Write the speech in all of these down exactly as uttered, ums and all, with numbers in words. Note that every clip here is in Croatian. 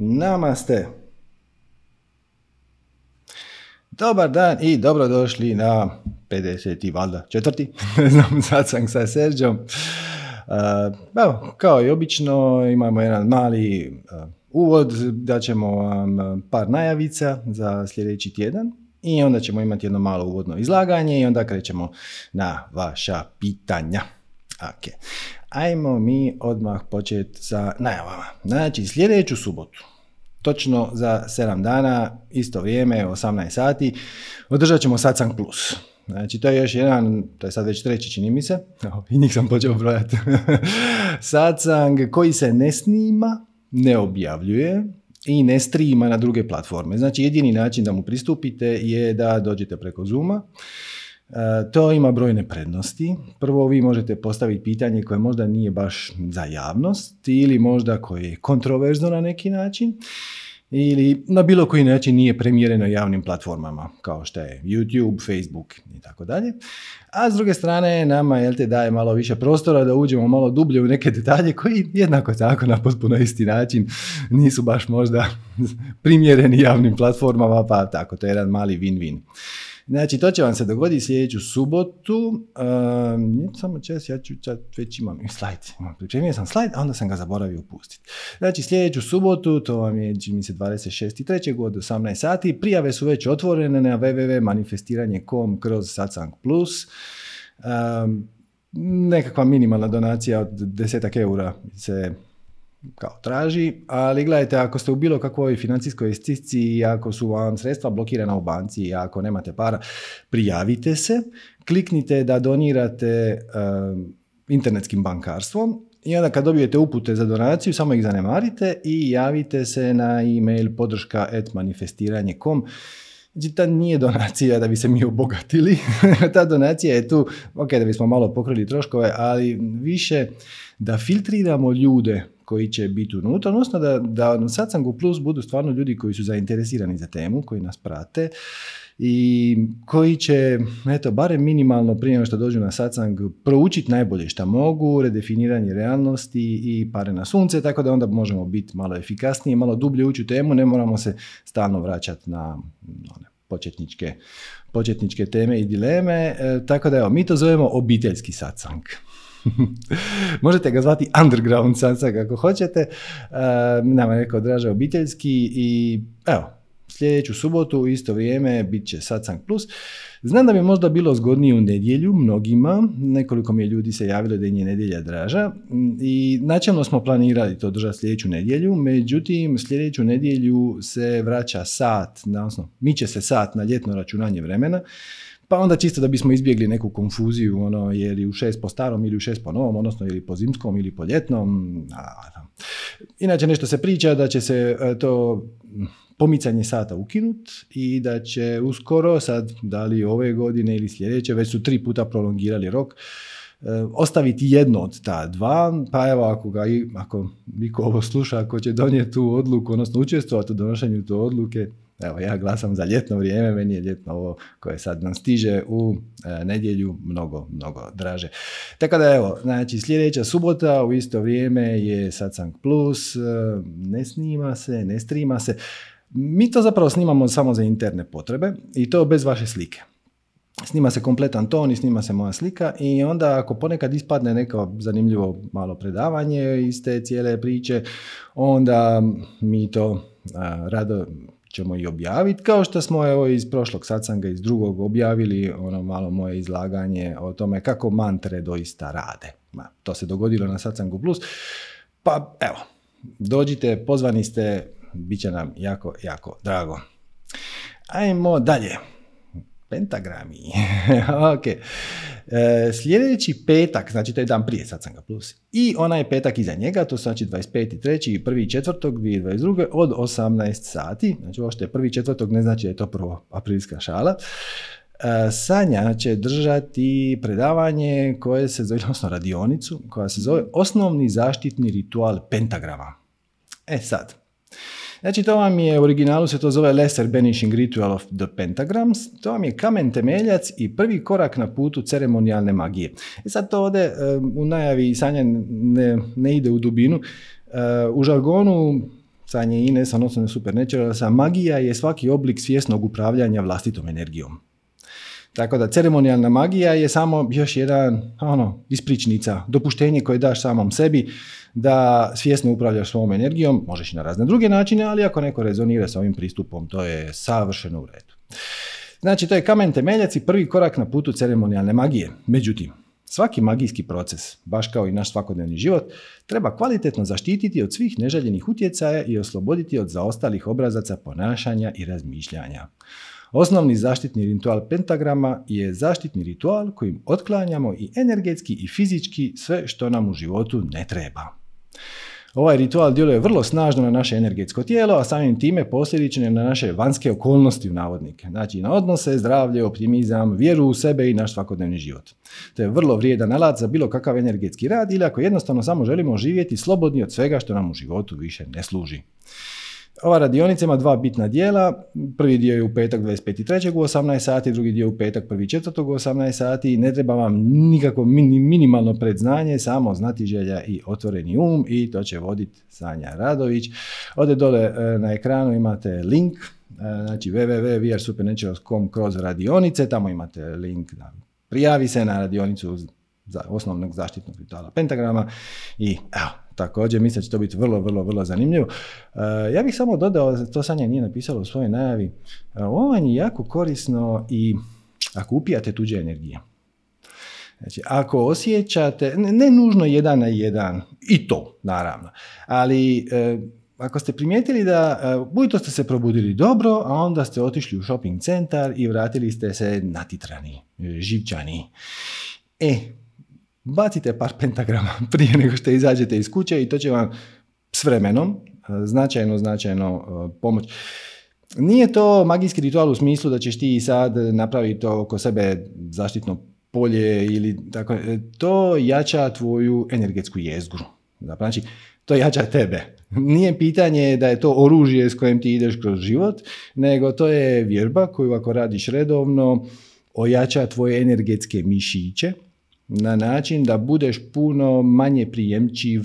Namaste. Dobar dan i dobrodošli na pedeset valjda četvrti Satsang sa Serđom. Evo, kao i obično imamo jedan mali uvod, dat ćemo vam par najavica za sljedeći tjedan i onda ćemo imati jedno malo uvodno izlaganje i onda krećemo na vaša pitanja. Okay. Ajmo mi odmah početi sa najavama. Znači, sljedeću subotu, točno za sedam dana, isto vrijeme, osamnaest sati, održat ćemo Satsang Plus. Znači, to je još jedan, to je sad već treći, čini mi se, no, i njih sam počeo brojati, Satsang koji se ne snima, ne objavljuje i ne streama na druge platforme. Znači, jedini način da mu pristupite je da dođete preko Zuma. To ima brojne prednosti. Prvo, vi možete postaviti pitanje koje možda nije baš za javnost ili možda koje je kontroverzno na neki način ili na bilo koji način nije primjereno javnim platformama kao što je YouTube, Facebook i tako dalje. A s druge strane, nama jel te daje malo više prostora da uđemo malo dublje u neke detalje koji jednako tako na potpuno isti način nisu baš možda primjereni javnim platformama, pa tako, to je jedan mali win-win. Znači, to će vam se dogoditi sljedeću subotu. Um, samo čas, ja ću čas, već imam slajd. Pripremio sam slajd, a onda sam ga zaboravio upustiti. Znači, sljedeću subotu, to vam je, čini mi se, dvadeset šesti treći od osamnaest sati. Prijave su već otvorene na double-u double-u double-u dot manifestiranje dot com kroz Satsang Plus. Um, nekakva minimalna donacija od desetak eura se kao traži, ali gledajte, ako ste u bilo kakvoj financijskoj stisci, ako su vam sredstva blokirana u banci i ako nemate para, prijavite se, kliknite da donirate um, internetskim bankarstvom i onda kad dobijete upute za donaciju, samo ih zanemarite i javite se na e-mail podrška at manifestiranje dot com. Znači, ta nije donacija da bi se mi obogatili, ta donacija je tu, ok, da bismo malo pokrili troškove, ali više da filtriramo ljude koji će biti unutra, odnosno da, da na Satsangu Plus budu stvarno ljudi koji su zainteresirani za temu, koji nas prate i koji će, eto, barem minimalno prije nego što dođu na Satsang, proučiti najbolje šta mogu, redefiniranje realnosti i pare na sunce, tako da onda možemo biti malo efikasniji, malo dublje ući u temu, ne moramo se stalno vraćati na one početničke, početničke teme i dileme, e, tako da evo, mi to zovemo obiteljski Satsang. Možete ga zvati underground Satsang ako hoćete, e, nama je neko draže obiteljski i evo, sljedeću subotu u isto vrijeme bit će Satsang Plus. Znam da bi možda bilo zgodnije u nedjelju mnogima, nekoliko mi je ljudi se javilo da im je nedjelja draža i načelno smo planirali to održati sljedeću nedjelju, međutim sljedeću nedjelju se vraća sat, odnosno miče se sat na ljetno računanje vremena. Pa onda čisto da bismo izbjegli neku konfuziju, ono, je li u šest po starom ili u šest po novom, odnosno je li po zimskom ili po ljetnom. Inače, nešto se priča da će se to pomicanje sata ukinut i da će uskoro, sad da li ove godine ili sljedeće, već su tri puta prolongirali rok, ostaviti jedno od ta dva, pa evo, ako ga i, ako niko ovo sluša, ako će donijeti tu odluku, odnosno učestvovati u donošenju tu odluke, evo, ja glasam za ljetno vrijeme, meni je ljetno ovo koje sad nam stiže u e, nedjelju mnogo, mnogo draže. Tako da evo, znači sljedeća subota u isto vrijeme je Satsang Plus, e, ne snima se, ne strima se. Mi to zapravo snimamo samo za interne potrebe i to bez vaše slike. Snima se kompletan ton i snima se moja slika i onda ako ponekad ispadne neko zanimljivo malo predavanje iz te cijele priče, onda mi to a, rado ćemo i objaviti, kao što smo evo iz prošlog satsanga, iz drugog, objavili ono malo moje izlaganje o tome kako mantre doista rade. Ma, to se dogodilo na Satsangu Plus, pa evo, dođite, pozvani ste, bit će nam jako, jako drago. Ajmo dalje. Pentagrami. Ok. E, sljedeći petak, znači to je dan prije Satsanga Plus, i onaj petak iza njega, to znači dvadeset peti treći i prvi četvrti dvadeset druge od osamnaest sati, znači ovo što je prvi četvrtog ne znači da je to prvo aprilska šala. E, Sanja će držati predavanje koje se zove, odnosno radionicu, koja se zove Osnovni zaštitni ritual pentagrama. E sad, znači, to vam je, u originalu se to zove Lesser Banishing Ritual of the Pentagrams, to vam je kamen temeljac i prvi korak na putu ceremonijalne magije. I sad to ovdje u najavi Sanja ne, ne ide u dubinu. U žargonu Sanje Ines, odnosno Supernatural, magija je svaki oblik svjesnog upravljanja vlastitom energijom. Tako da ceremonijalna magija je samo još jedan ono, ispričnica, dopuštenje koje daš samom sebi da svjesno upravljaš svojom energijom, možeš i na razne druge načine, ali ako neko rezonira sa ovim pristupom, to je savršeno u redu. Znači, to je kamen temeljac i prvi korak na putu ceremonijalne magije. Međutim, svaki magijski proces, baš kao i naš svakodnevni život, treba kvalitetno zaštititi od svih neželjenih utjecaja i osloboditi od zaostalih obrazaca ponašanja i razmišljanja. Osnovni zaštitni ritual pentagrama je zaštitni ritual kojim otklanjamo i energetski i fizički sve što nam u životu ne treba. Ovaj ritual djeluje vrlo snažno na naše energetsko tijelo, a samim time posljedično na naše vanjske okolnosti u navodnike. Znači na odnose, zdravlje, optimizam, vjeru u sebe i naš svakodnevni život. To je vrlo vrijedan alat za bilo kakav energetski rad ili ako jednostavno samo želimo živjeti slobodni od svega što nam u životu više ne služi. Ova radionica ima dva bitna dijela, prvi dio je u petak dvadeset petog trećeg u osamnaest sati, drugi dio je u petak prvi četvrtog u osamnaest sati. Ne treba vam nikako minimalno predznanje, samo znatiželja i otvoreni um i to će voditi Sanja Radović. Ovdje dole na ekranu imate link, znači double-u double-u double-u dot varsupernatural dot com kroz radionice, tamo imate link, prijavi se na radionicu za osnovnog zaštitnog rituala pentagrama i evo. Također, mislim da će to biti vrlo, vrlo, vrlo zanimljivo. Uh, ja bih samo dodao, to Sanja nije napisala u svojoj najavi, uh, ovo je jako korisno i ako upijate tuđe energije. Znači, ako osjećate, ne, ne nužno jedan na jedan, i to, naravno, ali uh, ako ste primijetili da uh, bujto ste se probudili dobro, a onda ste otišli u shopping centar i vratili ste se natitrani, živčani. E, Bacite par pentagrama prije nego što izađete iz kuće i to će vam s vremenom značajno, značajno pomoći. Nije to magijski ritual u smislu da ćeš ti sad napraviti oko sebe zaštitno polje ili tako. To jača tvoju energetsku jezgru. Znači, to jača tebe. Nije pitanje da je to oružje s kojim ti ideš kroz život, nego to je vježba koju ako radiš redovno ojača tvoje energetske mišiće na način da budeš puno manje prijemčiv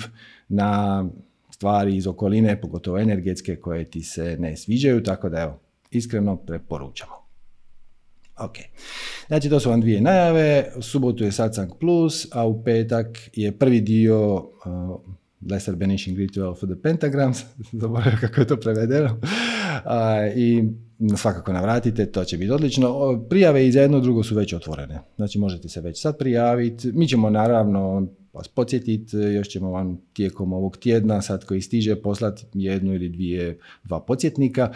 na stvari iz okoline, pogotovo energetske koje ti se ne sviđaju, tako da evo, iskreno preporučamo. Ok, znači to su vam dvije najave, u subotu je Satsang Plus, a u petak je prvi dio uh, Lesser Banishing Ritual of the Pentagrams, zaboravim kako je to prevedeno, uh, i svakako navratite, to će biti odlično. Prijave i za jedno drugo su već otvorene. Znači možete se već sad prijaviti. Mi ćemo naravno vas podsjetiti, još ćemo vam tijekom ovog tjedna, sad koji stiže, poslati jednu ili dvije, dva podsjetnika.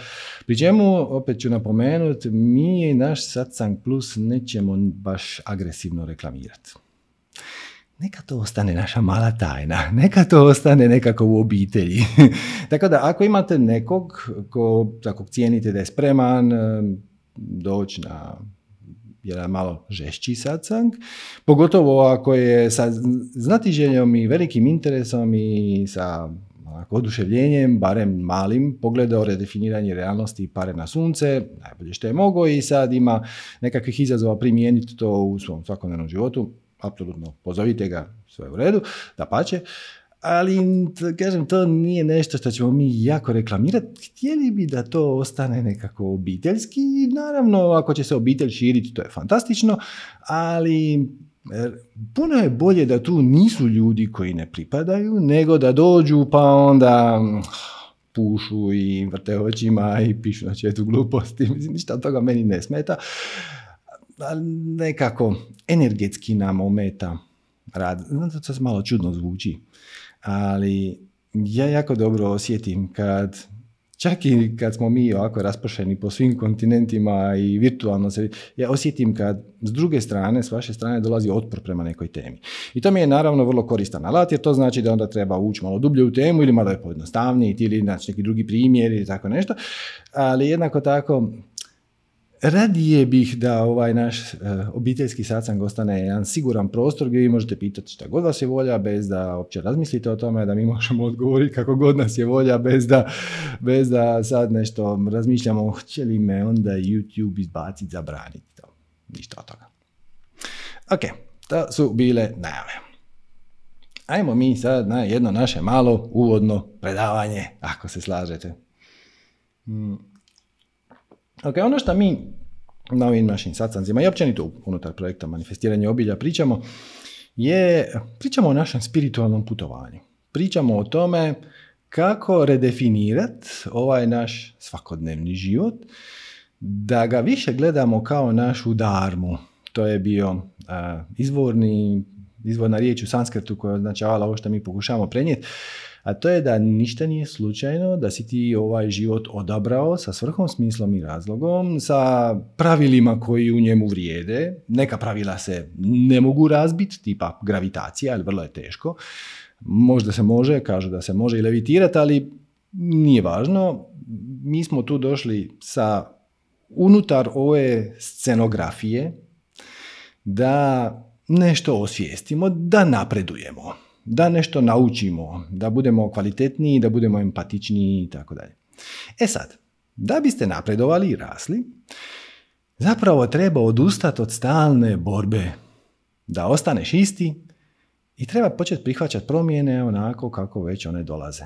Pri čemu, opet ću napomenuti, mi naš Satsang Plus nećemo baš agresivno reklamirati. Neka to ostane naša mala tajna, neka to ostane nekako u obitelji. Tako da, ako imate nekog ko, tako cijenite da je spreman doći na jedan malo žešći satsang, pogotovo ako je sa znatiželjom i velikim interesom i sa ako, oduševljenjem, barem malim, pogledao redefiniranje realnosti i pare na sunce, najbolje što je mogao i sad ima nekakvih izazova primijeniti to u svom svakodnevnom životu, apsolutno, pozovite ga, sve u redu, dapače, ali kažem, to nije nešto što ćemo mi jako reklamirati, htjeli bi da to ostane nekako obiteljski i naravno ako će se obitelj širiti, to je fantastično, ali puno je bolje da tu nisu ljudi koji ne pripadaju, nego da dođu pa onda pušu i vrte očima i pišu na četu gluposti, ništa od toga meni ne smeta. Nekako energetski nam ometa rad. Znam da to se malo čudno zvuči, ali ja jako dobro osjetim kad, čak i kad smo mi ovako raspršeni po svim kontinentima i virtualno se, ja osjetim kad s druge strane, s vaše strane dolazi otpor prema nekoj temi. I to mi je naravno vrlo koristan alat, jer to znači da onda treba ući malo dublje u temu ili malo je pojednostavniji ili naći neki drugi primjer ili tako nešto, ali jednako tako radije bih da ovaj naš e, obiteljski satsang ostane jedan siguran prostor gdje vi možete pitati šta god vas je volja, bez da uopće razmislite o tome, da mi možemo odgovoriti kako god nas je volja, bez da, bez da sad nešto razmišljamo, hoće li me onda YouTube izbaciti, zabraniti to. Ništa od toga. Ok, to su bile najave. Ajmo mi sad na jedno naše malo uvodno predavanje, ako se slažete. Ok, ono što mi na ovim našim satsanzima i općenito unutar projekta Manifestiranje obilja pričamo je, pričamo o našem spiritualnom putovanju. Pričamo o tome kako redefinirati ovaj naš svakodnevni život, da ga više gledamo kao našu dharmu. To je bio uh, izvorni, izvorna riječ u sanskritu koja označavala ovo što mi pokušavamo prenijeti, a to je da ništa nije slučajno, da si ti ovaj život odabrao sa svrhom, smislom i razlogom, sa pravilima koji u njemu vrijede. Neka pravila se ne mogu razbiti, tipa gravitacija, ali vrlo je teško. Možda se može, kažu da se može i levitirati, ali nije važno. Mi smo tu došli sa unutar ove scenografije da nešto osvijestimo, da napredujemo, da nešto naučimo, da budemo kvalitetniji, da budemo empatičniji i tako dalje. E sad, da biste napredovali i rasli, zapravo treba odustati od stalne borbe, da ostaneš isti i treba početi prihvaćati promjene onako kako već one dolaze.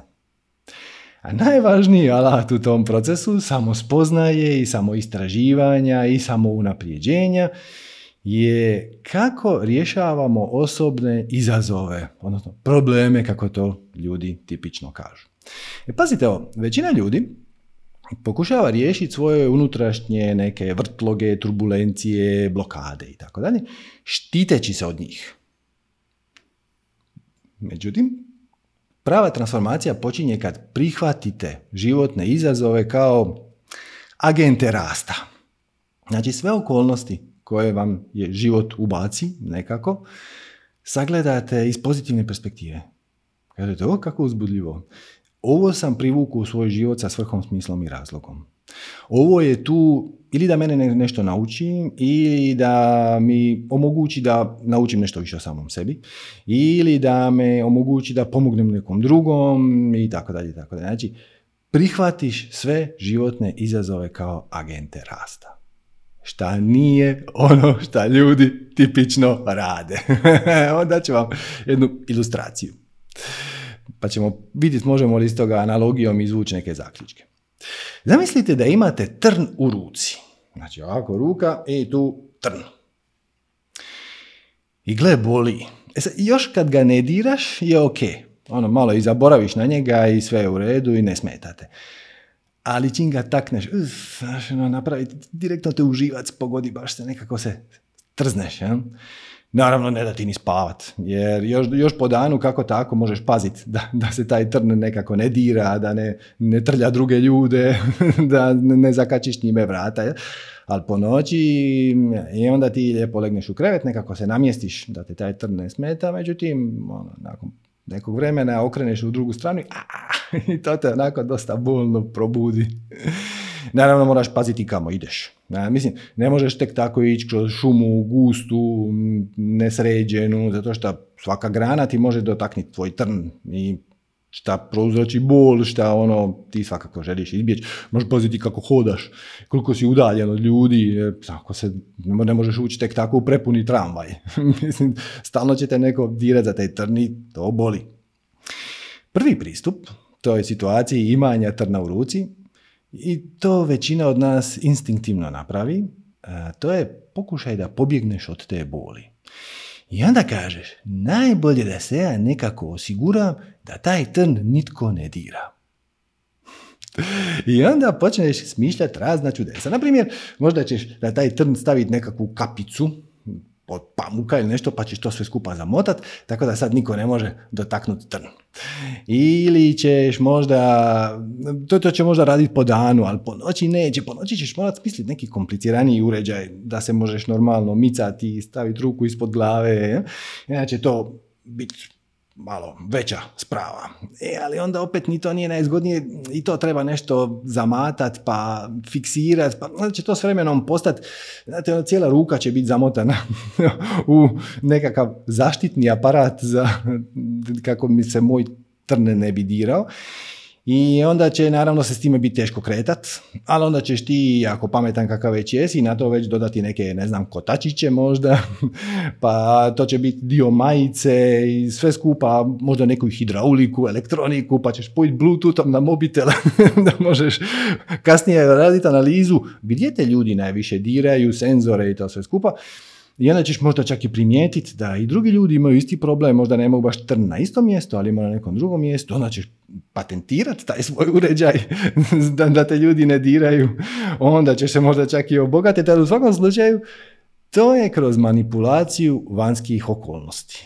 A najvažniji alat u tom procesu samospoznaje i samoistraživanja i samounaprijeđenja je kako rješavamo osobne izazove, odnosno probleme, kako to ljudi tipično kažu. E, pazite ovo, većina ljudi pokušava riješiti svoje unutrašnje neke vrtloge, turbulencije, blokade i tako dalje, štiteći se od njih. Međutim, prava transformacija počinje kad prihvatite životne izazove kao agente rasta. Znači sve okolnosti koje vam je život ubaci nekako, sagledate iz pozitivne perspektive. Kažete, o kako uzbudljivo. Ovo sam privukao u svoj život sa svrhom, smislom i razlogom. Ovo je tu ili da mene nešto naučim, ili da mi omogući da naučim nešto više o samom sebi, ili da me omogući da pomognem nekom drugom i tako dalje. Znači, prihvatiš sve životne izazove kao agente rasta. Šta nije ono šta ljudi tipično rade. Onda ću vam jednu ilustraciju. Pa ćemo vidjeti možemo li iz toga analogijom izvući neke zaključke. Zamislite da imate trn u ruci. Znači ovako ruka i tu trn. I gle boli. E sad, još kad ga ne diraš je ok. Ono malo i zaboraviš na njega i sve je u redu i ne smetate. Ali čim ga takneš, uf, napraviti, direktno te uživac pogodi, baš se nekako se trzneš. Ja? Naravno ne da ti ni spavat, jer još, još po danu kako tako možeš paziti da, da se taj trn nekako ne dira, da ne, ne trlja druge ljude, da ne zakačiš njime vrata. Ja? Ali po noći i onda ti lijepo legneš u krevet, nekako se namjestiš da te taj trn ne smeta, međutim, ono, nakon nekog vremena okreneš u drugu stranu i, a, i to te onako dosta bolno probudi. Naravno moraš paziti kamo ideš. Ja, mislim, ne možeš tek tako ići kroz šumu, gustu, nesređenu, zato što svaka grana ti može dotakniti tvoj trn i šta prouzroči bol, šta ono ti svakako želiš izbjeći. Možeš paziti kako hodaš, koliko si udaljen od ljudi, ako se ne možeš ući tek tako u prepuni tramvaj. Mislim, stalno će te neko dirati za taj trn i to boli. Prvi pristup toj situaciji imanja trna u ruci, i to većina od nas instinktivno napravi, to je pokušaj da pobjegneš od te boli. I onda kažeš, najbolje da se ja nekako osiguram da taj trn nitko ne dira. I onda počneš smišljati razna čudesa. Naprimjer, možda ćeš da taj trn staviti nekakvu kapicu od pamuka ili nešto, pa ćeš to sve skupa zamotat, tako da sad niko ne može dotaknuti trn. Ili ćeš možda, to, to će možda raditi po danu, ali po noći neće, po noći ćeš morati smisliti neki kompliciraniji uređaj, da se možeš normalno micati i staviti ruku ispod glave, inače to biti malo veća sprava. E, ali onda opet ni to nije najzgodnije i to treba nešto zamatat, pa fiksirat, pa onda će to s vremenom postati, znate, ono, cijela ruka će biti zamotana u nekakav zaštitni aparat za, kako mi se moj trn ne bi dirao. I onda će naravno se s time biti teško kretat, ali onda ćeš ti, ako pametan kakav već jesi, na to već dodati neke, ne znam, kotačiće možda, pa to će biti dio majice i sve skupa, možda neku hidrauliku, elektroniku, pa ćeš pojit Bluetoothom na mobitel da možeš kasnije raditi analizu gdje te ljudi najviše diraju, senzore i to sve skupa. I onda ćeš možda čak i primijetiti da i drugi ljudi imaju isti problem, možda ne mogu baš trn na isto mjesto, ali ima na nekom drugom mjestu, onda ćeš patentirati taj svoj uređaj da, da te ljudi ne diraju, onda ćeš se možda čak i obogatiti, ali u svakom slučaju to je kroz manipulaciju vanjskih okolnosti.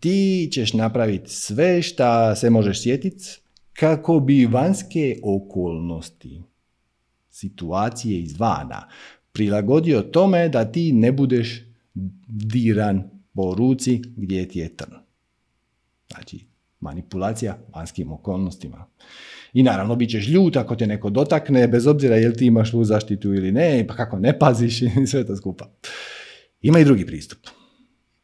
Ti ćeš napraviti sve što se možeš sjetiti kako bi vanjske okolnosti, situacije izvana, prilagodio tome da ti ne budeš diran po ruci gdje ti je trn. Znači, manipulacija vanjskim okolnostima. I naravno, bit ćeš ljut ako te neko dotakne, bez obzira jel ti imaš tu zaštitu ili ne, pa kako ne paziš i sve to skupa. Ima i drugi pristup.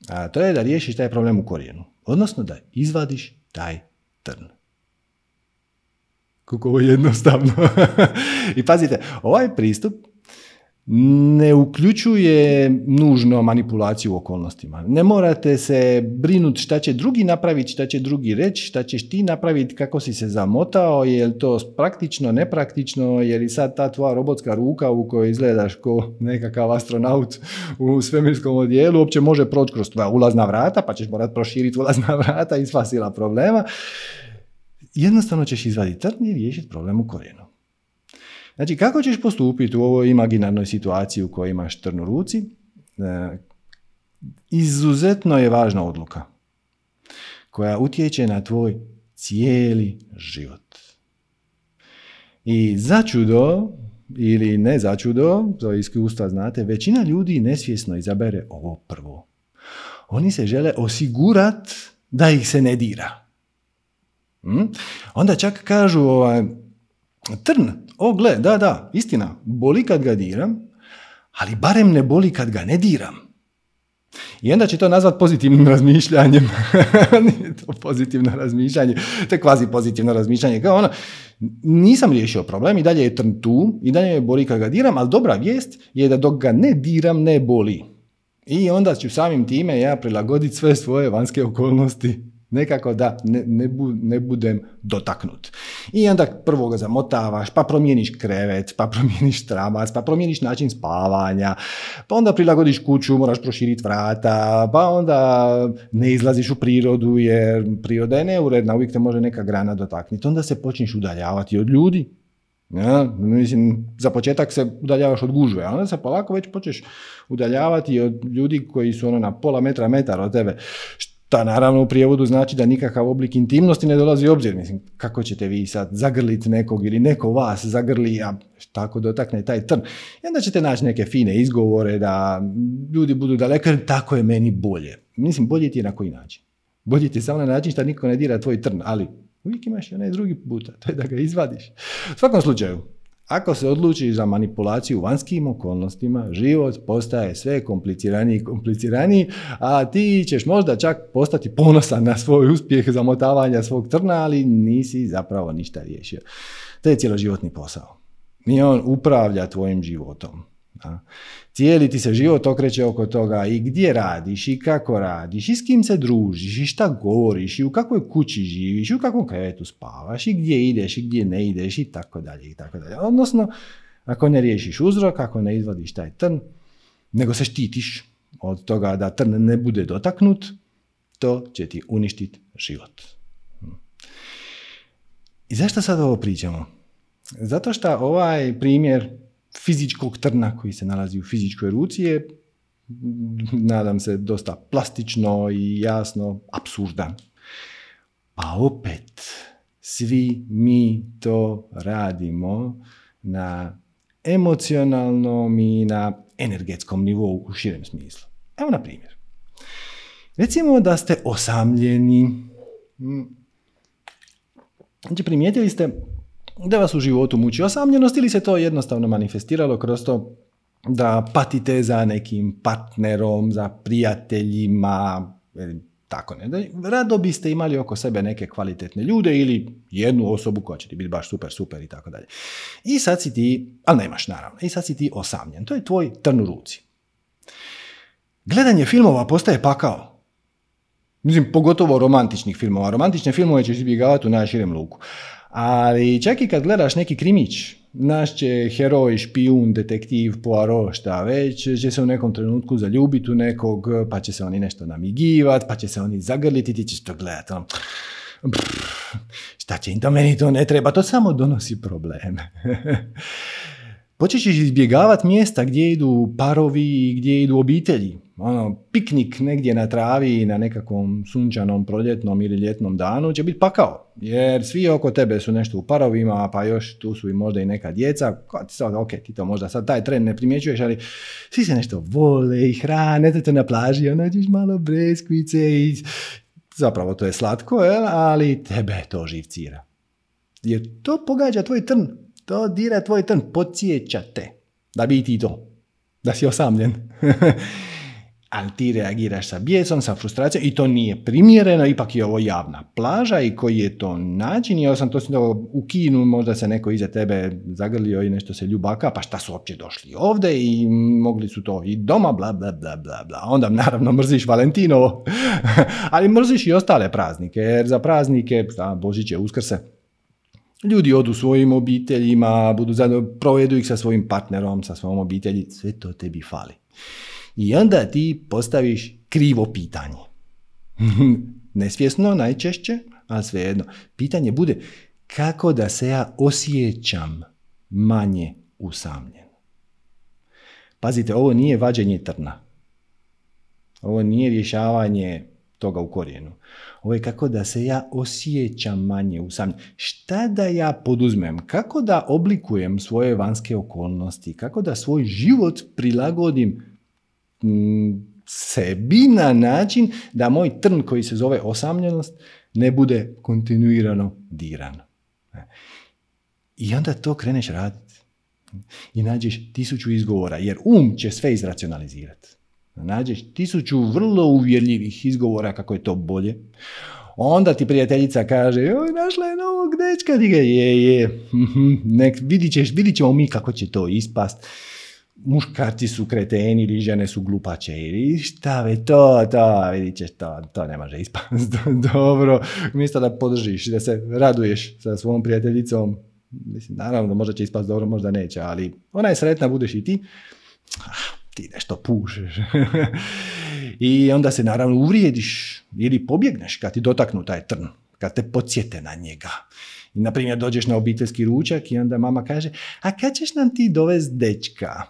A to je da riješiš taj problem u korijenu. Odnosno da izvadiš taj trn. Kako ovo je jednostavno. I pazite, ovaj pristup ne uključuje nužno manipulaciju u okolnostima. Ne morate se brinuti šta će drugi napraviti, šta će drugi reći, šta ćeš ti napraviti, kako si se zamotao, je li to praktično, nepraktično, je li sad ta tvoja robotska ruka u kojoj izgledaš ko nekakav astronaut u svemirskom odijelu, uopće može proći kroz tvoja ulazna vrata, pa ćeš morati proširiti ulazna vrata i sva sila problema. Jednostavno ćeš izvaditi trn i riješiti problem u korijenu. Znači, kako ćeš postupiti u ovoj imaginarnoj situaciji u kojoj imaš trn u ruci? E, izuzetno je važna odluka koja utječe na tvoj cijeli život. I začudo, ili ne začudo, to iskustva znate, većina ljudi nesvjesno izabere ovo prvo. Oni se žele osigurati da ih se ne dira. Hm? Onda čak kažu ovaj, trn, o gle, da, da, istina, boli kad ga diram, ali barem ne boli kad ga ne diram. I onda će to nazvat pozitivnim razmišljanjem. Nije to pozitivno razmišljanje, to je kvazi pozitivno razmišljanje. Kao ono, nisam riješio problem, i dalje je trn tu, i dalje je boli kad ga diram, ali dobra vijest je da dok ga ne diram ne boli. I onda ću samim time ja prilagoditi sve svoje vanjske okolnosti. Nekako da ne, ne, bu, ne budem dotaknut. I onda prvo ga zamotavaš, pa promijeniš krevet, pa promijeniš tramac, pa promijeniš način spavanja, pa onda prilagodiš kuću, moraš proširiti vrata, pa onda ne izlaziš u prirodu jer priroda je neuredna, uvijek te može neka grana dotaknuti. Onda se počneš udaljavati od ljudi. Ja, mislim, za početak se udaljavaš od gužve, a onda se polako već počneš udaljavati od ljudi koji su ono na pola metra, metar od tebe. Ta naravno u prijevodu znači da nikakav oblik intimnosti ne dolazi u obzir. Mislim, kako ćete vi sad zagrliti nekog ili neko vas zagrli, a tako dotakne taj trn. I onda ćete naći neke fine izgovore da ljudi budu daleko, tako je meni bolje. Mislim, bolje ti je na koji način? Bolje ti je samo na način što niko ne dira tvoj trn, ali uvijek imaš i onaj drugi puta, to je da ga izvadiš. U svakom slučaju, ako se odlučiš za manipulaciju vanjskim okolnostima, život postaje sve kompliciraniji i kompliciraniji, a ti ćeš možda čak postati ponosan na svoj uspjeh zamotavanja svog trna, ali nisi zapravo ništa riješio. To je cjeloživotni posao. I on upravlja tvojim životom. Cijeli ti se život okreće oko toga i gdje radiš i kako radiš i s kim se družiš i šta govoriš i u kakvoj kući živiš i u kakvom krevetu spavaš i gdje ideš i gdje ne ideš i tako dalje i tako dalje. Odnosno, ako ne riješiš uzrok, ako ne izvadiš taj trn, nego se štitiš od toga da trn ne bude dotaknut, to će ti uništiti život. I zašto sad ovo pričamo? Zato što ovaj primjer fizičkog trna koji se nalazi u fizičkoj ruci je, nadam se, dosta plastično i jasno apsurdan. A opet, svi mi to radimo na emocionalnom i na energetskom nivou u širem smislu. Evo na primjer. Recimo da ste osamljeni. Znači, primijetili ste da vas u životu muči osamljenost ili se to jednostavno manifestiralo kroz to da patite za nekim partnerom, za prijateljima, Tako ne. Rado biste imali oko sebe neke kvalitetne ljude ili jednu osobu koja će ti biti baš super, super i tako dalje. I sad si ti, ali nemaš naravno, i sad si ti osamljen. To je tvoj trn u ruci. Gledanje filmova postaje pakao. Mislim, pogotovo romantičnih filmova. Romantične filmove ćeš izbjegavati u najširem luku. Ali čak i kad gledaš neki krimić, naš će heroj, špijun, detektiv, Poirot, šta već, će se u nekom trenutku zaljubiti u nekog, pa će se oni nešto namigivati, pa će se oni zagrliti, ti ćeš to gledati. Pff, šta će im to, meni to ne treba, to samo donosi probleme. Počeš izbjegavati mjesta gdje idu parovi i gdje idu obitelji. Ono, piknik negdje na travi na nekakvom sunčanom, proljetnom ili ljetnom danu će biti pakao. Jer svi oko tebe su nešto u parovima, pa još tu su i možda i neka djeca. Sad, ok, ti to možda sad taj tren ne primjećuješ, ali svi se nešto vole i hrane, te na plaži, ono ćeš malo breskvice i zapravo to je slatko, jel? Ali tebe to živcira. Jer to pogađa tvoj trn, to dira tvoj trn, podsjeća te da bi ti to, da si osamljen. Ali ti reagiraš sa bijesom, sa frustracijom i to nije primjereno, ipak je ovo javna plaža i koji je to način. Ja sam to u Kinu, možda se neko iza tebe zagrlio i nešto se ljubaka, pa šta su uopće došli ovdje i mogli su to i doma, bla, bla, bla, bla, bla. Onda naravno mrziš Valentinovo, ali mrziš i ostale praznike, jer za praznike, šta, Božiće, Uskrse, ljudi odu svojim obiteljima, budu zadovoljni, provedu ih sa svojim partnerom, sa svojom obitelji, sve to tebi fali. I onda ti postaviš krivo pitanje. Nesvjesno najčešće, ali svejedno. Pitanje bude kako da se ja osjećam manje usamljen. Pazite, ovo nije vađenje trna. Ovo nije rješavanje toga u korijenu. Ovo je kako da se ja osjećam manje usamljen. Šta da ja poduzmem? Kako da oblikujem svoje vanjske okolnosti? Kako da svoj život prilagodim sebi na način da moj trn koji se zove osamljenost ne bude kontinuirano diran. I onda to kreneš raditi. I nađeš tisuću izgovora, jer um će sve izracionalizirati. Nađeš tisuću vrlo uvjerljivih izgovora kako je to bolje. Onda ti prijateljica kaže, joj, našla je novog dečka, ti ga je, je, nek, vidit ćeš, vidit ćemo mi kako će to ispast. Muškarci su kreteni ili žene su glupače ili šta ve to, to, vidit ćeš, to, to ne može ispast. Dobro, umjesto da podržiš, da se raduješ sa svojom prijateljicom, mislim, naravno, možda će ispast dobro, možda neće, ali ona je sretna, budeš i ti, ti nešto pušeš. I onda se naravno uvrijediš ili pobjegneš kad ti dotaknu taj trn, kad te podsjete na njega. I, na primjer, dođeš na obiteljski ručak i onda mama kaže, a kad ćeš nam ti dovesti dečka?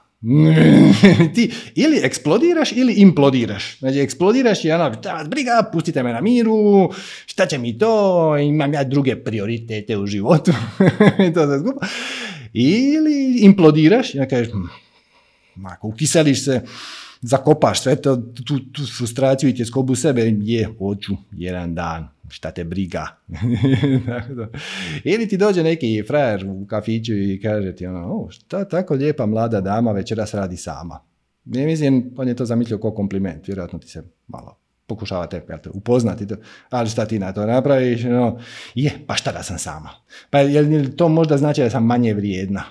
Ti ili eksplodiraš ili implodiraš. Znači, eksplodiraš i ona, šta vas briga, pustite me na miru, šta će mi to, imam ja druge prioritete u životu. To se skupa. Ili implodiraš i ona kažeš, mako, ukiseliš se, zakopaš sve to, tu, tu frustraciju i tjeskobu sebe, je, hoću, jedan dan, šta te briga. Ili ti dođe neki frajer u kafiću i kaže ti ono, o, šta tako lijepa mlada dama večeras radi sama. Ja mislim, on je to zamislio kao kompliment, vjerojatno ti se malo pokušavate ja te, upoznati, to, ali šta ti na to napraviš, no, je, pa šta da sam sama, pa jel to možda znači da sam manje vrijedna,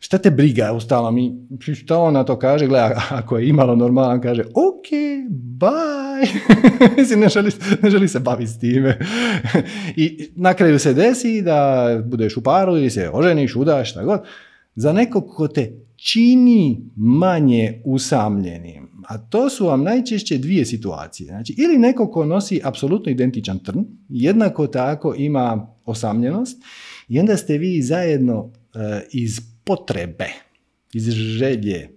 šta te briga, ustala mi, šta ona to kaže, gleda, ako je imalo normalan, kaže, ok, bye, ne, želi, ne želi se baviti s time. I na kraju se desi da budeš u paru ili se oženiš, udaš, šta god, za nekog ko te čini manje usamljenim. A to su vam najčešće dvije situacije. Znači, ili neko ko nosi apsolutno identičan trn, jednako tako ima osamljenost, i onda ste vi zajedno e, iz potrebe, iz želje.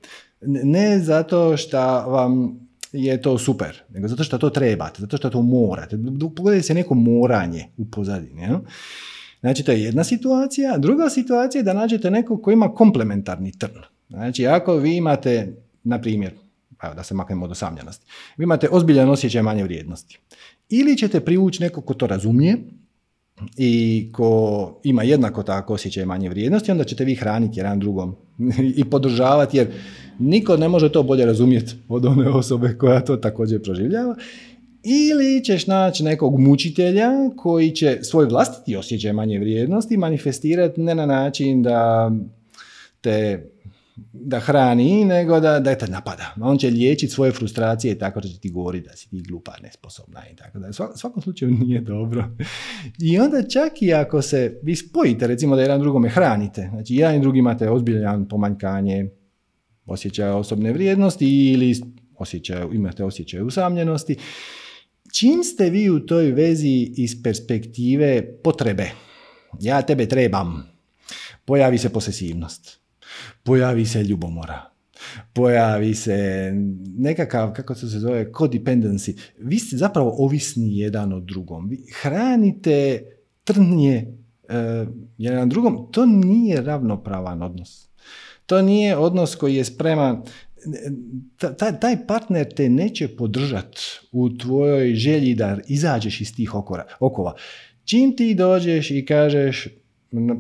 Ne zato što vam je to super, nego zato što to trebate, zato što to morate. Pogledajte se neko moranje u pozadini. Ja? Znači, to je jedna situacija. Druga situacija je da nađete nekog ko ima komplementarni trn. Znači, ako vi imate, na primjer, evo da se maknemo od osamljenosti, vi imate ozbiljan osjećaj manje vrijednosti. Ili ćete privući nekog ko to razumije i ko ima jednako tako osjećaj manje vrijednosti, onda ćete vi hraniti jedan drugom i podržavati, jer niko ne može to bolje razumjeti od one osobe koja to također proživljava. ili ćeš naći nekog mučitelja koji će svoj vlastiti osjećaj manje vrijednosti manifestirati ne na način da te da hrani, nego da, da te napada. On će liječiti svoje frustracije i tako će ti govoriti da si ti glupa, nesposobna i tako da. Svak, svakom slučaju nije dobro. I onda čak i ako se vi spojite, recimo da jedan drugome hranite, znači jedan i drugi imate ozbiljan pomanjkanje osjećaja osobne vrijednosti ili osjećaj, imate osjećaj usamljenosti, čim ste vi u toj vezi iz perspektive potrebe, ja tebe trebam, pojavi se posesivnost, pojavi se ljubomora, pojavi se nekakav, kako se zove, codependency. Vi ste zapravo ovisni jedan od drugom. Vi hranite trnje uh, jedan drugom. To nije ravnopravan odnos. To nije odnos koji je spreman... Taj, taj partner te neće podržati u tvojoj želji da izađeš iz tih okora, okova. Čim ti dođeš i kažeš,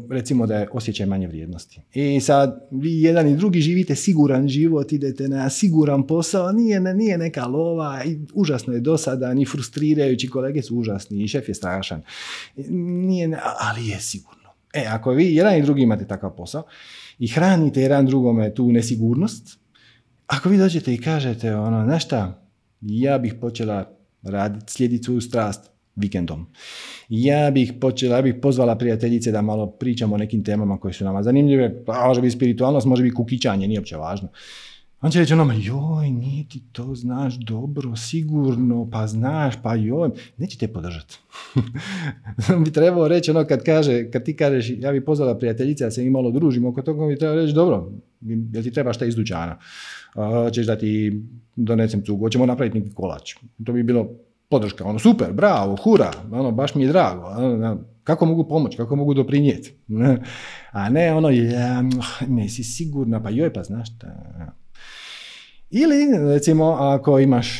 recimo da je osjećaj manje vrijednosti. I sad vi jedan i drugi živite siguran život, idete na siguran posao, nije, nije neka lova, i užasno je dosadan i frustrirajući, kolege su užasni i šef je strašan. Nije, ali je sigurno. E, ako vi jedan i drugi imate takav posao i hranite jedan drugome tu nesigurnost, ako vi dođete i kažete, ono, znaš šta, ja bih počela raditi, slijediti svoju strast vikendom. Ja bih počela, ja bih pozvala prijateljice da malo pričamo o nekim temama koje su nama zanimljive, pa može biti spiritualnost, može biti kukičanje, nije uopće važno. On će reći onome, joj, niti to znaš dobro, sigurno, pa znaš, pa joj, neće te podržati. Bi trebao reći ono kad kaže, kad ti kažeš, ja bih pozvala prijateljice da se mi malo družimo, oko toga bi trebao reći, dobro, jel ti trebaš šta iz dućana? Hoćeš da ti donesem cugu, hoćemo napraviti neki kolač. To bi bilo podrška, ono super, bravo, hura, ono baš mi je drago, ono, kako mogu pomoći, kako mogu doprinijeti. A ne ono, ja, nisi sigurna, pa joj, pa znaš šta. Ili, recimo, ako imaš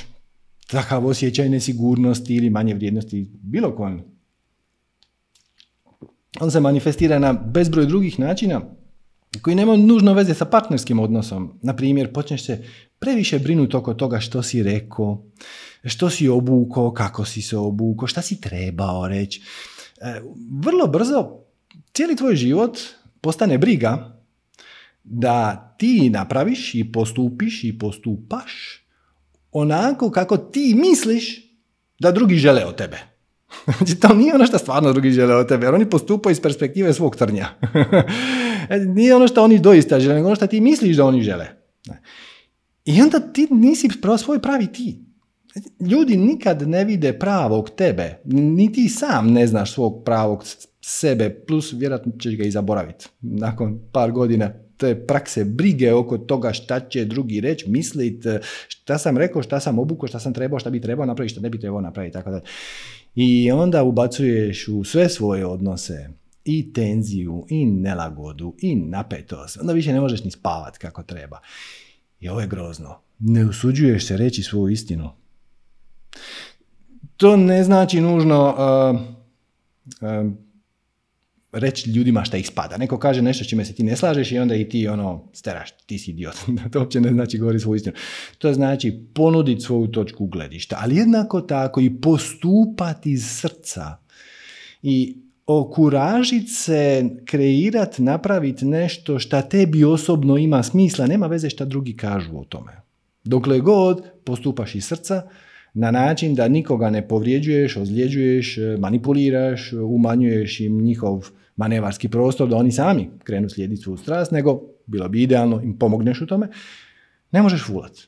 takav osjećaj nesigurnosti ili manje vrijednosti, bilo kojem, on se manifestira na bezbroj drugih načina koji nema nužno veze sa partnerskim odnosom. Na primjer, počneš se previše brinuti oko toga što si rekao, što si obukao, kako si se obukao, šta si trebao reći. Vrlo brzo cijeli tvoj život postane briga da ti napraviš i postupiš i postupaš onako kako ti misliš da drugi žele od tebe. Znači, to nije ono što stvarno drugi žele od tebe, jer oni postupaju iz perspektive svog trnja. Nije ono što oni doista žele, nego ono što ti misliš da oni žele. I onda ti nisi svoj pravi ti. Ljudi nikad ne vide pravog tebe, ni ti sam ne znaš svog pravog sebe, plus vjerojatno ćeš ga i zaboraviti. Nakon par godina te prakse brige oko toga šta će drugi reći, misliti, šta sam rekao, šta sam obukao, šta sam trebao, šta bi trebao napraviti, šta ne bi trebao napraviti, tako dalje. I onda ubacuješ u sve svoje odnose i tenziju, i nelagodu, i napetost. Onda više ne možeš ni spavati kako treba. I ovo je grozno. Ne usuđuješ se reći svoju istinu. To ne znači nužno uh, uh, reći ljudima šta ih spada. Neko kaže nešto čime se ti ne slažeš i onda i ti ono steraš, ti si idiot. To uopće ne znači govori svoju istinu. To znači ponuditi svoju točku gledišta, ali jednako tako i postupati iz srca i okuražiti se, kreirati, napraviti nešto šta tebi osobno ima smisla, nema veze šta drugi kažu o tome. Dokle god postupaš iz srca, na način da nikoga ne povrijeđuješ, ozljeđuješ, manipuliraš, umanjuješ im njihov manevarski prostor da oni sami krenu slijediti svoju strast, nego bilo bi idealno im pomogneš u tome, ne možeš fulati.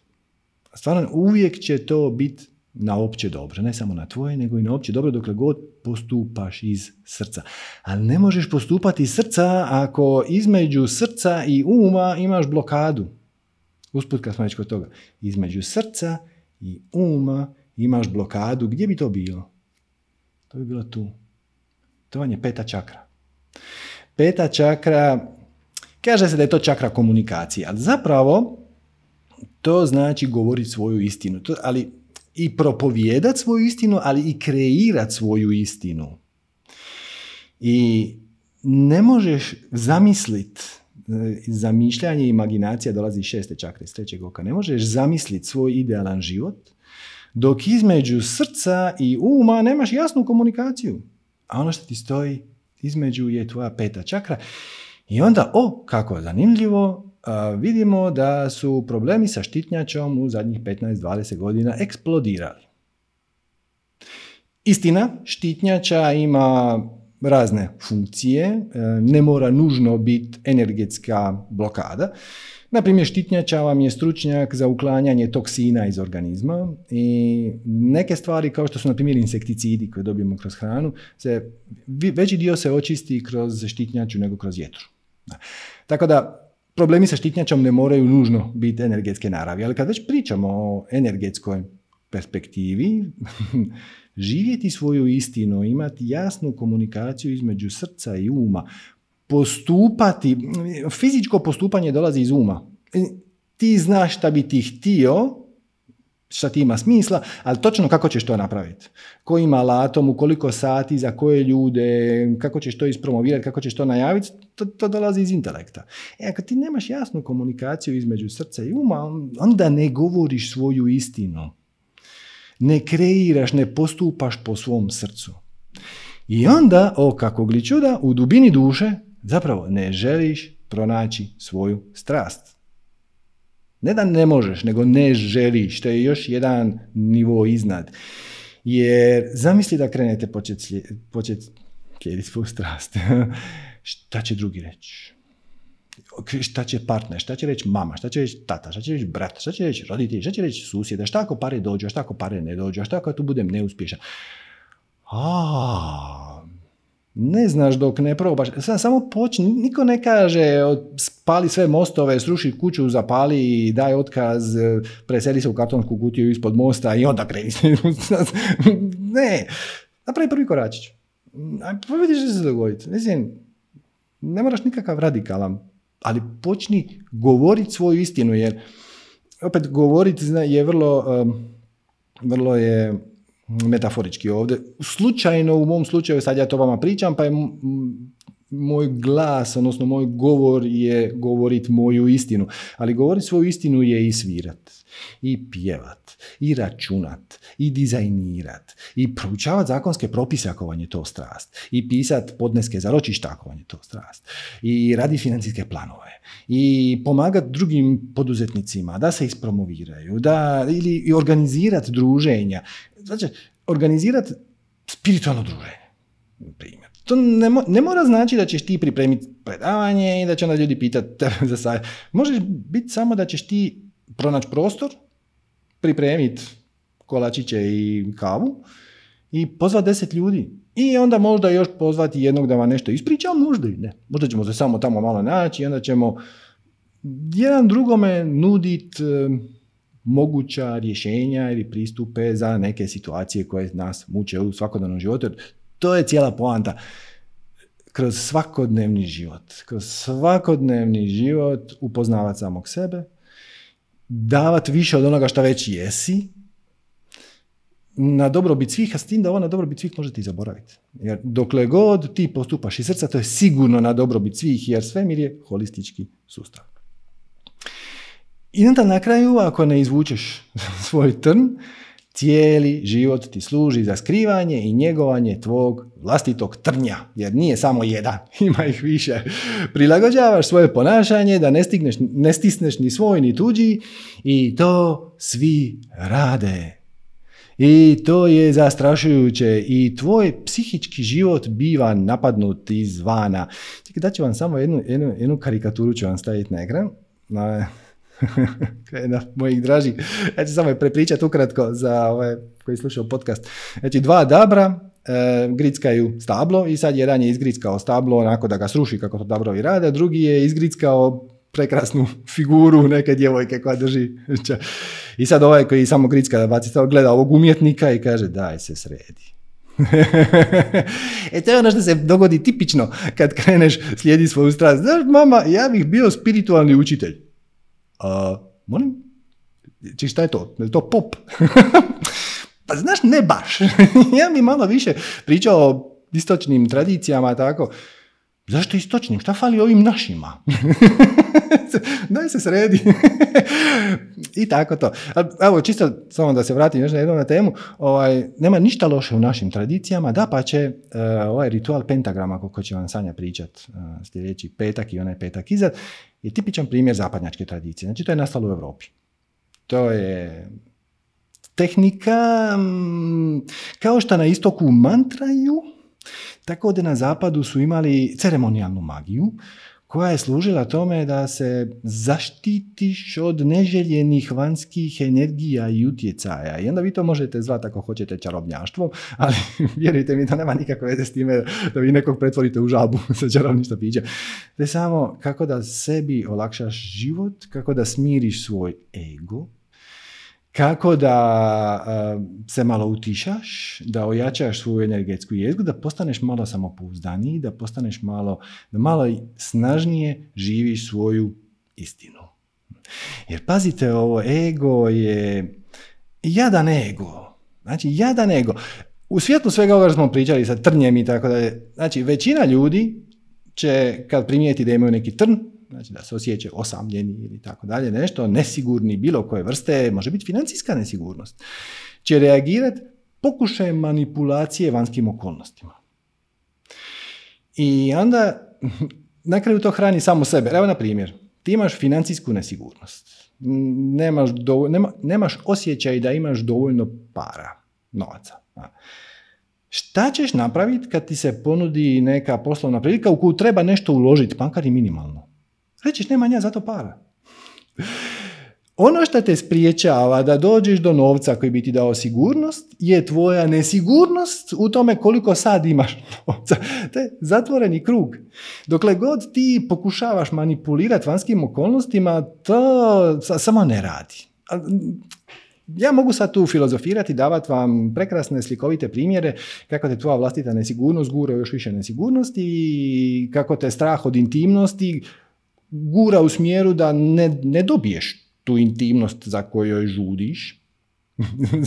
Stvarno, uvijek će to biti na opće dobro, ne samo na tvoje, nego i na opće dobro dokle god postupaš iz srca. Ali ne možeš postupati iz srca ako između srca i uma imaš blokadu. Usput kad smo već kod toga, između srca i uma imaš blokadu, gdje bi to bilo? To bi bilo tu. To vam je peta čakra. Peta čakra, kaže se da je to čakra komunikacije, ali zapravo to znači govoriti svoju istinu. To, ali i propovijedati svoju istinu, ali i kreirati svoju istinu. I ne možeš zamisliti, zamišljanje i imaginacija dolazi iz šeste čakre, iz trećeg oka. Ne možeš zamisliti svoj idealan život dok između srca i uma nemaš jasnu komunikaciju. A ono što ti stoji između je tvoja peta čakra. I onda, o, kako zanimljivo, vidimo da su problemi sa štitnjačom u zadnjih petnaest do dvadeset godina eksplodirali. Istina, štitnjača ima razne funkcije, ne mora nužno biti energetska blokada. Naprimjer, štitnjača vam je stručnjak za uklanjanje toksina iz organizma i neke stvari kao što su, na primjer, insekticidi koje dobijemo kroz hranu, se, veći dio se očisti kroz štitnjaču nego kroz jetru. Tako da, problemi sa štitnjačom ne moraju nužno biti energetske naravi, ali kad već pričamo o energetskoj perspektivi, živjeti svoju istinu, imati jasnu komunikaciju između srca i uma, postupati, fizičko postupanje dolazi iz uma. Ti znaš šta bi ti htio, šta ti ima smisla, ali točno kako ćeš to napraviti. Kojim alatom, u koliko sati, za koje ljude, kako ćeš to ispromovirati, kako ćeš to najaviti, to, to dolazi iz intelekta. E, ako ti nemaš jasnu komunikaciju između srca i uma, onda ne govoriš svoju istinu. Ne kreiraš, ne postupaš po svom srcu. I onda, o kako gli čuda, u dubini duše zapravo ne želiš pronaći svoju strast. Ne da ne možeš, nego ne želiš, što je još jedan nivo iznad. Jer zamisli da krenete početi slijed, počet slijediti svoju strast. Šta će drugi reći? Šta će partner, šta će reći mama, šta će reći tata, šta će reći brat, šta će reći roditelj, šta će reći susjeda, šta ako pare dođu, šta ako pare ne dođu, šta ako tu budem neuspješan. A, ne znaš dok ne probaš. Sam, samo počni, niko ne kaže spali sve mostove, sruši kuću, zapali, daj otkaz, preseli se u kartonsku kutiju ispod mosta i onda kreni se. Ne, napravi prvi koračić. Pa vidiš što će se dogoditi. Mislim, ne moraš nikakav radikalan, ali počni govoriti svoju istinu, jer opet govoriti je vrlo, vrlo je metaforički ovdje. Slučajno, u mom slučaju, sad ja to vama pričam, pa je m- m- moj glas, odnosno moj govor je govoriti moju istinu. Ali govoriti svoju istinu je i svirat, i pjevat, i računat, i dizajnirat, i proučavat zakonske propise ako vam je to strast, i pisat podneske za ročišta ako vam je to strast, i radi financijske planove, i pomagat drugim poduzetnicima da se ispromoviraju, da, ili i organizirat druženja. Znači, organizirat spiritualno druženje, na primjer. To ne, mo- ne mora znači da ćeš ti pripremiti predavanje i da će onda ljudi pitati za savjet. Možeš biti samo da ćeš ti pronaći prostor, pripremiti kolačiće i kavu i pozvati deset ljudi. I onda možda još pozvati jednog da vam nešto ispriča, ali možda i ne. Možda ćemo se samo tamo malo naći i onda ćemo jedan drugome nuditi moguća rješenja ili pristupe za neke situacije koje nas muče u svakodnevnom životu. To je cijela poanta. Kroz svakodnevni život, kroz svakodnevni život upoznavati samog sebe, davati više od onoga što već jesi, na dobrobit svih, a s tim da ovo na dobrobit svih možete i zaboraviti. Jer dokle god ti postupaš iz srca, to je sigurno na dobrobit svih, jer svemir je holistički sustav. I onda na kraju, ako ne izvučeš svoj trn, cijeli život ti služi za skrivanje i njegovanje tvog vlastitog trnja, jer nije samo jedan, ima ih više. Prilagođavaš svoje ponašanje da ne, stigneš, ne stisneš ni svoj ni tuđi i to svi rade. I to je zastrašujuće i tvoj psihički život biva napadnut izvana. Čekaj, daću vam samo jednu, jednu, jednu karikaturu, ću vam staviti na ekran. Na... Jedna mojih dražih. Ja ću samo je prepričati ukratko za ovaj koji slušao podcast. Znači, dva dabra e, grickaju stablo i sad jedan je izgrickao stablo onako da ga sruši kako to dabrovi rade, drugi je izgrickao prekrasnu figuru neke djevojke koja drži. I sad ovaj koji samo gricka baci stablo gleda ovog umjetnika i kaže daj se sredi. E to je ono što se dogodi tipično kad kreneš slijedi svoju strast. Znaš mama, ja bih bio spiritualni učitelj. Uh, molim? Či šta je to? Je to pop? Pa znaš, ne baš. Ja mi malo više pričao o istočnim tradicijama, tako. Zašto istočnim? Šta fali ovim našima? Daj se sredi. I tako to. Evo, čisto samo da se vratim još na jednu na temu. Ovaj, nema ništa loše u našim tradicijama. Da, pa će uh, ovaj ritual pentagrama, kako će vam Sanja pričat uh, sljedeći petak i onaj petak izad, je tipičan primjer zapadnjačke tradicije. Znači, to je nastalo u Europi. To je tehnika m, kao što na istoku mantraju, tako da na zapadu su imali ceremonijalnu magiju koja je služila tome da se zaštitiš od neželjenih vanjskih energija i utjecaja. I onda vi to možete zvati ako hoćete čarobnjaštvom, ali vjerujte mi da nema nikakve veze s time da vi nekog pretvorite u žabu sa čarobništa pića. To je samo kako da sebi olakšaš život, kako da smiriš svoj ego, kako da uh, se malo utišaš, da ojačaš svoju energetsku jezgu, da postaneš malo samopouzdaniji, da postaneš malo, da malo snažnije živiš svoju istinu. Jer pazite, ovo ego je jadan ego. Znači, jadan ego. U svijetu svega ovoga smo pričali sa trnjem i tako dalje. Znači, većina ljudi će, kad primijeti da imaju neki trn, znači da se osjeća osamljeni ili tako dalje, nešto, nesigurni bilo koje vrste, može biti financijska nesigurnost, će reagirati pokušaj manipulacije vanjskim okolnostima. I onda na kraju to hrani samo sebe. Evo na primjer, ti imaš financijsku nesigurnost, nemaš, dovolj, nema, nemaš osjećaj da imaš dovoljno para, novaca. Šta ćeš napraviti kad ti se ponudi neka poslovna prilika u koju treba nešto uložiti, makar i minimalno? Rećiš, nema nja zato para. Ono što te spriječava da dođeš do novca koji bi ti dao sigurnost je tvoja nesigurnost u tome koliko sad imaš novca. To je zatvoreni krug. Dokle god ti pokušavaš manipulirati vanjskim okolnostima, to samo ne radi. Ja mogu sad tu filozofirati, davati vam prekrasne slikovite primjere kako te tvoja vlastita nesigurnost gura još više nesigurnosti i kako te strah od intimnosti gura u smjeru da ne, ne dobiješ tu intimnost za kojoj žudiš,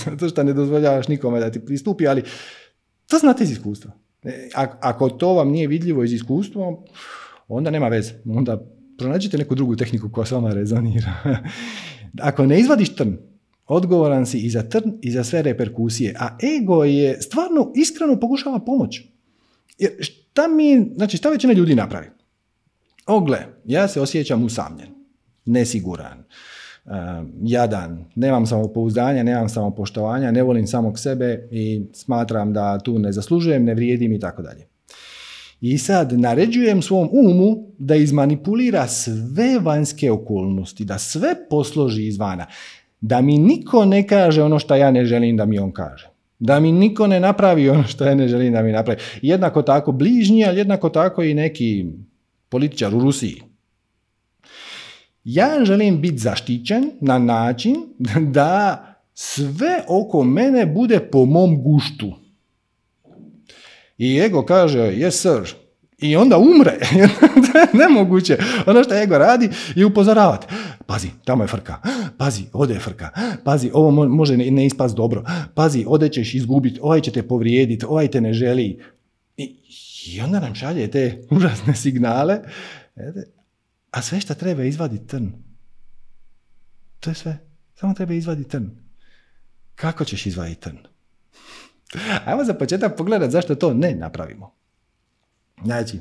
zato što ne dozvoljavaš nikome da ti pristupi, ali to znate iz iskustva. A, ako to vam nije vidljivo iz iskustva, onda nema veze. Onda pronađite neku drugu tehniku koja s vama rezonira. Ako ne izvadiš trn, odgovoran si i za trn i za sve reperkusije, a ego je stvarno iskreno pokušava pomoći. Jer šta mi, znači šta većina ljudi napravi? O gle, ja se osjećam usamljen, nesiguran, uh, jadan, nemam samopouzdanja, nemam samopoštovanja, ne volim samog sebe i smatram da tu ne zaslužujem, ne vrijedim i tako dalje. I sad naređujem svom umu da izmanipulira sve vanjske okolnosti, da sve posloži izvana, da mi niko ne kaže ono što ja ne želim da mi on kaže. Da mi niko ne napravi ono što ja ne želim da mi napravi. Jednako tako bližnji, ali jednako tako i neki političar u Rusiji. Ja želim biti zaštićen na način da sve oko mene bude po mom guštu. I ego kaže, yes sir, i onda umre. To je nemoguće. Ono što ego radi je upozoravati. Pazi, tamo je frka. Pazi, ovdje je frka. Pazi, ovo može ne ispast dobro. Pazi, ovdje ćeš izgubiti, ovaj će te povrijediti, ovaj te ne želi. I... I onda nam šalje te užasne signale, a sve što treba je izvaditi trn. To je sve. Samo treba izvaditi trn. Kako ćeš izvaditi trn? Ajmo za početak pogledati zašto to ne napravimo. Znači,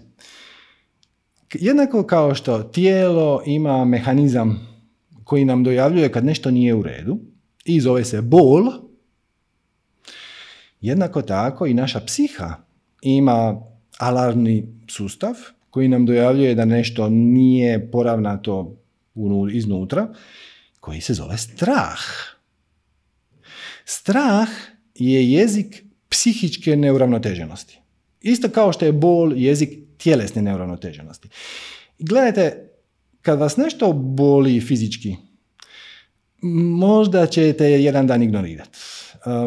jednako kao što tijelo ima mehanizam koji nam dojavljuje kad nešto nije u redu i zove se bol, jednako tako i naša psiha ima alarmni sustav koji nam dojavljuje da nešto nije poravnato iznutra, koji se zove strah. Strah je jezik psihičke neuravnoteženosti. Isto kao što je bol jezik tjelesne neuravnoteženosti. Gledajte, kad vas nešto boli fizički, možda ćete jedan dan ignorirati.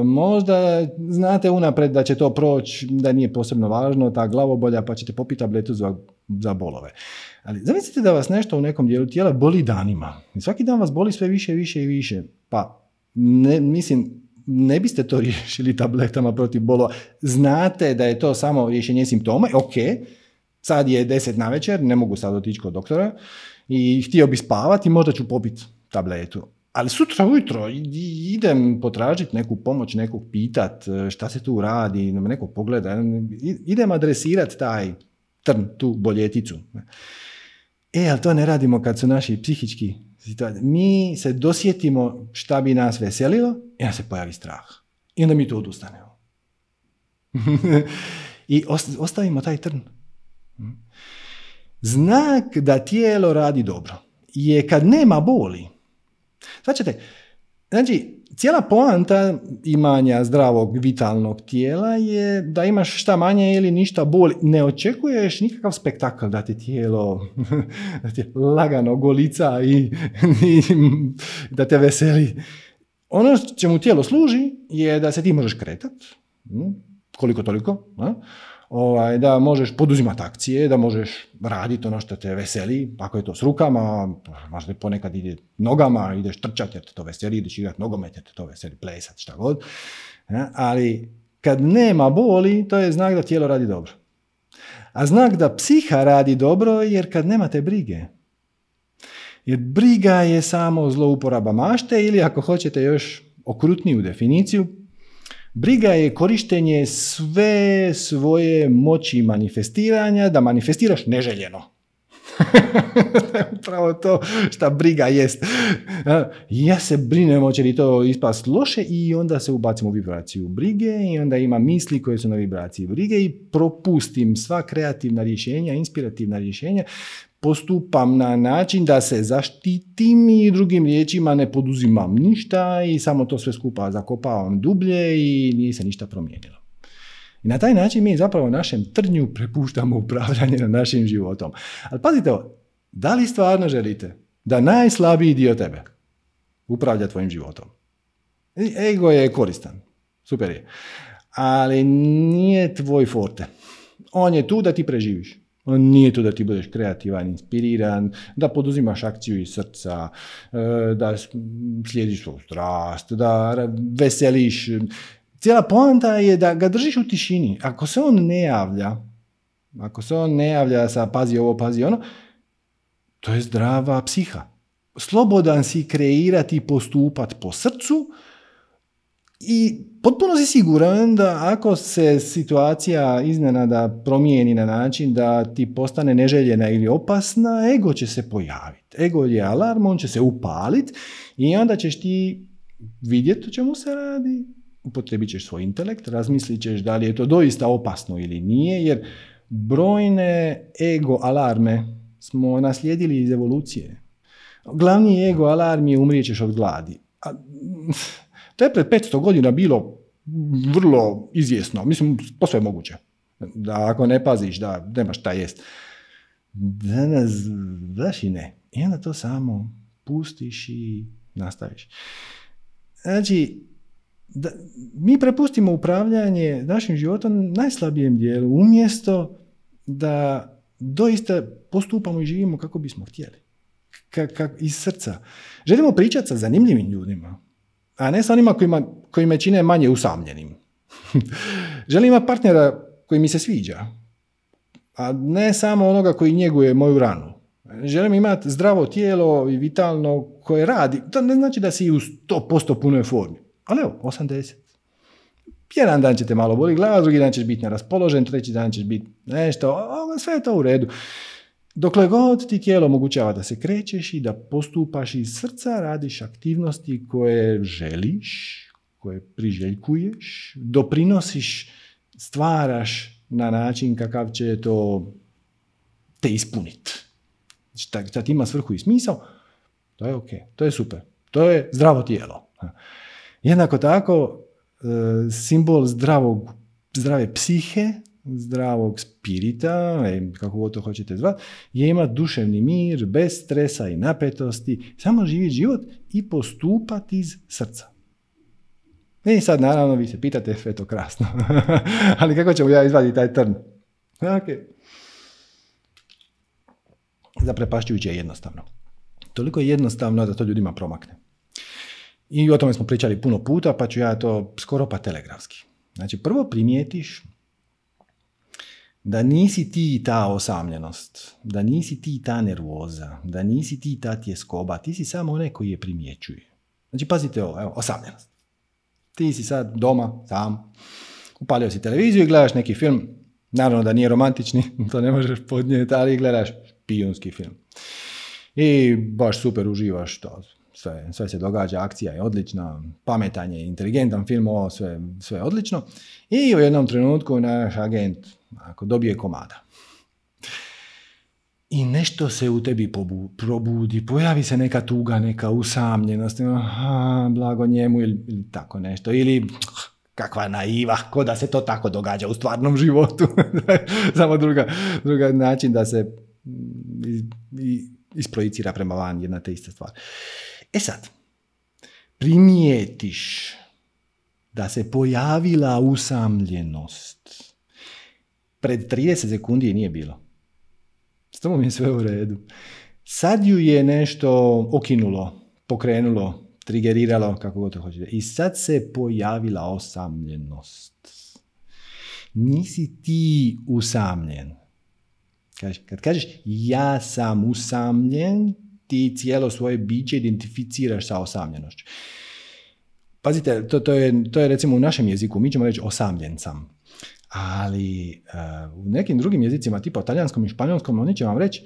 Možda znate unapred da će to proći, da nije posebno važno, ta glavobolja, pa ćete popiti tabletu za, za bolove. Ali zamislite da vas nešto u nekom dijelu tijela boli danima. I svaki dan vas boli sve više, više i više. Pa, ne, mislim, ne biste to riješili tabletama protiv bolova. Znate da je to samo rješenje simptoma, ok, Sad je deset na večer, ne mogu sad otići kod doktora i htio bi spavati, možda ću popiti tabletu. Ali sutra ujutro idem potražiti neku pomoć, nekog pitat šta se tu radi, nekog pogleda. Idem adresirati taj trn, tu boljeticu. E, ali to ne radimo kad su naši psihički situacije. Mi se dosjetimo šta bi nas veselilo i onda se pojavi strah. I onda mi to odustanemo. I ostavimo taj trn. Znak da tijelo radi dobro je kad nema boli. Znači, znači, cijela poanta imanja zdravog, vitalnog tijela je da imaš šta manje ili ništa boli. Ne očekuješ nikakav spektakl da ti tijelo da ti lagano golica i, i da te veseli. Ono čemu tijelo služi je da se ti možeš kretati, koliko toliko, a? Ovaj, da možeš poduzimati akcije, da možeš raditi ono što te veseli, ako je to s rukama, možda ponekad ide nogama, ideš trčati jer te to veseli, ideš igrati nogomet jer te to veseli, plesati, šta god. Ja, ali kad nema boli, to je znak da tijelo radi dobro. A znak da psiha radi dobro jer kad nemate brige. Jer briga je samo zlouporaba mašte ili ako hoćete još okrutniju definiciju, briga je korištenje sve svoje moći manifestiranja da manifestiraš neželjeno. To je upravo to šta briga jest. Ja se brinem hoće li to ispast loše i onda se ubacim u vibraciju brige i onda ima misli koje su na vibraciji brige i propustim sva kreativna rješenja, inspirativna rješenja. Postupam na način da se zaštitim i drugim riječima ne poduzimam ništa i samo to sve skupa zakopavam dublje i nije se ništa promijenilo. I na taj način mi zapravo našem trnju prepuštamo upravljanje na našim životom. Ali pazite ovo, da li stvarno želite da najslabiji dio tebe upravlja tvojim životom? Ego je koristan, super je, ali nije tvoj forte. On je tu da ti preživiš. Nije to da ti budeš kreativan, inspiriran, da poduzimaš akciju iz srca, da slijediš svoju strast, da veseliš. Cijela poanta je da ga držiš u tišini. Ako se on ne javlja, ako se on ne javlja sa pazi ovo, pazi ono, to je zdrava psiha. Slobodan si kreirati i postupati po srcu i potpuno si siguran da ako se situacija iznenada promijeni na način da ti postane neželjena ili opasna, ego će se pojaviti. Ego je alarm, on će se upaliti i onda ćeš ti vidjeti o čemu se radi. Upotrijebit ćeš svoj intelekt, razmislit ćeš da li je to doista opasno ili nije, jer brojne ego alarme smo naslijedili iz evolucije. Glavni ego alarm je umrijet ćeš od gladi. A, to je pred petsto godina bilo vrlo izvjesno. Mislim, posve je moguće. Da ako ne paziš, da nemaš šta jest. Danas, znaš i ne. I onda to samo pustiš i nastaviš. Znači, da, mi prepustimo upravljanje našim životom najslabijem dijelu, umjesto da doista postupamo i živimo kako bismo htjeli. Ka, ka, iz srca. Želimo pričati sa zanimljivim ljudima, a ne sa onima kojima, koji me čine manje usamljenim. Želim imati partnera koji mi se sviđa, a ne samo onoga koji njeguje moju ranu. Želim imati zdravo tijelo i vitalno koje radi. To ne znači da si u sto posto punoj formi, ali evo, osamdeset. Jedan dan će te malo boli glava, drugi dan ćeš biti neraspoložen, treći dan ćeš biti nešto, sve je to u redu. Dokle god ti tijelo omogućava da se krećeš i da postupaš iz srca, radiš aktivnosti koje želiš, koje priželjkuješ, doprinosiš, stvaraš na način kakav će to te ispuniti. Znači, da ti ima svrhu i smisao, to je ok, to je super, to je zdravo tijelo. Jednako tako, simbol zdravog, zdrave psihe, zdravog spirita, kako god to hoćete zvati, je imati duševni mir, bez stresa i napetosti, samo živjeti život i postupati iz srca. I sad, naravno, vi se pitate, sve to krasno, ali kako ćemo ja izvaditi taj trn? Okay. Zaprepašćujuće je jednostavno. Toliko je jednostavno da to ljudima promakne. I o tome smo pričali puno puta, pa ću ja to skoro pa telegrafski. Znači, prvo primijetiš da nisi ti ta osamljenost, da nisi ti ta nervoza, da nisi ti ta tjeskoba, ti si samo onaj koji je primjećuje. Znači, pazite ovo, evo, osamljenost. Ti si sad doma, sam, upalio si televiziju i gledaš neki film, naravno da nije romantični, to ne možeš podnijeti, ali gledaš špijunski film. I baš super uživaš to. Sve, sve se događa, akcija je odlična, pametan je, inteligentan film, ovo sve, sve je odlično. I u jednom trenutku naš agent ako dobije komada. I nešto se u tebi pobu, probudi, pojavi se neka tuga, neka usamljenost, aha, blago njemu ili, ili tako nešto. Ili kakva naiva, ko da se to tako događa u stvarnom životu. Samo druga, druga način da se iz, isprojicira prema van jedna te ista stvar. E sad, primijetiš da se pojavila usamljenost. Pred trideset sekundi je nije bilo. S tomu mi je sve u redu. Sad ju je nešto okinulo, pokrenulo, trigeriralo, kako god to hoćete. I sad se pojavila osamljenost. Nisi ti usamljen. Kad kažeš ja sam usamljen, ti cijelo svoje biće identificiraš sa osamljenošću. Pazite, to, to, je, to je recimo u našem jeziku, mi ćemo reći osamljen sam. Ali uh, u nekim drugim jezicima, tipa talijanskom i španjolskom, oni će vam reći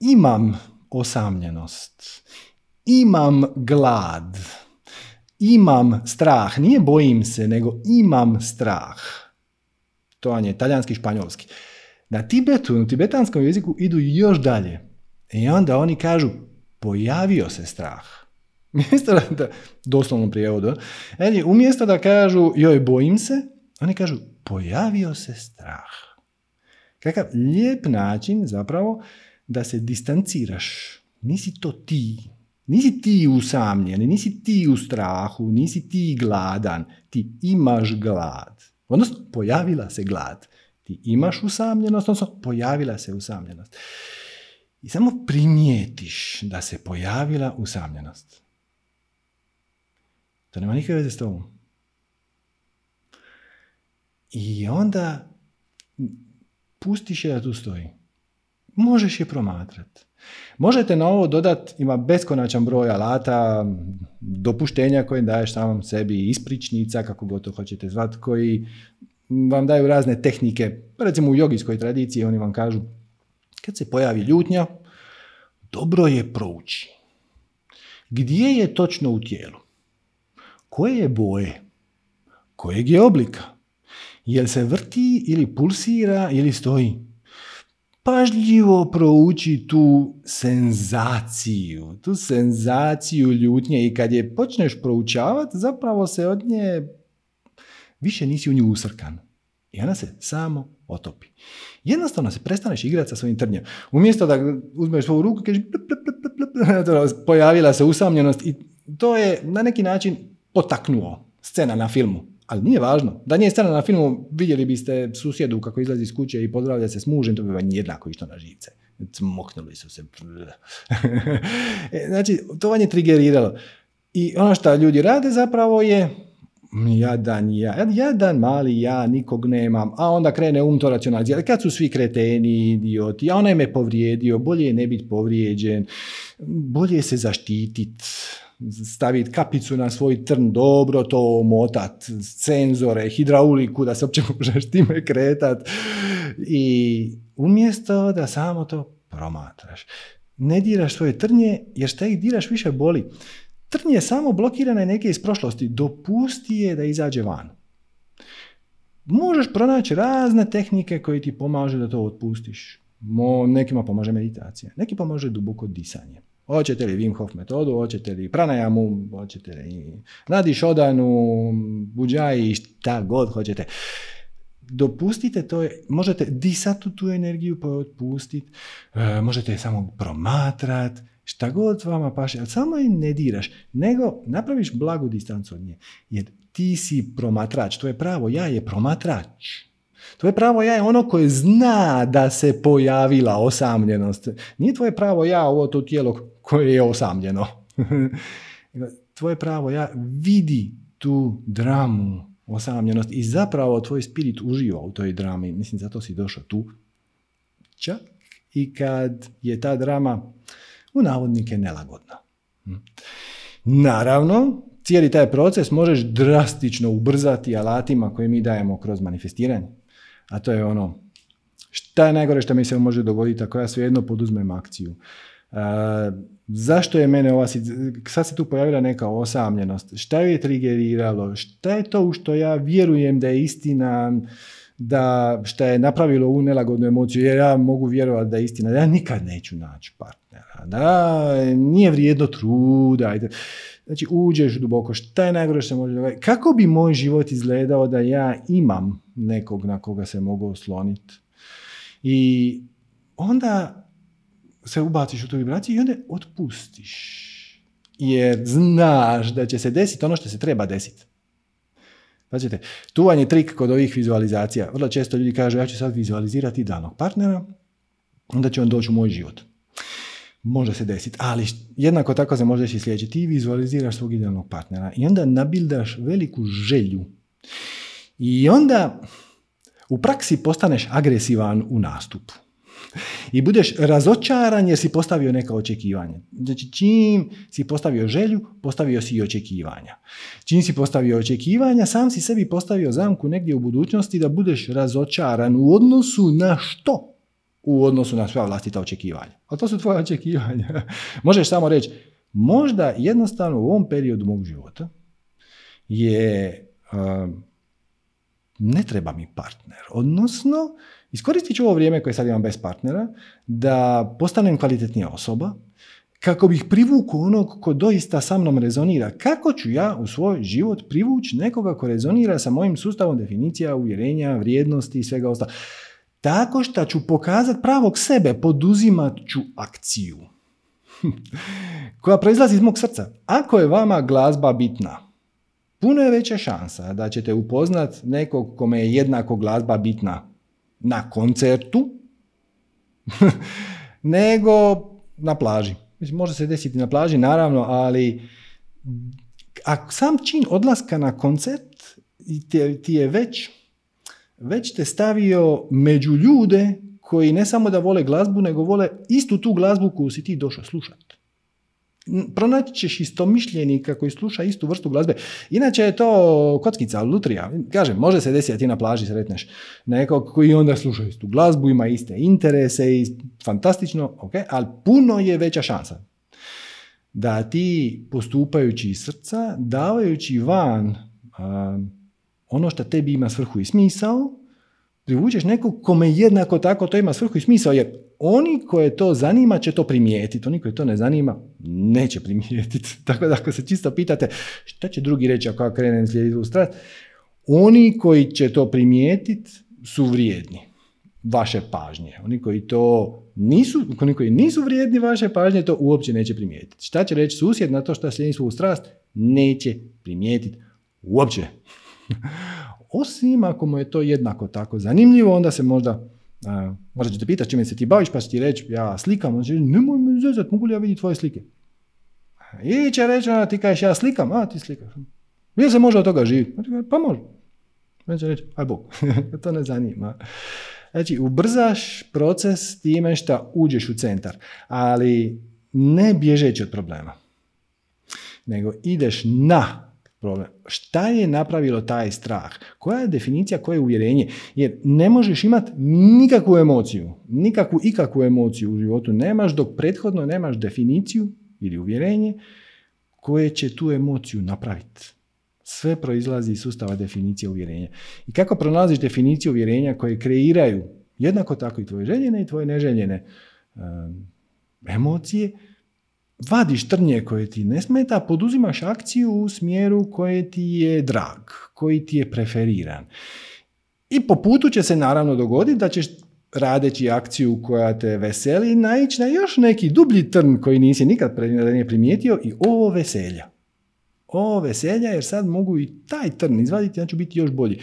imam osamljenost, imam glad, imam strah. Nije bojim se, nego imam strah. To vam je talijanski i španjolski. Na Tibetu, na tibetanskom jeziku idu još dalje. I onda oni kažu, pojavio se strah. Umjesto da, doslovno prijevodu, ali umjesto da kažu, joj, bojim se, oni kažu, pojavio se strah. Kakav lijep način zapravo da se distanciraš. Nisi to ti. Nisi ti usamljen, nisi ti u strahu, nisi ti gladan. Ti imaš glad. Odnosno, pojavila se glad. Ti imaš usamljenost, odnosno pojavila se usamljenost. I samo primijetiš da se pojavila usamljenost. To nema nikakve veze s tobom. I onda pustiš je da tu stoji. Možeš je promatrati. Možete na ovo dodati, ima beskonačan broj alata, dopuštenja koje daješ samom sebi, ispričnica, kako god to hoćete zvati, koji vam daju razne tehnike. Recimo u jogijskoj tradiciji oni vam kažu kad se pojavi ljutnja, dobro je prouči. Gdje je točno u tijelu? Koje je boje? Kojeg je oblika? Jel se vrti ili pulsira ili stoji? Pažljivo prouči tu senzaciju, tu senzaciju ljutnje i kad je počneš proučavati, zapravo se od nje više nisi u nju usrkan. I ona se samo otopi. Jednostavno se prestaneš igrati sa svojim trnjem. Umjesto da uzmeš svoju ruku i kažeš pojavila se usamljenost i to je na neki način potaknuo scena na filmu. Ali nije važno. Da nije scena na filmu, vidjeli biste susjedu kako izlazi iz kuće i pozdravlja se s mužem, to bi vam jednako išlo na živce. Cmoknuli su se. Znači, to vam je trigeriralo. I ono što ljudi rade zapravo je jadan ja, jadan mali ja, nikog nemam, a onda krene um to racionalizirati. Kad su svi kreteni, idioti, a onaj me povrijedio, bolje je ne biti povrijeđen, bolje je se zaštititi, staviti kapicu na svoj trn, dobro to omotat, senzore, hidrauliku, da se uopće možeš time kretat. I umjesto da samo to promatraš. Ne diraš svoje trnje, jer šta ih diraš više boli. Trnje samo blokirane neke iz prošlosti, dopusti je da izađe van. Možeš pronaći razne tehnike koje ti pomažu da to otpustiš. Mo, nekima pomaže meditacija, neki pomaže duboko disanje. Hoćete li Wim Hof metodu, hoćete li pranajamu, hoćete li nadiš odanu, buđaji, šta god hoćete. Dopustite to, je, možete disati tu energiju pa otpustiti, e, možete je samo promatrati, šta god vama paše, ali samo je ne diraš, nego napraviš blagu distancu od nje. Jer ti si promatrač, tvoje pravo ja je promatrač. Tvoje pravo ja je ono koje zna da se pojavila osamljenost. Nije tvoje pravo ja ovo to tijelo koje je osamljeno. Tvoje pravo ja vidi tu dramu, osamljenost i zapravo tvoj spirit uživa u toj drami. Mislim, zato si došao tu osjeća i kad je ta drama u navodnike nelagodna. Naravno, cijeli taj proces možeš drastično ubrzati alatima koje mi dajemo kroz manifestiranje. A to je ono, šta je najgore što mi se može dogoditi ako ja svejedno poduzmem akciju? E, zašto je mene ova, sad se tu pojavila neka osamljenost, šta je trigeriralo, šta je to u što ja vjerujem da je istina, da šta je napravilo u nelagodnu emociju, jer ja mogu vjerovati da je istina, da ja nikad neću naći partnera, da nije vrijedno truda. Znači uđeš duboko, šta je najgore što može dogoditi, kako bi moj život izgledao da ja imam nekog na koga se mogu osloniti. I onda se ubaciš u tu vibraciju i onda otpustiš. Jer znaš da će se desiti ono što se treba desiti. Znači, tu vam je trik kod ovih vizualizacija. Vrlo često ljudi kažu, ja ću sad vizualizirati danog partnera, onda će on doći u moj život. Može se desiti, ali jednako tako se možeš i slijedeći. Ti vizualiziraš svog idealnog partnera i onda nabildaš veliku želju. I onda u praksi postaneš agresivan u nastupu. I budeš razočaran jer si postavio neka očekivanja. Znači čim si postavio želju, postavio si i očekivanja. Čim si postavio očekivanja, sam si sebi postavio zamku negdje u budućnosti da budeš razočaran u odnosu na što? U odnosu na svoja vlastita očekivanja. A to su tvoje očekivanja. Možeš samo reći, možda jednostavno u ovom periodu mog života je... Um, ne treba mi partner, odnosno iskoristit ću ovo vrijeme koje sad imam bez partnera da postanem kvalitetnija osoba kako bih privukao onog ko doista sa mnom rezonira. Kako ću ja u svoj život privući nekoga ko rezonira sa mojim sustavom definicija, uvjerenja, vrijednosti i svega ostalo? Tako što ću pokazati pravog sebe, poduzimat ću akciju koja proizlazi iz mog srca. Ako je vama glazba bitna, puno je veća šansa da ćete upoznat nekog kome je jednako glazba bitna na koncertu nego na plaži. Mislim, može se desiti na plaži, naravno, ali a sam čin odlaska na koncert ti je već, već te stavio među ljude koji ne samo da vole glazbu, nego vole istu tu glazbu koju si ti došao slušati. Pronaći ćeš istomišljenika koji sluša istu vrstu glazbe. Inače je to kockica, lutrija. Kažem, može se desiti da ti na plaži sretneš nekog koji onda sluša istu glazbu, ima iste interese i fantastično, okay, ali puno je veća šansa da ti postupajući iz srca, davajući van um, ono što tebi ima svrhu i smisao, privučeš nekog kome jednako tako to ima svrhu i smisao, jer oni koje to zanima će to primijetiti, oni koje to ne zanima neće primijetiti. Tako da ako se čisto pitate šta će drugi reći ako ja krenem slijediti u strast, oni koji će to primijetiti su vrijedni vaše pažnje. Oni koji to nisu, oni koji nisu vrijedni vaše pažnje to uopće neće primijetiti. Šta će reći susjed na to što slijedi svoju strast? Neće primijetiti uopće. Osim ako mu je to jednako tako zanimljivo, onda se možda Uh, možda ću te pitati čime se ti baviš, pa ću ti reći ja slikam, on će reći nemoj me zezat, mogu li ja vidjeti tvoje slike? I će reći ona, ti kažeš ja slikam, a ti slikaš. Ili se može od toga živjeti? Pa može. On će reći aj Bog, to ne zanima. Znači ubrzaš proces time što uđeš u centar, ali ne bježeći od problema, nego ideš na problem. Šta je napravilo taj strah? Koja je definicija, koje je uvjerenje? Jer ne možeš imati nikakvu emociju, nikakvu ikakvu emociju u životu nemaš dok prethodno nemaš definiciju ili uvjerenje koje će tu emociju napraviti. Sve proizlazi iz sustava definicije uvjerenja. I kako pronalaziš definiciju uvjerenja koje kreiraju jednako tako i tvoje željene i tvoje neželjene um, emocije, vadiš trnje koje ti ne smeta, poduzimaš akciju u smjeru koji ti je drag, koji ti je preferiran. I po putu će se naravno dogoditi da ćeš radeći akciju koja te veseli naići na još neki dublji trn koji nisi nikad ranije primijetio i ovo veselja. Ovo veselja jer sad mogu i taj trn izvaditi, ja ću biti još bolji.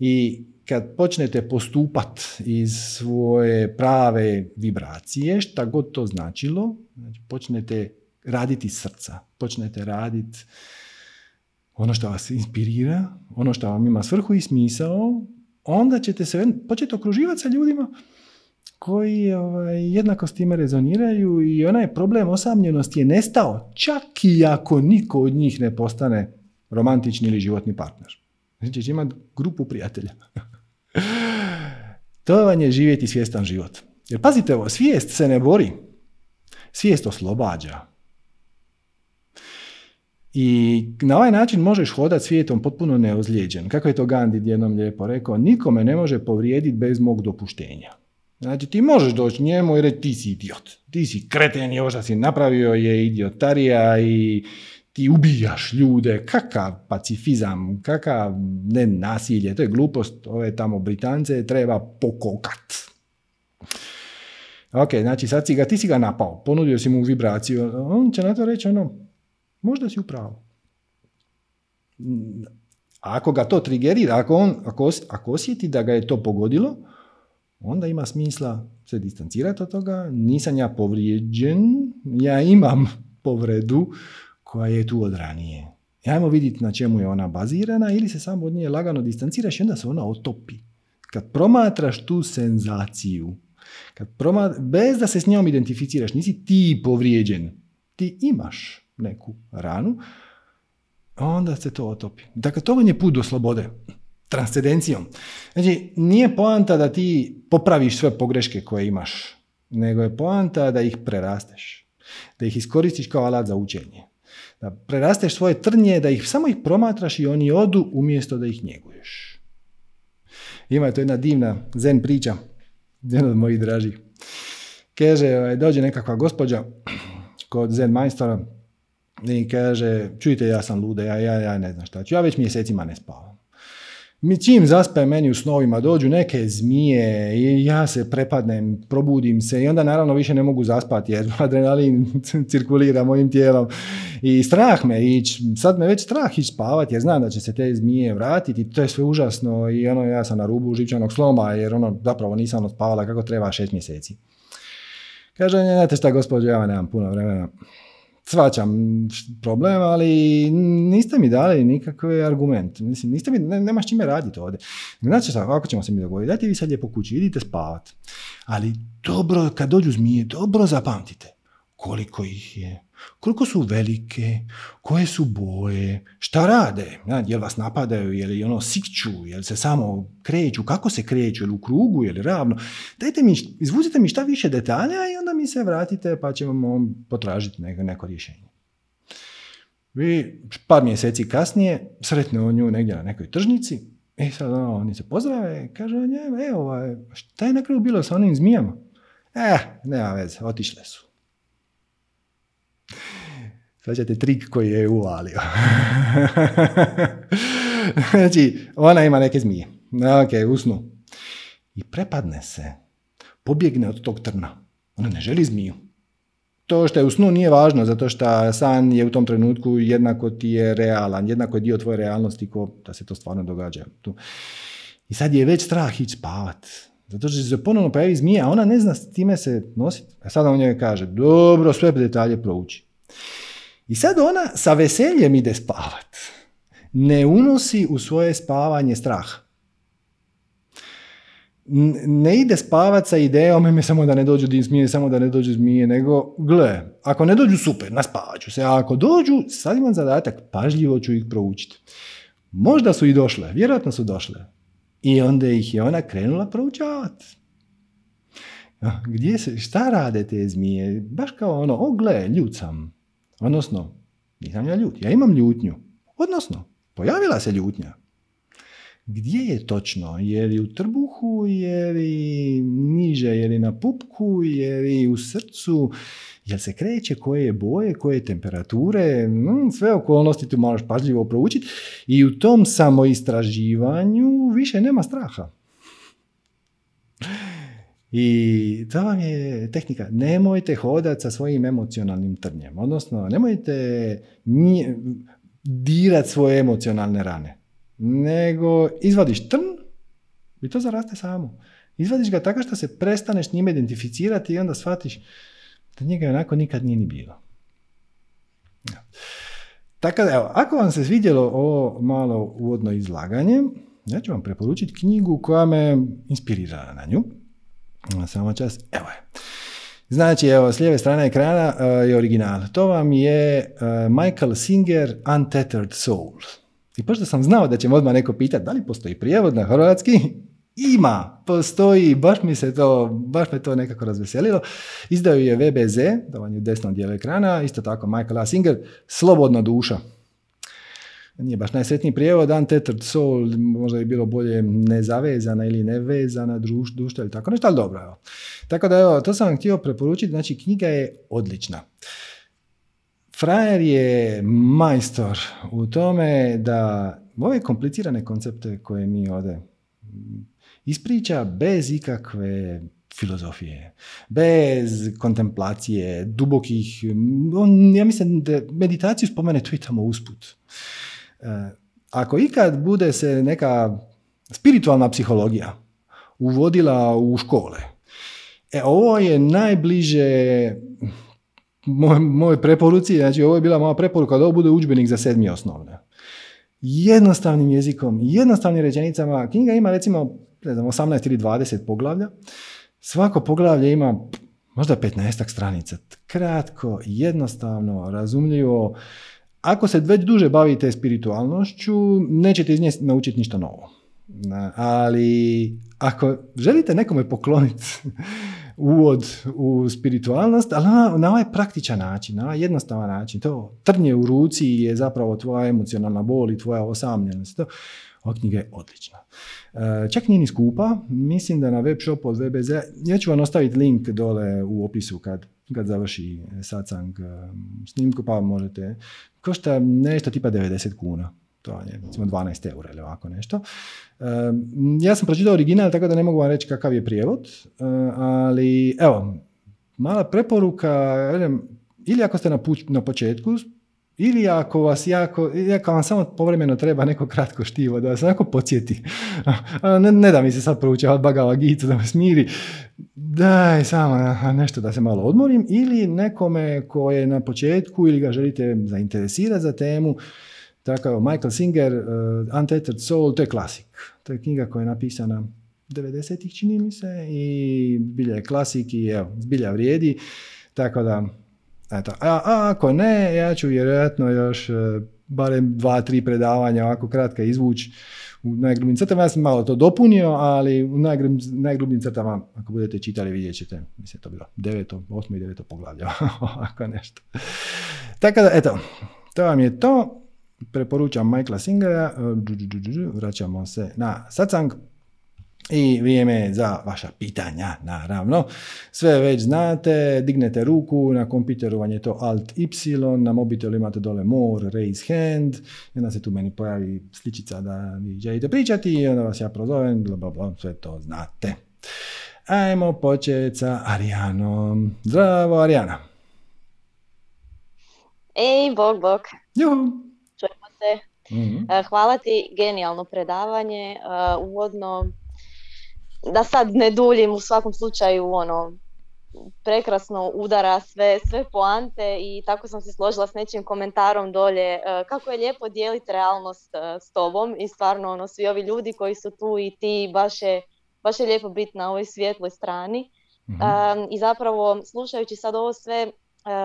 I kad počnete postupat iz svoje prave vibracije, šta god to značilo, znači počnete raditi srca, počnete raditi ono što vas inspirira, ono što vam ima svrhu i smisao, onda ćete se početi okruživati sa ljudima koji ovaj, jednako s time rezoniraju i onaj problem osamljenosti je nestao, čak i ako niko od njih ne postane romantični ili životni partner. Znači će imati grupu prijatelja. To vam je živjeti svjestan život. Jer pazite ovo, svijest se ne bori. Svijest oslobađa. I na ovaj način možeš hodati svijetom potpuno neozlijeđen. Kako je to Gandhi jednom lijepo rekao, nikome ne može povrijediti bez mog dopuštenja. Znači ti možeš doći njemu i reći ti si idiot, ti si kreten i ovo što si napravio je idiotarija i ti ubijaš ljude, kakav pacifizam, kakav ne nasilje, to je glupost, ove tamo Britance treba pokokat. Ok, znači sad si ga, ti si ga napao, ponudio si mu vibraciju, on će na to reći ono, možda si u pravu. Ako ga to trigerira, ako, on, ako, ako osjeti da ga je to pogodilo, onda ima smisla se distancirati od toga. Nisam ja povrijeđen, ja imam povredu koja je tu od ranije. Ajmo vidjeti na čemu je ona bazirana ili se samo od nje lagano distanciraš i onda se ona otopi. Kad promatraš tu senzaciju, kad promatra, bez da se s njom identificiraš, nisi ti povrijeđen, ti imaš neku ranu, onda se to otopi. Dakle, to vam je put do slobode, transcendencijom. Znači, nije poanta da ti popraviš sve pogreške koje imaš, nego je poanta da ih prerasteš, da ih iskoristiš kao alat za učenje. Da prerasteš svoje trnje, da ih samo ih promatraš i oni odu umjesto da ih njeguješ. Ima je to jedna divna zen priča, jedan od mojih dražih. Kaže, dođe nekakva gospođa kod zen majstora i kaže, čujte, ja sam luda, ja, ja, ja ne znam šta ću, ja već mjesecima ne spavam. Mi čim zaspe, meni u snovima dođu neke zmije i ja se prepadnem, probudim se i onda naravno više ne mogu zaspati jer adrenalin cirkulira mojim tijelom i strah me ići, sad me već strah ići spavati jer znam da će se te zmije vratiti, to je sve užasno i ono, ja sam na rubu živčanog sloma jer ono, zapravo nisam spavala kako treba šest mjeseci. Kaže, ne, znate šta gospođo, ja nemam puno vremena. Svačam problem, ali niste mi dali nikakve argument. Mislim, niste mi, ne, nemaš čime raditi ovdje. Znači šta, ako ćemo se mi dogovoriti, dajte vi sad lijepo kući, idite spavati. Ali dobro, kad dođu zmije, dobro zapamtite koliko ih je, koliko su velike, koje su boje, šta rade, jel vas napadaju, jel ono sikću, jel se samo kreću, kako se kreću, jel u krugu, jel ravno. Dajte mi, izvucite mi šta više detalja i onda mi se vratite pa ćemo potražiti neko, neko rješenje. I par mjeseci kasnije sretne on nju negdje na nekoj tržnici i sad ono, oni se pozdrave, kaže, e, ovaj, šta je na kraju bilo sa onim zmijama? Eh, nema veze, otišle su. Svaćate trik koji je uvalio. Znači, ona ima neke zmije. Ok, usnu. I prepadne se. Pobjegne od tog trna. Ona ne želi zmiju. To što je u snu nije važno, zato što san je u tom trenutku jednako ti je realan, jednako je dio tvoje realnosti ko da se to stvarno događa. Tu. I sad je već strah ići spavat. Zato što se ponovno pojavi zmija, a ona ne zna s time se nositi. A sada on njoj kaže, dobro, sve detalje prouči. I sad ona sa veseljem ide spavat. Ne unosi u svoje spavanje strah. Ne ide spavat sa idejom, samo da ne dođu zmije, samo da ne dođu zmije, nego, gle, ako ne dođu, super, naspavat ću se. A ako dođu, sad imam zadatak, pažljivo ću ih proučiti. Možda su i došle, vjerojatno su došle. I onda ih je ona krenula proučavati. Gdje se, šta rade te zmije? Baš kao ono, o gle, ljut sam. Odnosno, nisam ja ljut, ja imam ljutnju. Odnosno, pojavila se ljutnja. Gdje je točno? Je li u trbuhu, je li niže, je li na pupku, je li u srcu? Jel se kreće, koje je boje, koje temperature, mm, sve okolnosti tu moraš pažljivo proučiti i u tom samoistraživanju više nema straha. I to vam je tehnika. Nemojte hodati sa svojim emocionalnim trnjem, odnosno nemojte nje, dirati svoje emocionalne rane, nego izvadiš trn i to zaraste samo. Izvadiš ga tako što se prestaneš njime identificirati i onda shvatiš da njega onako nikad nije ni bilo. Ja. Tako da, evo, ako vam se svidjelo ovo malo uvodno izlaganje, ja ću vam preporučiti knjigu koja me inspirirala na nju. Samo čas, evo je. Znači, evo, s lijeve strane ekrana uh, je original. To vam je uh, Michael Singer, Untethered Soul. I pošto sam znao da će me odmah neko pitati da li postoji prijevod na hrvatski, ima, postoji, baš mi se to, baš me to nekako razveselilo. Izdao je V B Z, to vam je u desnom dijelu ekrana, isto tako Michael Singer, Slobodna duša. Nije baš najsretniji prijevod, Untethered Soul, možda bi bilo bolje nezavezana ili nevezana druš, duša ili tako nešto, ali dobro, evo. Tako da, evo, to sam vam htio preporučiti, znači knjiga je odlična. Frajer je majstor u tome da ove komplicirane koncepte koje mi ovdje ispriča bez ikakve filozofije, bez kontemplacije, dubokih, on, ja mislim da meditaciju spomene tu i tamo usput. E, ako ikad bude se neka spiritualna psihologija uvodila u škole, e, ovo je najbliže moj, moj preporuci, znači ovo je bila moja preporuka da ovo bude udžbenik za sedmi osnovne. Jednostavnim jezikom, jednostavnim rečenicama, knjiga ima recimo ne znam, osamnaest ili dvadeset poglavlja, svako poglavlje ima možda petnaestak stranica, kratko, jednostavno, razumljivo. Ako se već duže bavite spiritualnošću, nećete iz nje naučiti ništa novo. Ali ako želite nekome pokloniti uvod u spiritualnost, ali na, na ovaj praktičan način, na ovaj jednostavan način, to trnje u ruci je zapravo tvoja emocionalna bol i tvoja osamljenost. To, ova knjiga je odlična. Čak nije ni skupa, mislim da na web shopu od V B Z, ja ću vam ostaviti link dole u opisu kad, kad završi satsang snimku, pa možete, košta nešto tipa devedeset kuna, to je recimo dvanaest eura ili ovako nešto. Ja sam pročitao original, tako da ne mogu vam reći kakav je prijevod, ali evo, mala preporuka, ili ako ste na, puč, na početku, ili ako vas jako, ako vam samo povremeno treba neko kratko štivo da vas onako podsjeti. Ne, ne da mi se sad proučava Bhagavad Gita da me smiri. Daj samo nešto da se malo odmorim. Ili nekome ko je na početku ili ga želite zainteresirati za temu. Tako, Michael Singer, uh, Untethered Soul, to je klasik. To je knjiga koja je napisana devedesetih čini mi se i zbilja je klasik i evo, zbilja vrijedi. Tako da eto. A, a ako ne, ja ću vjerojatno još e, barem dva, tri predavanja ovako kratka izvući u najgrubnim crtama. Ja sam malo to dopunio, ali u najgrub, najgrubnim crtama, ako budete čitali, vidjet ćete, mislim to bilo deveto, osmo i deveto poglavlje, ovako nešto. Tako da, eto, to vam je to. Preporučam Michaela Singera, vraćamo se na satsang. I vrijeme za vaša pitanja, naravno. Sve već znate, dignete ruku, na kompjuteru vam je to Alt-Y, na mobitelu imate dole more, raise hand, i onda se tu meni pojavi sličica da vi želite pričati i onda vas ja prozovem, bla, bla, bla, sve to znate. Ajmo početi sa Arijanom. Zdravo, Arijana. Ej, bok, bok. Juhu. Čujemo se. Mm-hmm. Hvala ti, genijalno predavanje. Uvodno da sad ne duljim, u svakom slučaju ono prekrasno udara sve, sve poante i tako sam se složila s nečim komentarom dolje kako je lijepo dijeliti realnost s tobom i stvarno ono svi ovi ljudi koji su tu i ti baš je, baš je lijepo biti na ovoj svijetloj strani. Mm-hmm. Um, i zapravo slušajući sad ovo sve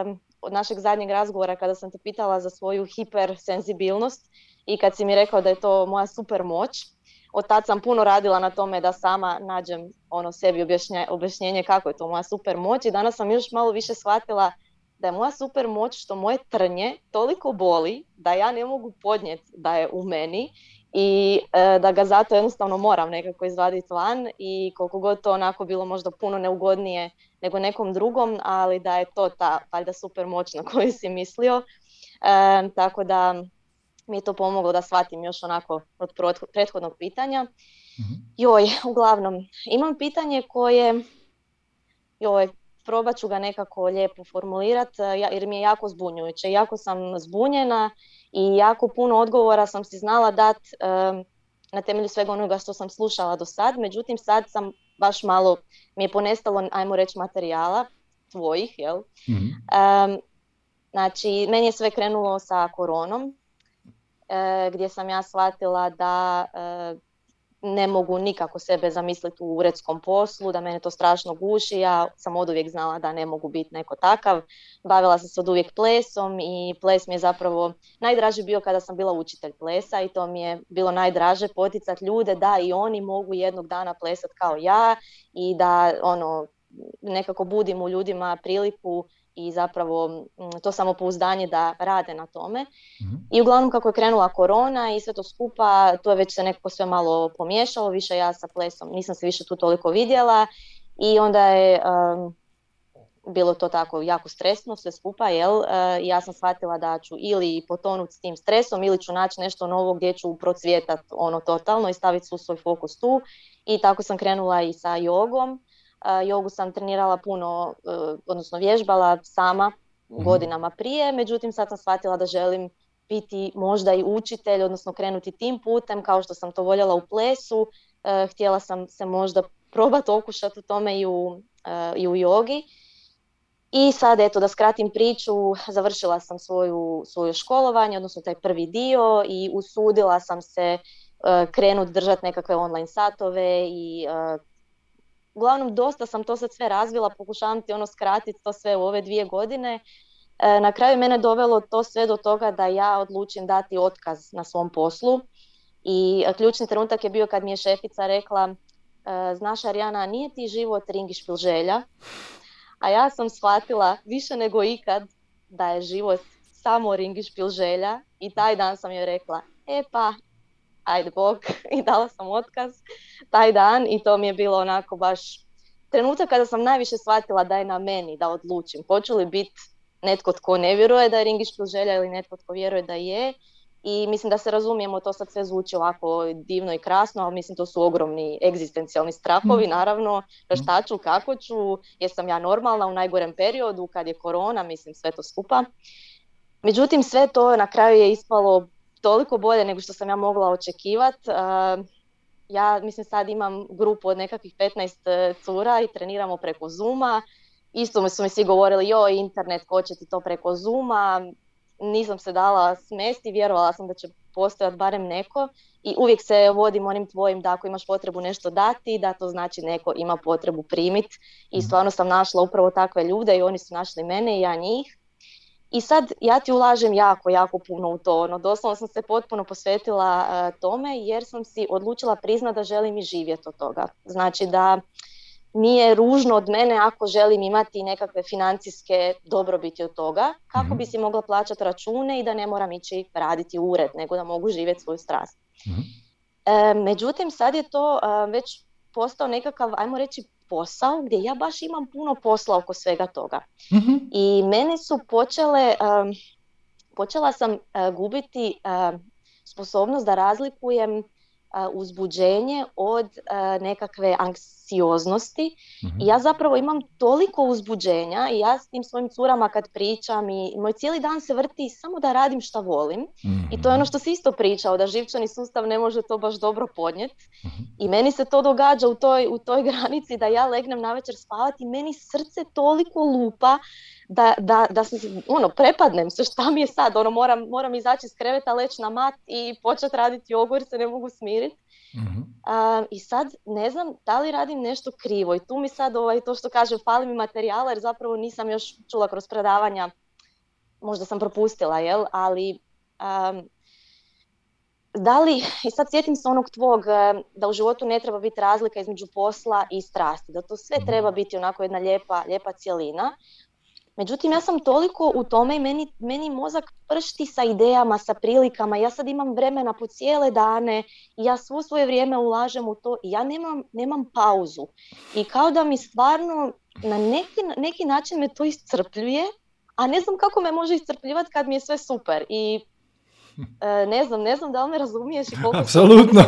um, od našeg zadnjeg razgovora kada sam te pitala za svoju hipersenzibilnost i kad si mi rekao da je to moja super moć, od tad sam puno radila na tome da sama nađem ono sebi objašnje, objašnjenje kako je to moja super moć i danas sam još malo više shvatila da je moja super moć što moje trnje toliko boli da ja ne mogu podnijeti da je u meni i e, da ga zato jednostavno moram nekako izvaditi van i koliko god to onako bilo možda puno neugodnije nego nekom drugom, ali da je to ta valjda super moć na koju si mislio, e, tako da mi je to pomoglo da shvatim još onako od prethodnog pitanja. Mm-hmm. Joj, uglavnom, imam pitanje koje, joj, probat ću ga nekako lijepo formulirati jer mi je jako zbunjujuće. Jako sam zbunjena i jako puno odgovora sam si znala dati um, na temelju svega onoga što sam slušala do sad. Međutim, sad sam baš malo, mi je ponestalo, ajmo reći, materijala tvojih, jel? Mm-hmm. Um, znači, meni je sve krenulo sa koronom, gdje sam ja shvatila da ne mogu nikako sebe zamisliti u uredskom poslu, da mene to strašno guši. Ja sam od uvijek znala da ne mogu biti neko takav. Bavila sam se od uvijek plesom i ples mi je zapravo najdraži bio kada sam bila učitelj plesa, i to mi je bilo najdraže, poticati ljude da i oni mogu jednog dana plesati kao ja, i da ono, nekako budim u ljudima priliku i zapravo to samopouzdanje da rade na tome. Mm-hmm. I uglavnom, kako je krenula korona i sve to skupa, to je već se nekako sve malo pomiješalo, više ja sa plesom nisam se više tu toliko vidjela, i onda je um, bilo to tako jako stresno sve skupa, jel? Uh, ja sam shvatila da ću ili potonuti s tim stresom, ili ću naći nešto novo gdje ću procvjetati ono totalno i staviti su svoj fokus tu. I tako sam krenula i sa jogom. Uh, jogu sam trenirala puno, uh, odnosno vježbala sama mm. godinama prije, međutim sad sam shvatila da želim biti možda i učitelj, odnosno krenuti tim putem kao što sam to voljela u plesu. Uh, htjela sam se možda probati okušati u tome i u, uh, i u jogi. I sad, eto, da skratim priču, završila sam svoju, svoju školovanje, odnosno taj prvi dio, i usudila sam se uh, krenuti držati nekakve online satove i uh, uglavnom, dosta sam to sad sve razvila, pokušavam ti ono skratiti to sve u ove dvije godine. E, na kraju mene dovelo to sve do toga da ja odlučim dati otkaz na svom poslu. I ključni trenutak je bio kad mi je šefica rekla: znaš, Arijana, nije ti život ringišpil želja. A ja sam shvatila više nego ikad da je život samo ringišpil želja, i taj dan sam joj rekla: e pa, ajde bok, i dala sam otkaz taj dan. I to mi je bilo onako baš trenutak kada sam najviše shvatila da je na meni da odlučim. Hoću li biti netko tko ne vjeruje da je ringišpil želja ili netko tko vjeruje da je. I mislim da se razumijemo, to sad sve zvuči ovako divno i krasno, ali mislim to su ogromni egzistencijalni strahovi, naravno, šta ću, kako ću, jesam ja normalna u najgorem periodu kad je korona, mislim sve to skupa. Međutim, sve to na kraju je ispalo toliko bolje nego što sam ja mogla očekivati. Uh, ja mislim sad imam grupu od nekakvih petnaest cura i treniramo preko Zuma. Isto su mi svi govorili: joj, internet, ko će ti to preko Zuma. Nisam se dala smesti, vjerovala sam da će postojati barem neko, i uvijek se vodim onim tvojim da ako imaš potrebu nešto dati, da to znači neko ima potrebu primiti. I stvarno sam našla upravo takve ljude, i oni su našli mene i ja njih. I sad ja ti ulažem jako, jako puno u to. No, doslovno sam se potpuno posvetila uh, tome, jer sam si odlučila priznati da želim i živjeti od toga. Znači da nije ružno od mene ako želim imati nekakve financijske dobrobiti od toga, kako bi si mogla plaćati račune i da ne moram ići raditi ured, nego da mogu živjeti svoju strast. Mm-hmm. E, međutim, sad je to uh, već postao nekakav, ajmo reći, posao gdje ja baš imam puno posla oko svega toga. Mm-hmm. I mene su počele, um, počela sam uh, gubiti uh, sposobnost da razlikujem uh, uzbuđenje od uh, nekakve anksioznosti. Mm-hmm. I ja zapravo imam toliko uzbuđenja, i ja s tim svojim curama kad pričam, i moj cijeli dan se vrti samo da radim šta volim. Mm-hmm. I to je ono što si isto pričao, da živčani sustav ne može to baš dobro podnijeti. Mm-hmm. I meni se to događa u toj, u toj granici da ja legnem navečer spavati i meni srce toliko lupa da, da, da se, ono, prepadnem se, šta mi je sad, ono, moram, moram izaći iz kreveta, leći na mat i početi raditi jogu jer se ne mogu smiriti. Uh-huh. Uh, I sad ne znam da li radim nešto krivo, i tu mi sad ovaj, to što kažem, fali mi materijala, jer zapravo nisam još čula kroz predavanja, možda sam propustila, jel, ali um, da li, i sad sjetim se onog tvog, da u životu ne treba biti razlika između posla i strasti, da to sve uh-huh. treba biti onako jedna lijepa, lijepa cjelina. Međutim, ja sam toliko u tome i meni, meni mozak pršti sa idejama, sa prilikama. Ja sad imam vremena po cijele dane i ja svo svoje vrijeme ulažem u to i ja nemam, nemam pauzu. I kao da mi stvarno na neki, neki način me to iscrpljuje, a ne znam kako me može iscrpljivati kad mi je sve super. I ne znam, ne znam da li me razumiješ i koliko... Apsolutno,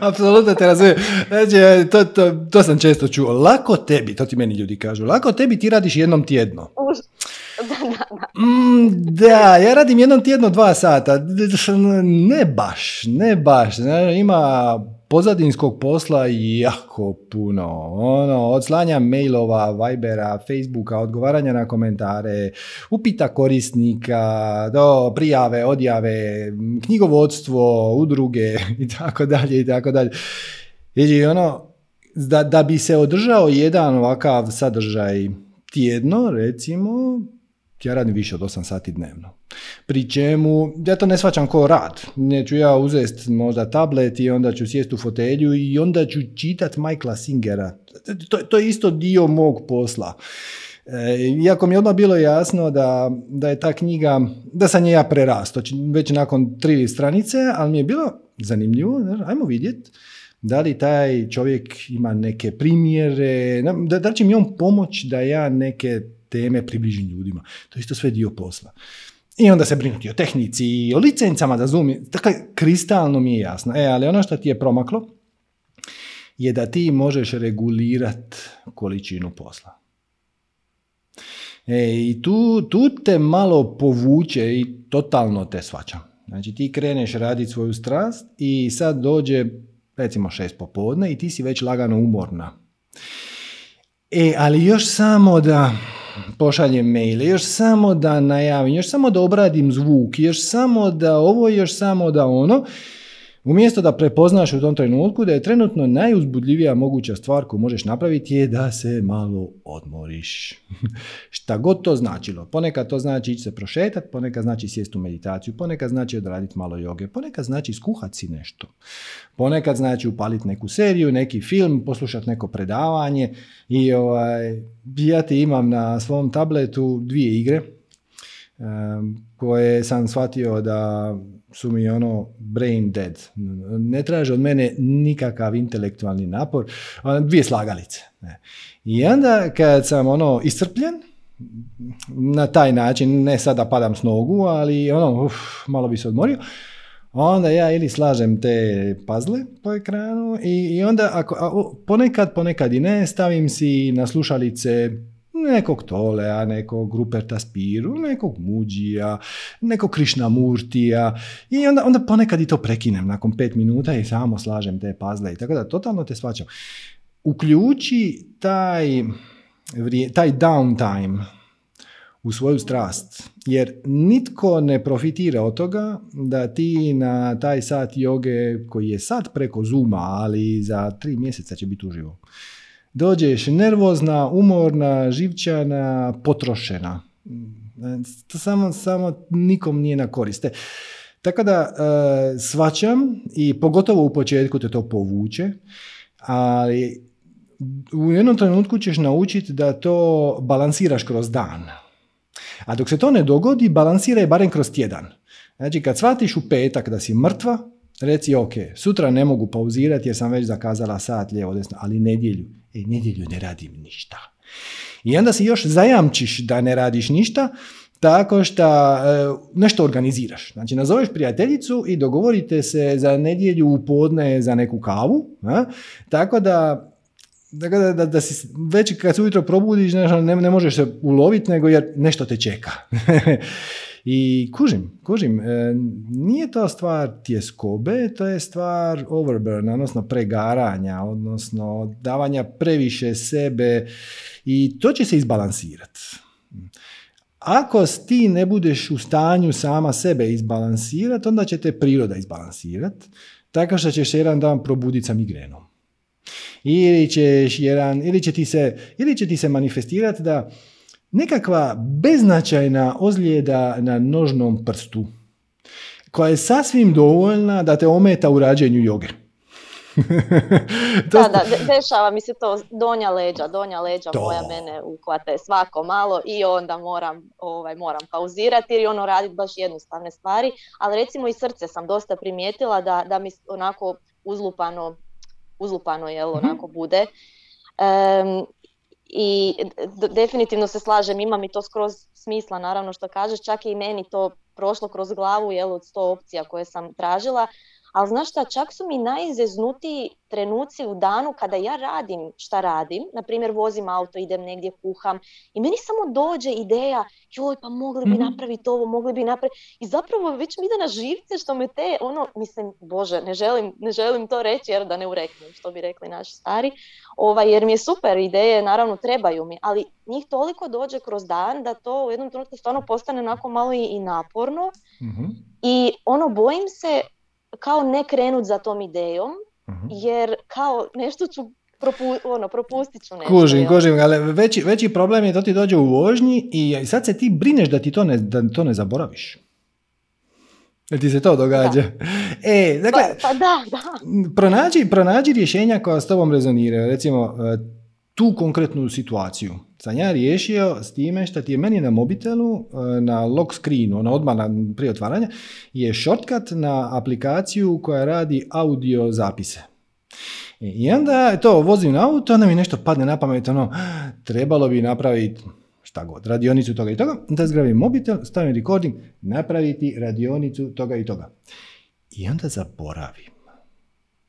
apsolutno te razumijem. Znači, to, to, to sam često čuo. Lako tebi, to ti meni ljudi kažu, lako tebi, ti radiš jednom tjedno. Da, da, da. Mm, da, ja radim jednom tjedno dva sata. Ne baš, ne baš. Ima pozadinskog posla jako puno. Ono, od slanja mailova, Vibera, Facebooka, odgovaranja na komentare, upita korisnika, do prijave, odjave, knjigovodstvo, udruge i tako dalje i tako dalje. Znači, ono, da, da bi se održao jedan ovakav sadržaj tjedno, recimo, ja radim više od osam sati dnevno. Pri čemu, ja to ne shvaćam ko rad. Neću ja uzest možda tablet i onda ću sjest u fotelju i onda ću čitat Michaela Singera. To, to je isto dio mog posla. E, iako mi je odmah bilo jasno da, da je ta knjiga, da sam je ja prerasto, već nakon tri stranice, ali mi je bilo zanimljivo, ajmo vidjeti da li taj čovjek ima neke primjere, da, da će mi on pomoći da ja neke teme približim ljudima. To je isto sve dio posla. I onda se brinuti o tehnici i o licencama da Zoom. Dakle, kristalno mi je jasno. E, ali ono što ti je promaklo je da ti možeš regulirati količinu posla. E, i tu, tu te malo povuče i totalno te svačam. Znači, ti kreneš raditi svoju strast i sad dođe, recimo, šest popodne i ti si već lagano umorna. E, ali još samo da pošaljem maile, još samo da najavim, još samo da obradim zvuk, još samo da ovo, još samo da ono, umjesto da prepoznaš u tom trenutku da je trenutno najuzbudljivija moguća stvar koju možeš napraviti je da se malo odmoriš. Šta god to značilo. Ponekad to znači ići se prošetati, ponekad znači sjesti u meditaciju, ponekad znači odraditi malo joge, ponekad znači skuhati si nešto. Ponekad znači upaliti neku seriju, neki film, poslušati neko predavanje i ovaj, ja ti imam na svom tabletu dvije igre um, koje sam shvatio da su mi ono brain dead. Ne traže od mene nikakav intelektualni napor. Dvije slagalice. I onda kad sam ono iscrpljen, na taj način, ne sada padam s nogu, ali ono, uf, malo bi se odmorio, onda ja ili slažem te puzzle po ekranu i, i onda ako, a, ponekad, ponekad i ne, stavim si na slušalice nekog Tolea, nekog Ruperta Spiru, nekog Muđija, nekog Krišnamurtija i onda, onda ponekad i to prekinem nakon pet minuta i samo slažem te puzzle i tako da totalno te shvaćam. Uključi taj, taj downtime u svoju strast, jer nitko ne profitira od toga da ti na taj sat joge koji je sad preko Zooma, ali za tri mjeseca će biti uživo. Dođeš nervozna, umorna, živčana, potrošena. To samo, samo nikom nije na koriste. Tako da e, shvaćam i pogotovo u početku te to povuče, ali u jednom trenutku ćeš naučiti da to balansiraš kroz dan. A dok se to ne dogodi, balansiraj barem kroz tjedan. Znači kad shvatiš u petak da si mrtva, reci ok, sutra ne mogu pauzirati jer sam već zakazala sat lijevo desno, ali nedjelju, e, nedjelju ne radim ništa. I onda si još zajamčiš da ne radiš ništa tako što e, nešto organiziraš. Znači nazoveš prijateljicu i dogovorite se za nedjelju u podne za neku kavu, a? Tako da, tako da, da, da si već kad se ujutro probudiš ne, ne možeš se uloviti nego jer nešto te čeka. I kužim, kužim, e, nije to stvar tjeskobe, to je stvar overburn, odnosno pregaranja, odnosno davanja previše sebe i to će se izbalansirati. Ako ti ne budeš u stanju sama sebe izbalansirati, onda će te priroda izbalansirati, tako što ćeš jedan dan probuditi sa migrenom. Ili, ćeš jedan, ili, će ti se, ili će ti se manifestirati da nekakva beznačajna ozljeda na nožnom prstu, koja je sasvim dovoljna da te ometa u rađenju joge. to... Da, da, dešava mi se to, donja leđa, donja leđa to. Moja mene uhvate svako malo i onda moram, ovaj, moram pauzirati jer ono raditi baš jednostavne stvari, ali recimo i srce sam dosta primijetila da, da mi onako uzlupano, uzlupano jel, mm-hmm. onako bude. Um, I definitivno se slažem, ima mi to skroz smisla, naravno što kažeš, čak i meni to prošlo kroz glavu jel, od sto opcija koje sam tražila, Ali znaš šta, čak su mi najzeznutiji trenuci u danu kada ja radim šta radim, na primjer vozim auto, idem negdje, kuham i meni samo dođe ideja, joj pa mogli bi napraviti ovo, mogli bi napraviti i zapravo već mi ide na živce što me te, ono, mislim, bože, ne želim, ne želim to reći jer da ne ureknem što bi rekli naši stari, ovaj, jer mi je super, ideje naravno trebaju mi, ali njih toliko dođe kroz dan da to u jednom trenutku stvarno postane onako malo i, i naporno mm-hmm. i ono bojim se kao ne krenut za tom idejom, uh-huh. jer kao nešto ću, propu, ono, propustit ću nešto. Kužim, kužim, ali veći, veći problem je da ti dođe u vožnji i sad se ti brineš da ti to ne, da to ne zaboraviš. Jel ti se to događa? Da. E, dakle, pa, pa da, da. Pronađi, pronađi rješenja koja s tobom rezoniraju. Recimo, tu konkretnu situaciju sam ja riješio s time što ti je meni na mobitelu, na lock screenu, ono odmah prije otvaranja, je shortcut na aplikaciju koja radi audio zapise. I onda to vozim na auto, onda mi nešto padne na pamet, ono, trebalo bi napraviti šta god, radionicu toga i toga, onda zgrabim mobitel, stavim recording, napraviti radionicu toga i toga. I onda zaboravim.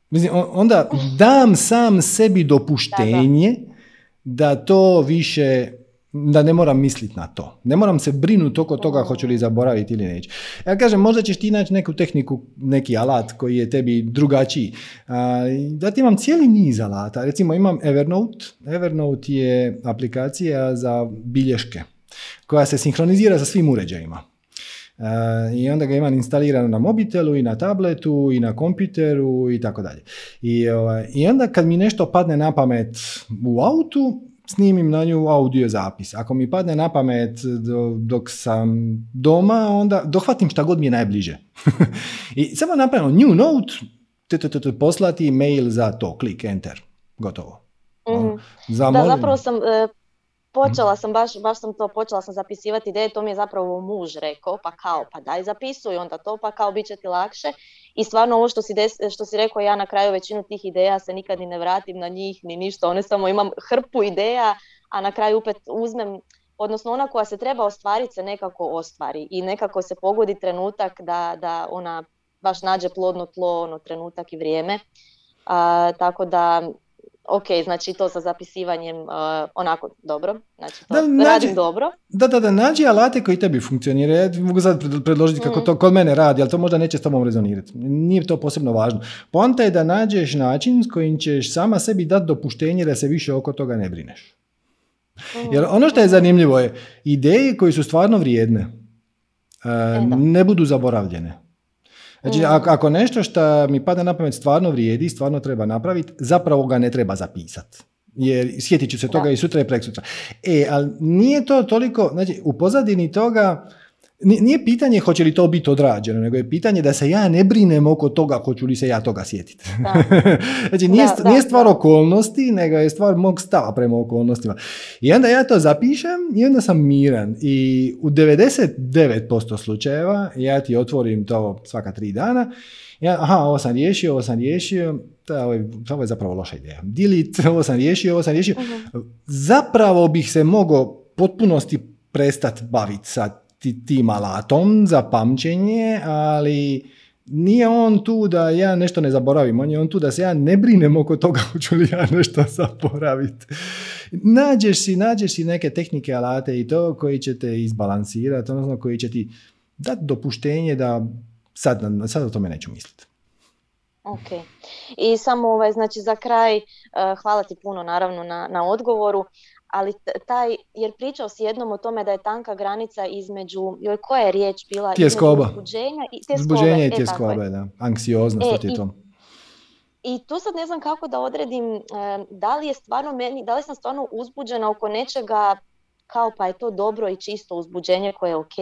Mislim, onda dam sam sebi dopuštenje da to više, da ne moram misliti na to. Ne moram se brinuti oko toga hoću li zaboraviti ili neću. Ja kažem, možda ćeš ti naći neku tehniku, neki alat koji je tebi drugačiji. Da ti imam cijeli niz alata. Recimo imam Evernote. Evernote je aplikacija za bilješke koja se sinhronizira sa svim uređajima. Uh, i onda ga imam instalirano na mobitelu i na tabletu i na kompjuteru i tako dalje. I onda kad mi nešto padne na pamet u autu, snimim na nju audio zapis. Ako mi padne na pamet do, dok sam doma, onda dohvatim šta god mi je najbliže. I samo napravim new note, poslati mail za to, klik enter, gotovo. Da, zapravo sam... Počela sam, baš, baš sam to, počela sam zapisivati ideje, to mi je zapravo muž rekao, pa kao, pa daj zapisuj onda to, pa kao, bit će ti lakše. I stvarno ovo što si, des, što si rekao, ja na kraju većinu tih ideja se nikad ni ne vratim na njih, ni ništa, one samo imam hrpu ideja, a na kraju opet uzmem, odnosno ona koja se treba ostvariti se nekako ostvari i nekako se pogodi trenutak da, da ona baš nađe plodno tlo, ono, trenutak i vrijeme, a, tako da... Ok, znači to sa zapisivanjem uh, onako dobro, znači to da, nađi, radim dobro. Da, da, da, nađi alate koji tebi funkcionira. Ja mogu sad predložiti kako to kod mene radi, ali to možda neće s tobom rezonirati. Nije to posebno važno. Poanta je da nađeš način s kojim ćeš sama sebi dati dopuštenje da se više oko toga ne brineš. Mm. Jer ono što je zanimljivo je, ideje koje su stvarno vrijedne uh, e, ne budu zaboravljene. Znači, ako nešto što mi pada na pamet stvarno vrijedi, stvarno treba napraviti, zapravo ga ne treba zapisati. Jer sjetit ću se toga da. I sutra i preksutra. E, ali nije to toliko, znači, u pozadini toga, nije pitanje hoće li to biti odrađeno, nego je pitanje da se ja ne brinem oko toga hoću li se ja toga sjetiti. Znači, nije, da, da, nije stvar okolnosti, nego je stvar mog stava prema okolnostima. I onda ja to zapišem i onda sam miran. I u devedeset devet posto slučajeva ja ti otvorim to svaka tri dana. Ja, aha, ovo sam riješio, ovo sam riješio. Ta, ovo, je, ovo je zapravo loša ideja. Delete, ovo sam riješio, ovo sam riješio. Uh-huh. Zapravo bih se mogao potpunosti prestati baviti sa tim alatom za pamćenje, ali nije on tu da ja nešto ne zaboravim, on je on tu da se ja ne brinem oko toga hoću li ja nešto zaboraviti. Nađeš si, nađeš si neke tehnike, alate i to koji će te izbalansirati, odnosno koji će ti dati dopuštenje da sad, sad o tome neću misliti. Ok. I samo ovaj, znači za kraj, hvala ti puno naravno na, na odgovoru, ali taj, jer pričao si jednom o tome da je tanka granica između, joj, koja je riječ bila? Tjeskoba. Zbuđenje i tjeskoba, e, da. Anksioznost, e, to ti je to. I, I tu sad ne znam kako da odredim, da li je stvarno meni, da li sam stvarno uzbuđena oko nečega kao pa je to dobro i čisto uzbuđenje koje je ok,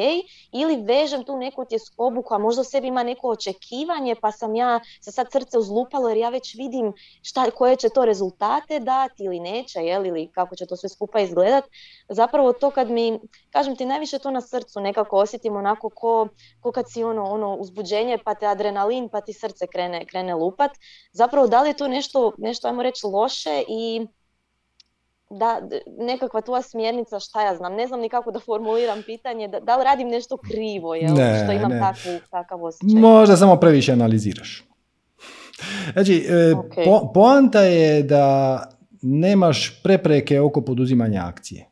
ili vežem tu neku tjeskobu koja možda u sebi ima neko očekivanje, pa sam ja se sad srce uzlupalo jer ja već vidim šta, koje će to rezultate dati ili neće, jel, ili kako će to sve skupa izgledat. Zapravo to kad mi, kažem ti, najviše to na srcu nekako osjetim onako ko, ko kad si ono, ono uzbuđenje, pa te adrenalin, pa ti srce krene, krene lupat. Zapravo da li je to nešto, nešto ajmo reći, loše i... Da, nekakva tvoja smjernica, šta ja znam, ne znam ni kako da formuliram pitanje, da, da li radim nešto krivo, jel? Ne, što imam ne. Takvu, takav osjećaj. Možda samo previše analiziraš. Znači, okay. po, poanta je da nemaš prepreke oko poduzimanja akcije.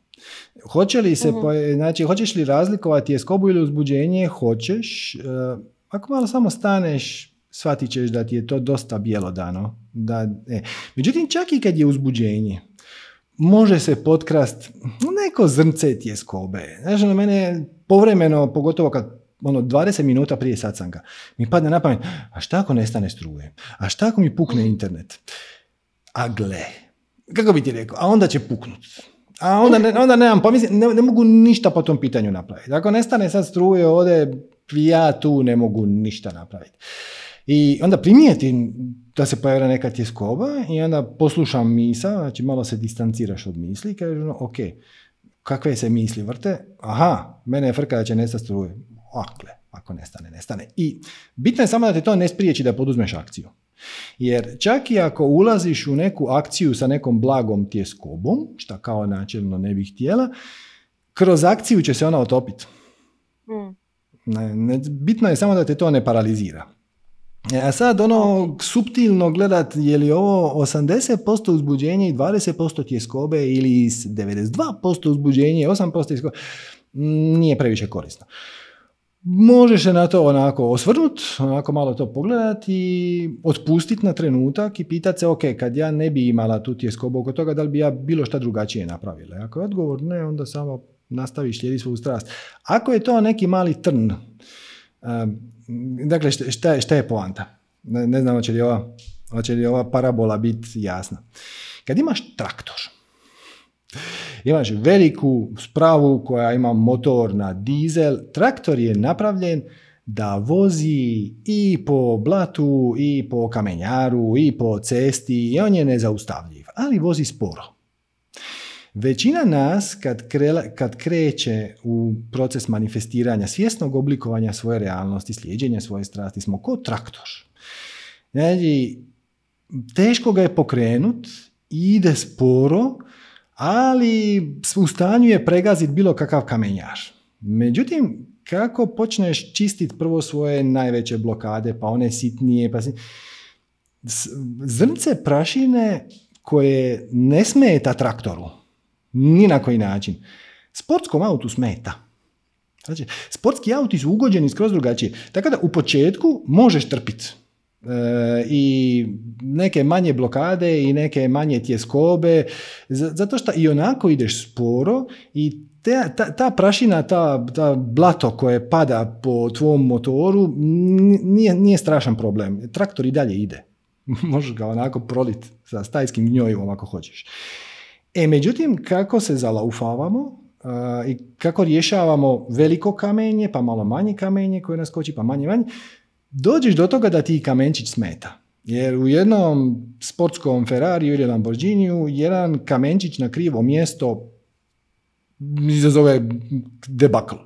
Hoće li se, uh-huh. znači, hoćeš li razlikovati jeskobu ili uzbuđenje? Hoćeš. Uh, ako malo samo staneš, shvatit ćeš da ti je to dosta bjelodano. Da, e. Međutim, čak i kad je uzbuđenje, može se potkrast neko zrnce tjeskobe. Znači, na mene povremeno, pogotovo kad ono, dvadeset minuta prije satsanga, mi padne na pamet, a šta ako nestane struje? A šta ako mi pukne internet? A gle, kako bi ti rekao, a onda će puknut. A onda, ne, onda nemam pomisli, ne, ne mogu ništa po tom pitanju napraviti. Ako nestane sad struje ovdje, ja tu ne mogu ništa napraviti. I onda primijetim da se pojavlja neka tjeskoba i onda poslušam misa, znači malo se distanciraš od misli i kažeš, no, ok, kakve se misli vrte? Aha, mene je frka da će nestati struje. Akle, ako nestane, nestane. I bitno je samo da te to ne spriječi da poduzmeš akciju. Jer čak i ako ulaziš u neku akciju sa nekom blagom tjeskobom, šta kao načelno ne bih htjela, kroz akciju će se ona otopiti. Mm. Ne, ne, bitno je samo da te to ne paralizira. A sad ono suptilno gledat je li ovo osamdeset posto uzbuđenje i dvadeset posto tjeskobe ili devedeset dva posto uzbuđenje i osam posto tjeskobe, nije previše korisno. Možeš se na to onako osvrnut, onako malo to pogledati i otpustiti na trenutak i pitati se, ok, kad ja ne bi imala tu tjeskobu oko toga, da li bi ja bilo šta drugačije napravila? Ako je odgovor ne, onda samo nastaviš, slijedi svoju strast. Ako je to neki mali trn, um, dakle, šta je, šta je poanta? Ne, ne znam, hoće li, ova, hoće li ova parabola biti jasna. Kad imaš traktor, imaš veliku spravu koja ima motor na dizel, traktor je napravljen da vozi i po blatu, i po kamenjaru, i po cesti, i on je nezaustavljiv, ali vozi sporo. Većina nas kad, krela, kad kreće u proces manifestiranja, svjesnog oblikovanja svoje realnosti, slijeđenja svoje strasti, smo ko traktor. Znači, teško ga je pokrenut, ide sporo, ali u stanju je pregaziti bilo kakav kamenjar. Međutim, kako počneš čistiti prvo svoje najveće blokade, pa one sitnije, pa sitnije. Zrnce prašine koje ne smeta traktoru, ni na koji način. Sportskom autu smeta. Znači, sportski auti su ugođeni skroz drugačije. Tako da u početku možeš trpiti e, i neke manje blokade i neke manje tjeskobe, zato što i onako ideš sporo i te, ta, ta prašina, ta, ta blato koje pada po tvom motoru nije, nije strašan problem. Traktor i dalje ide. Možeš ga onako proliti sa stajskim gnjojivom ako hoćeš. E, međutim, kako se zalaufavamo uh, i kako rješavamo veliko kamenje, pa malo manje kamenje koje nas koči, pa manje manje, dođeš do toga da ti kamenčić smeta. Jer u jednom sportskom Ferrariju ili Lamborghiniju jedan kamenčić na krivo mjesto izazove debakl.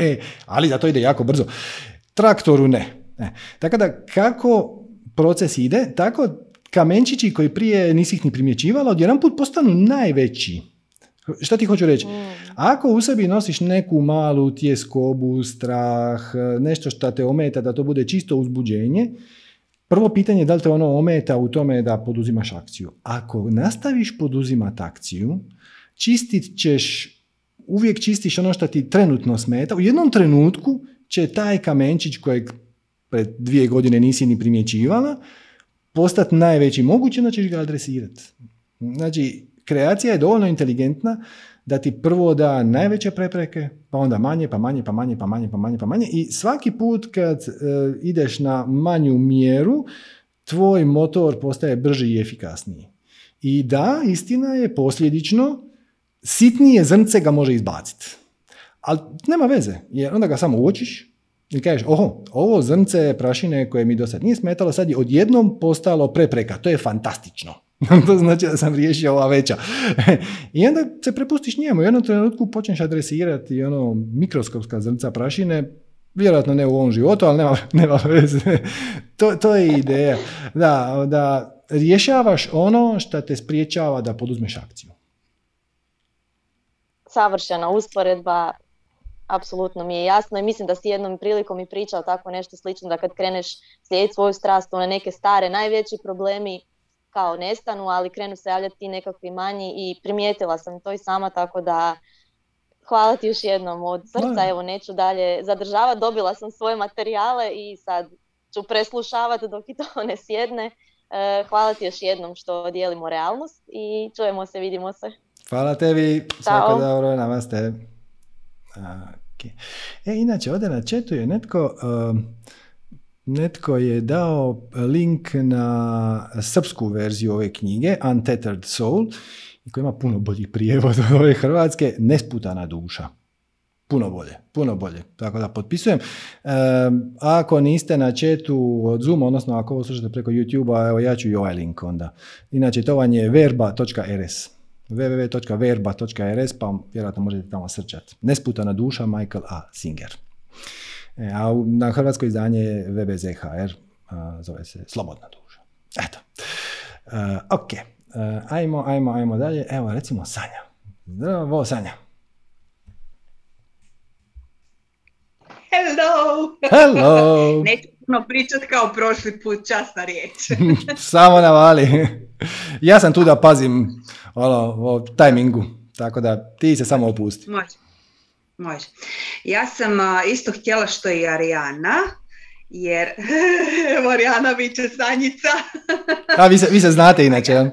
e, ali zato ide jako brzo. Traktoru ne. E, tako da, kako proces ide, tako kamenčići koji prije nisi ih ni primjećivala, odjedanput postanu najveći. Šta ti hoću reći? Ako u sebi nosiš neku malu tjeskobu, strah, nešto što te ometa da to bude čisto uzbuđenje, prvo pitanje je da li te ono ometa u tome da poduzimaš akciju. Ako nastaviš poduzimat akciju, čistit ćeš, uvijek čistiš ono što ti trenutno smeta. U jednom trenutku će taj kamenčić kojeg pred dvije godine nisi ni primjećivala postati najveći mogući, onda ćeš ga adresirati. Znači, kreacija je dovoljno inteligentna da ti prvo da najveće prepreke, pa onda manje, pa manje, pa manje, pa manje, pa manje, pa manje. I svaki put kad e, ideš na manju mjeru, tvoj motor postaje brži i efikasniji. I da, istina je, posljedično, sitnije zrnce ga može izbaciti. Ali nema veze, jer onda ga samo uočiš, i kažeš, oho, ovo zrnce prašine koje mi do sad nije smetalo, sad je odjednom postalo prepreka. To je fantastično. To znači da sam riješio ova veća. I onda se prepustiš njemu. U jednom trenutku počneš adresirati ono mikroskopska zrnca prašine, vjerojatno ne u ovom životu, ali nema, nema veze. to, to je ideja. Da, da rješavaš ono što te spriječava da poduzmeš akciju. Savršena usporedba. apsolutno mi je jasno i mislim da si jednom prilikom i pričao tako nešto slično, da kad kreneš slijediti svoju strast, one neke stare, najveći problemi kao nestanu, ali krenu se javljati nekakvi manji i primijetila sam to i sama, tako da hvala ti još jednom od srca, da. Evo neću dalje zadržavati, dobila sam svoje materijale i sad ću preslušavati dok i to ne sjedne. E, hvala ti još jednom što dijelimo realnost i čujemo se, vidimo se. Hvala tebi, svako dobro, namaste. Okay. E, inače, ovdje na chatu je netko, uh, netko je dao link na srpsku verziju ove knjige, Untethered Soul, koja ima puno bolji prijevod od ove hrvatske, Nesputana duša. Puno bolje, puno bolje, tako da potpisujem. E, ako niste na chatu od Zooma, odnosno ako ovo slušate preko YouTube-a, evo ja ću i ovaj link onda. Inače, to vam je verba točka er es. double-u double-u double-u točka verba točka er es, pa vjerojatno možete tamo srčati. Nesputana duša, Michael A. Singer. E, a na hrvatsko izdanje je V B Z H R, a, zove se Slobodna duša. Eto. E, ok, e, ajmo, ajmo, ajmo dalje. Evo, recimo Sanja. Zdravo, Sanja. Hello! Hello! Neću puno pričat kao prošli put, časna riječ. Samo navali. Ja sam tu da pazim ono, o tajmingu, tako da ti se samo opusti. Može. Može. Ja sam a, isto htjela što i Arijana, jer evo Arijana biće sanjica. A vi se, vi se znate inače.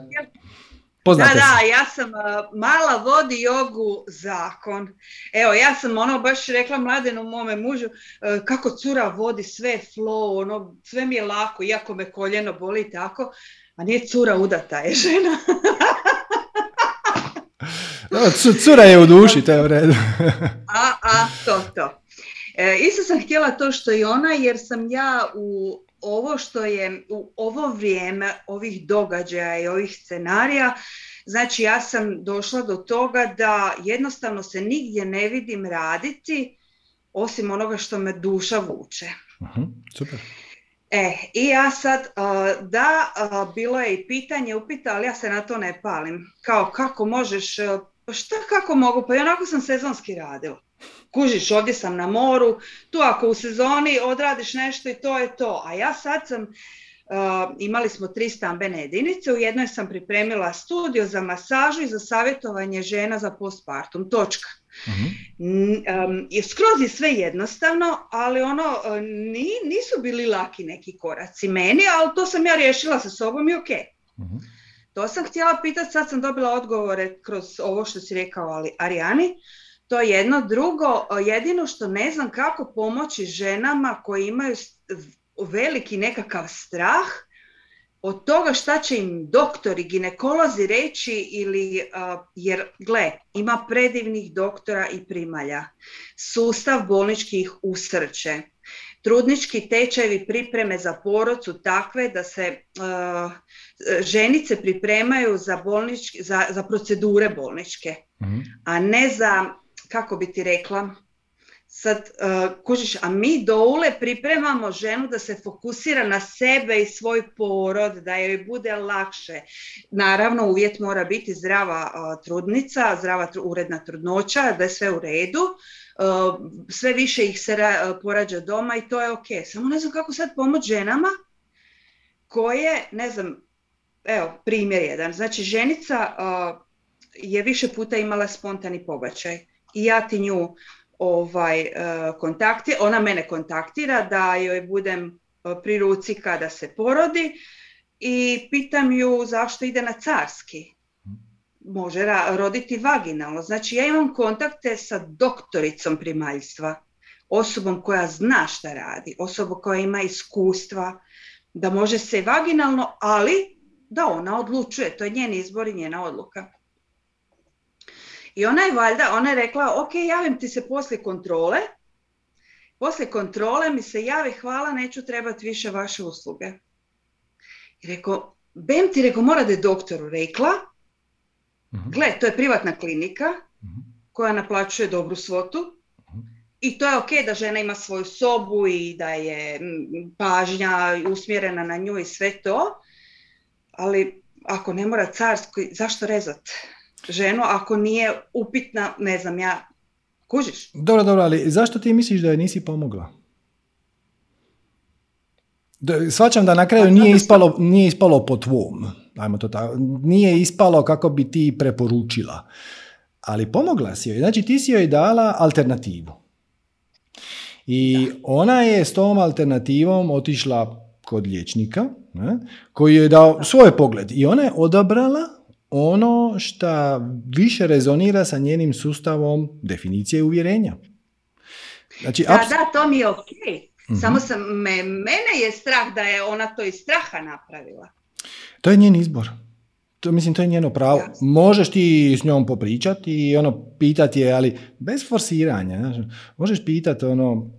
Poznate da, se. Da, ja sam uh, mala vodi jogu zakon. Evo, ja sam ono baš rekla Mladenu, mome mužu, uh, kako cura vodi sve flow, ono, sve mi je lako, iako me koljeno boli i tako, a nije cura udata, je žena. No, cura je u duši, to je u redu. a, a, to, to. E, isto sam htjela to što i ona, jer sam ja u... Ovo što je u ovo vrijeme ovih događaja i ovih scenarija, znači ja sam došla do toga da jednostavno se nigdje ne vidim raditi osim onoga što me duša vuče. Aha, super. E, i ja sad, da, bilo je i pitanje, upita, ali ja se na to ne palim. Kao, kako možeš, šta kako mogu, pa i onako sam sezonski radila. Kužiš, ovdje sam na moru, tu ako u sezoni odradiš nešto i to je to. A ja sad sam, uh, imali smo tri stambene jedinice, u jednoj sam pripremila studio za masažu i za savjetovanje žena za postpartum, točka. Uh-huh. Um, skroz je sve jednostavno, ali ono, ni, nisu bili laki neki koraci meni, ali to sam ja riješila sa sobom i ok. Uh-huh. To sam htjela pitati, sad sam dobila odgovore kroz ovo što si rekao, ali Arijani, to je jedno. Drugo, jedino što ne znam kako pomoći ženama koje imaju veliki nekakav strah od toga šta će im doktori, ginekolozi reći ili, jer gle, ima predivnih doktora i primalja. Sustav bolnički ih usrče. Trudnički tečajevi pripreme za porod su takve da se uh, ženice pripremaju za, bolnički, za, za procedure bolničke, mm-hmm. a ne za, kako bi ti rekla, sad uh, kužiš, a mi doule pripremamo ženu da se fokusira na sebe i svoj porod, da joj bude lakše. Naravno, uvjet mora biti zdrava uh, trudnica, zdrava tr- uredna trudnoća, da je sve u redu, uh, sve više ih se ra- porađa doma i to je ok. Samo ne znam kako sad pomoći ženama koje, ne znam, evo, primjer jedan. Znači, ženica uh, je više puta imala spontani pobačaj. I ja ti nju ovaj, kontakti, ona mene kontaktira da joj budem pri ruci kada se porodi i pitam ju zašto ide na carski. Može ra- roditi vaginalno. Znači ja imam kontakte sa doktoricom primaljstva, osobom koja zna šta radi, osobom koja ima iskustva, da može se vaginalno, ali da ona odlučuje. To je njen izbor i njena odluka. I ona je valjda, ona je rekla, ok, javim ti se poslije kontrole, poslije kontrole mi se javi, hvala, neću trebati više vaše usluge. I rekao, bem ti, rekao, mora da je doktoru rekla, uh-huh. gle, to je privatna klinika uh-huh. koja naplaćuje dobru svotu uh-huh. i to je ok da žena ima svoju sobu i da je pažnja usmjerena na nju i sve to, ali ako ne mora carski, zašto rezati ženu ako nije upitna, ne znam ja, Kužiš? Dobro, dobro, ali zašto ti misliš da joj nisi pomogla? Da, svačam da na kraju nije ispalo, nije ispalo po tvom. Ajmo to tako. Nije ispalo kako bi ti preporučila. Ali pomogla si joj. Znači ti si joj dala alternativu. I da. Ona je s tom alternativom otišla kod liječnika, ne, koji je dao svoj pogled. I ona je odabrala ono što više rezonira sa njenim sustavom definicije uvjerenja. Znači, da, abs- da, to mi je ok. Uh-huh. Samo sam, me, mene je strah da je ona to iz straha napravila. To je njen izbor. To, mislim, to je njeno pravo. Jasne. Možeš ti s njom popričati i ono, pitati je, ali bez forsiranja. Znači, možeš pitati, ono,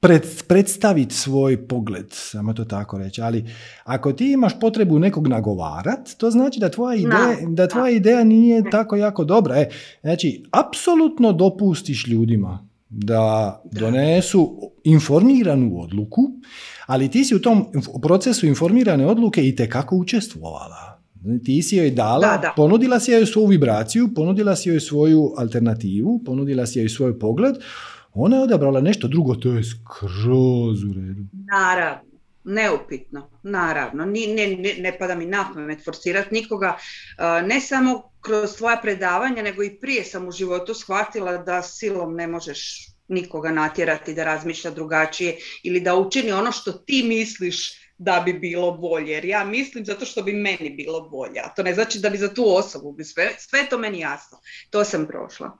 pred, predstaviti svoj pogled, samo to tako reći. Ali ako ti imaš potrebu nekog nagovarati, to znači da tvoja ideja, no. da tvoja ideja nije no. tako jako dobra. E, znači, apsolutno dopustiš ljudima da donesu informiranu odluku, ali ti si u tom procesu informirane odluke itekako učestvovala. Ti si joj dala, da, da. ponudila si joj svoju vibraciju, ponudila si joj svoju alternativu, ponudila si joj svoj pogled, ona je odabrala nešto drugo, to je skroz u redu. Naravno, neupitno, naravno. Ni, ne, ne, ne pada mi na pamet forsirati nikoga, ne samo kroz tvoja predavanja, nego i prije sam u životu shvatila da silom ne možeš nikoga natjerati da razmišlja drugačije ili da učini ono što ti misliš da bi bilo bolje, jer ja mislim zato što bi meni bilo bolje, a to ne znači da bi za tu osobu, bi sve, sve to meni jasno, to sam prošla.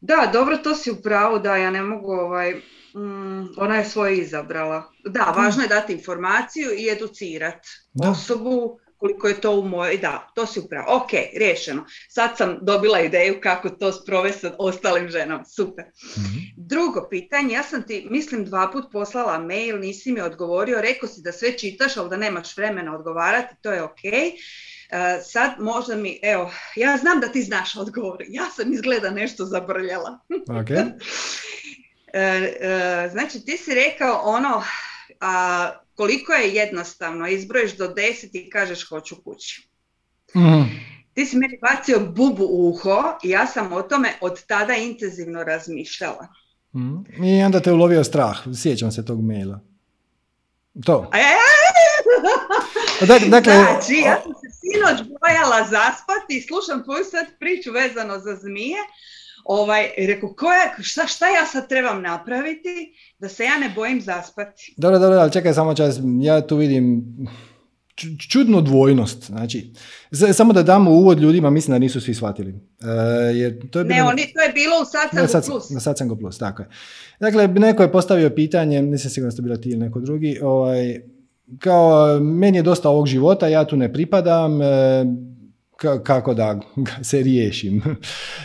Da, dobro, to si u pravu, da, ja ne mogu, ovaj, mm, ona je svoje izabrala. Da, važno je dati informaciju i educirati osobu koliko je to u mojoj, da, to si u pravu, ok, rješeno. Sad sam dobila ideju kako to sprovesti sa ostalim ženama, super. Mm-hmm. Drugo pitanje, ja sam ti, mislim, dva put poslala mail, nisi mi odgovorio, rekao si da sve čitaš, ali da nemaš vremena odgovarati, to je ok. Uh, sad možda mi, evo, ja znam da ti znaš odgovor, ja sam izgleda nešto zabrljala. Ok. uh, uh, znači, ti si rekao ono, uh, koliko je jednostavno, izbrojiš do deset i kažeš hoću kući. Mm. Ti si meni bacio bubu u uho i ja sam o tome od tada intenzivno razmišljala. Mm. I onda te ulovio strah, sjećam se tog maila. To. Dakle, znači, ja sam se sinoć bojala zaspati i slušam tvoju sad priču vezano za zmije. Ovaj, reku, koja, šta, šta ja sad trebam napraviti da se ja ne bojim zaspati? Dobro, dobro, ali čekaj samo čas, ja tu vidim čudnu dvojnost. Znači, z- samo da damo uvod ljudima, mislim da nisu svi shvatili. E, jer to je bilo... Ne, oni, to je bilo u Satsangu sac, Plus. Na Satsangu Plus, tako je. Dakle, neko je postavio pitanje, nisam siguran da ste bila ti ili neko drugi, ovaj, kao, meni je dosta ovog života, ja tu ne pripadam, e, K- kako da se riješim.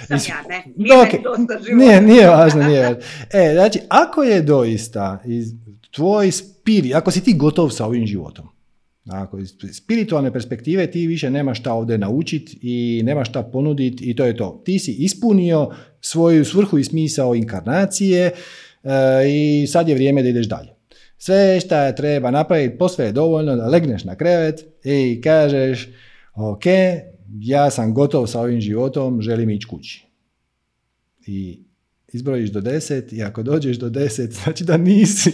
Sam ja, ne. Nije okay. dosta života. Nije, nije važno, nije važno. E, znači, ako je doista iz tvoj spirit, ako si ti gotov sa ovim životom, ako iz spiritualne perspektive ti više nemaš šta ovdje naučiti i nemaš šta ponuditi i to je to. Ti si ispunio svoju svrhu i smisao inkarnacije e, i sad je vrijeme da ideš dalje. Sve šta treba napraviti, posve je dovoljno da legneš na krevet i kažeš, ok, ja sam gotov sa ovim životom, želim ići kući. I izbrojiš do deset i ako dođeš do deset, znači da nisi.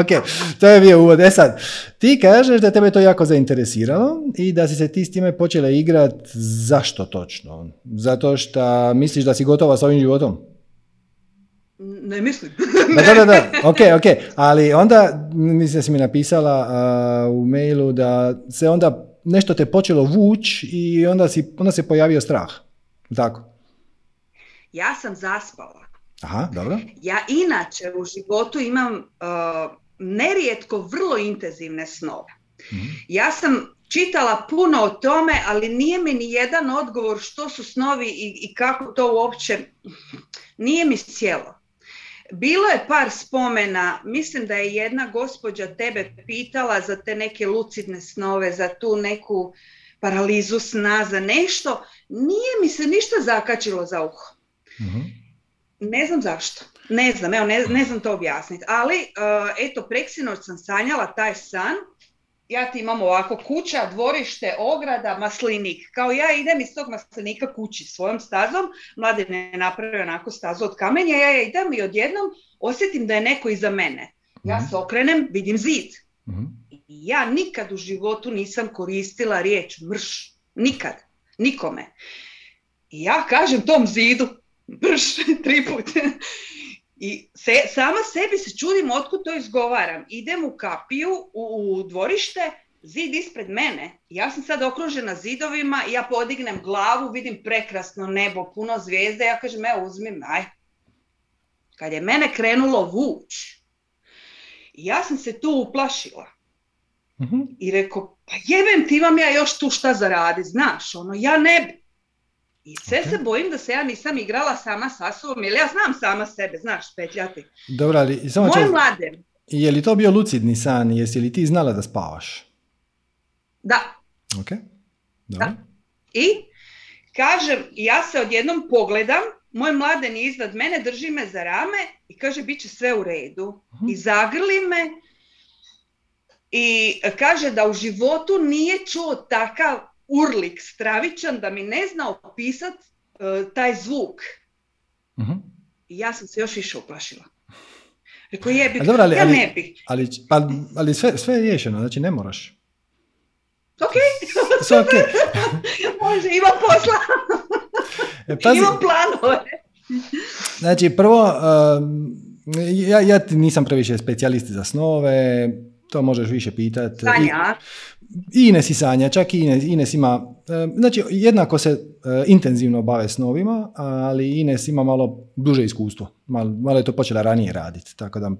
Ok, to je bio uvod. E sad, ti kažeš da tebe to jako zainteresiralo i da si se ti s time počela igrati. Zašto točno? Zato što misliš da si gotova sa ovim životom? Ne mislim. Da, da, da, da. Ok, ok. Ali onda, mislim da si mi napisala uh, u mailu da se onda nešto te počelo vući i onda, si, onda se pojavio strah. Tako. Ja sam zaspala. Aha, dobro. Ja inače u životu imam uh, nerijetko vrlo intenzivne snove. Mm-hmm. Ja sam čitala puno o tome, ali nije mi ni jedan odgovor što su snovi i, i kako to uopće nije mi sjelo. Bilo je par spomena, mislim da je jedna gospođa tebe pitala za te neke lucidne snove, za tu neku paralizu sna, za nešto. Nije mi se ništa zakačilo za uho. Mm-hmm. Ne znam zašto, ne znam, evo, ne, ne znam to objasniti. Ali, uh, eto, preksinoć sam sanjala taj san ja ti imam ovako kuća, dvorište, ograda, maslinik. Kao ja idem iz tog maslinika kući svojom stazom, Mladen je napravio onako stazu od kamenja, ja idem i odjednom osjetim da je neko iza mene. Ja se okrenem, vidim zid. Mm-hmm. Ja nikad u životu nisam koristila riječ mrš. Nikad. Nikome. I ja kažem tom zidu mrš tri puta. I se, sama sebi se čudim otkud to izgovaram. Idem u kapiju, u, u dvorište, zid ispred mene. Ja sam sad okružena zidovima i ja podignem glavu, vidim prekrasno nebo, puno zvijezda. Ja kažem, evo uzmim, aj. Kad je mene krenulo vuć, ja sam se tu uplašila. Mm-hmm. I rekao, pa jebem ti, imam ja još tu šta zaradi, znaš, ono, ja ne bi. I sve okay. se bojim da se ja nisam igrala sama sa sobom, jer ja znam sama sebe, znaš, petljati. Dobro, ali samo moj čas, Mladen. Je li to bio lucidni san, jesi li ti znala da spavaš? Da. Ok, dobro. Da. I, kažem, ja se odjednom pogledam, moj Mladen je iznad mene, drži me za rame i kaže, bit će sve u redu. Mm-hmm. I zagrli me. I kaže da u životu nije čuo takav urlik stravičan da mi ne zna opisat uh, taj zvuk. Uh-huh. I ja sam se još više uplašila. Rekao, jebi, dobra, ali, ja ali, ne bih. Ali, pa, ali sve, sve je riješeno, znači ne moraš. Ok, sve okay. Može, ima posla. E, pa ima planove. Znači, prvo, um, ja, ja nisam previše specijalist za snove, to možeš više pitati. Sanja. I Ines i Sanja, čak i Ines, Ines ima, znači jednako se intenzivno bave snovima, ali Ines ima malo duže iskustvo, malo, malo je to počela ranije raditi, tako da,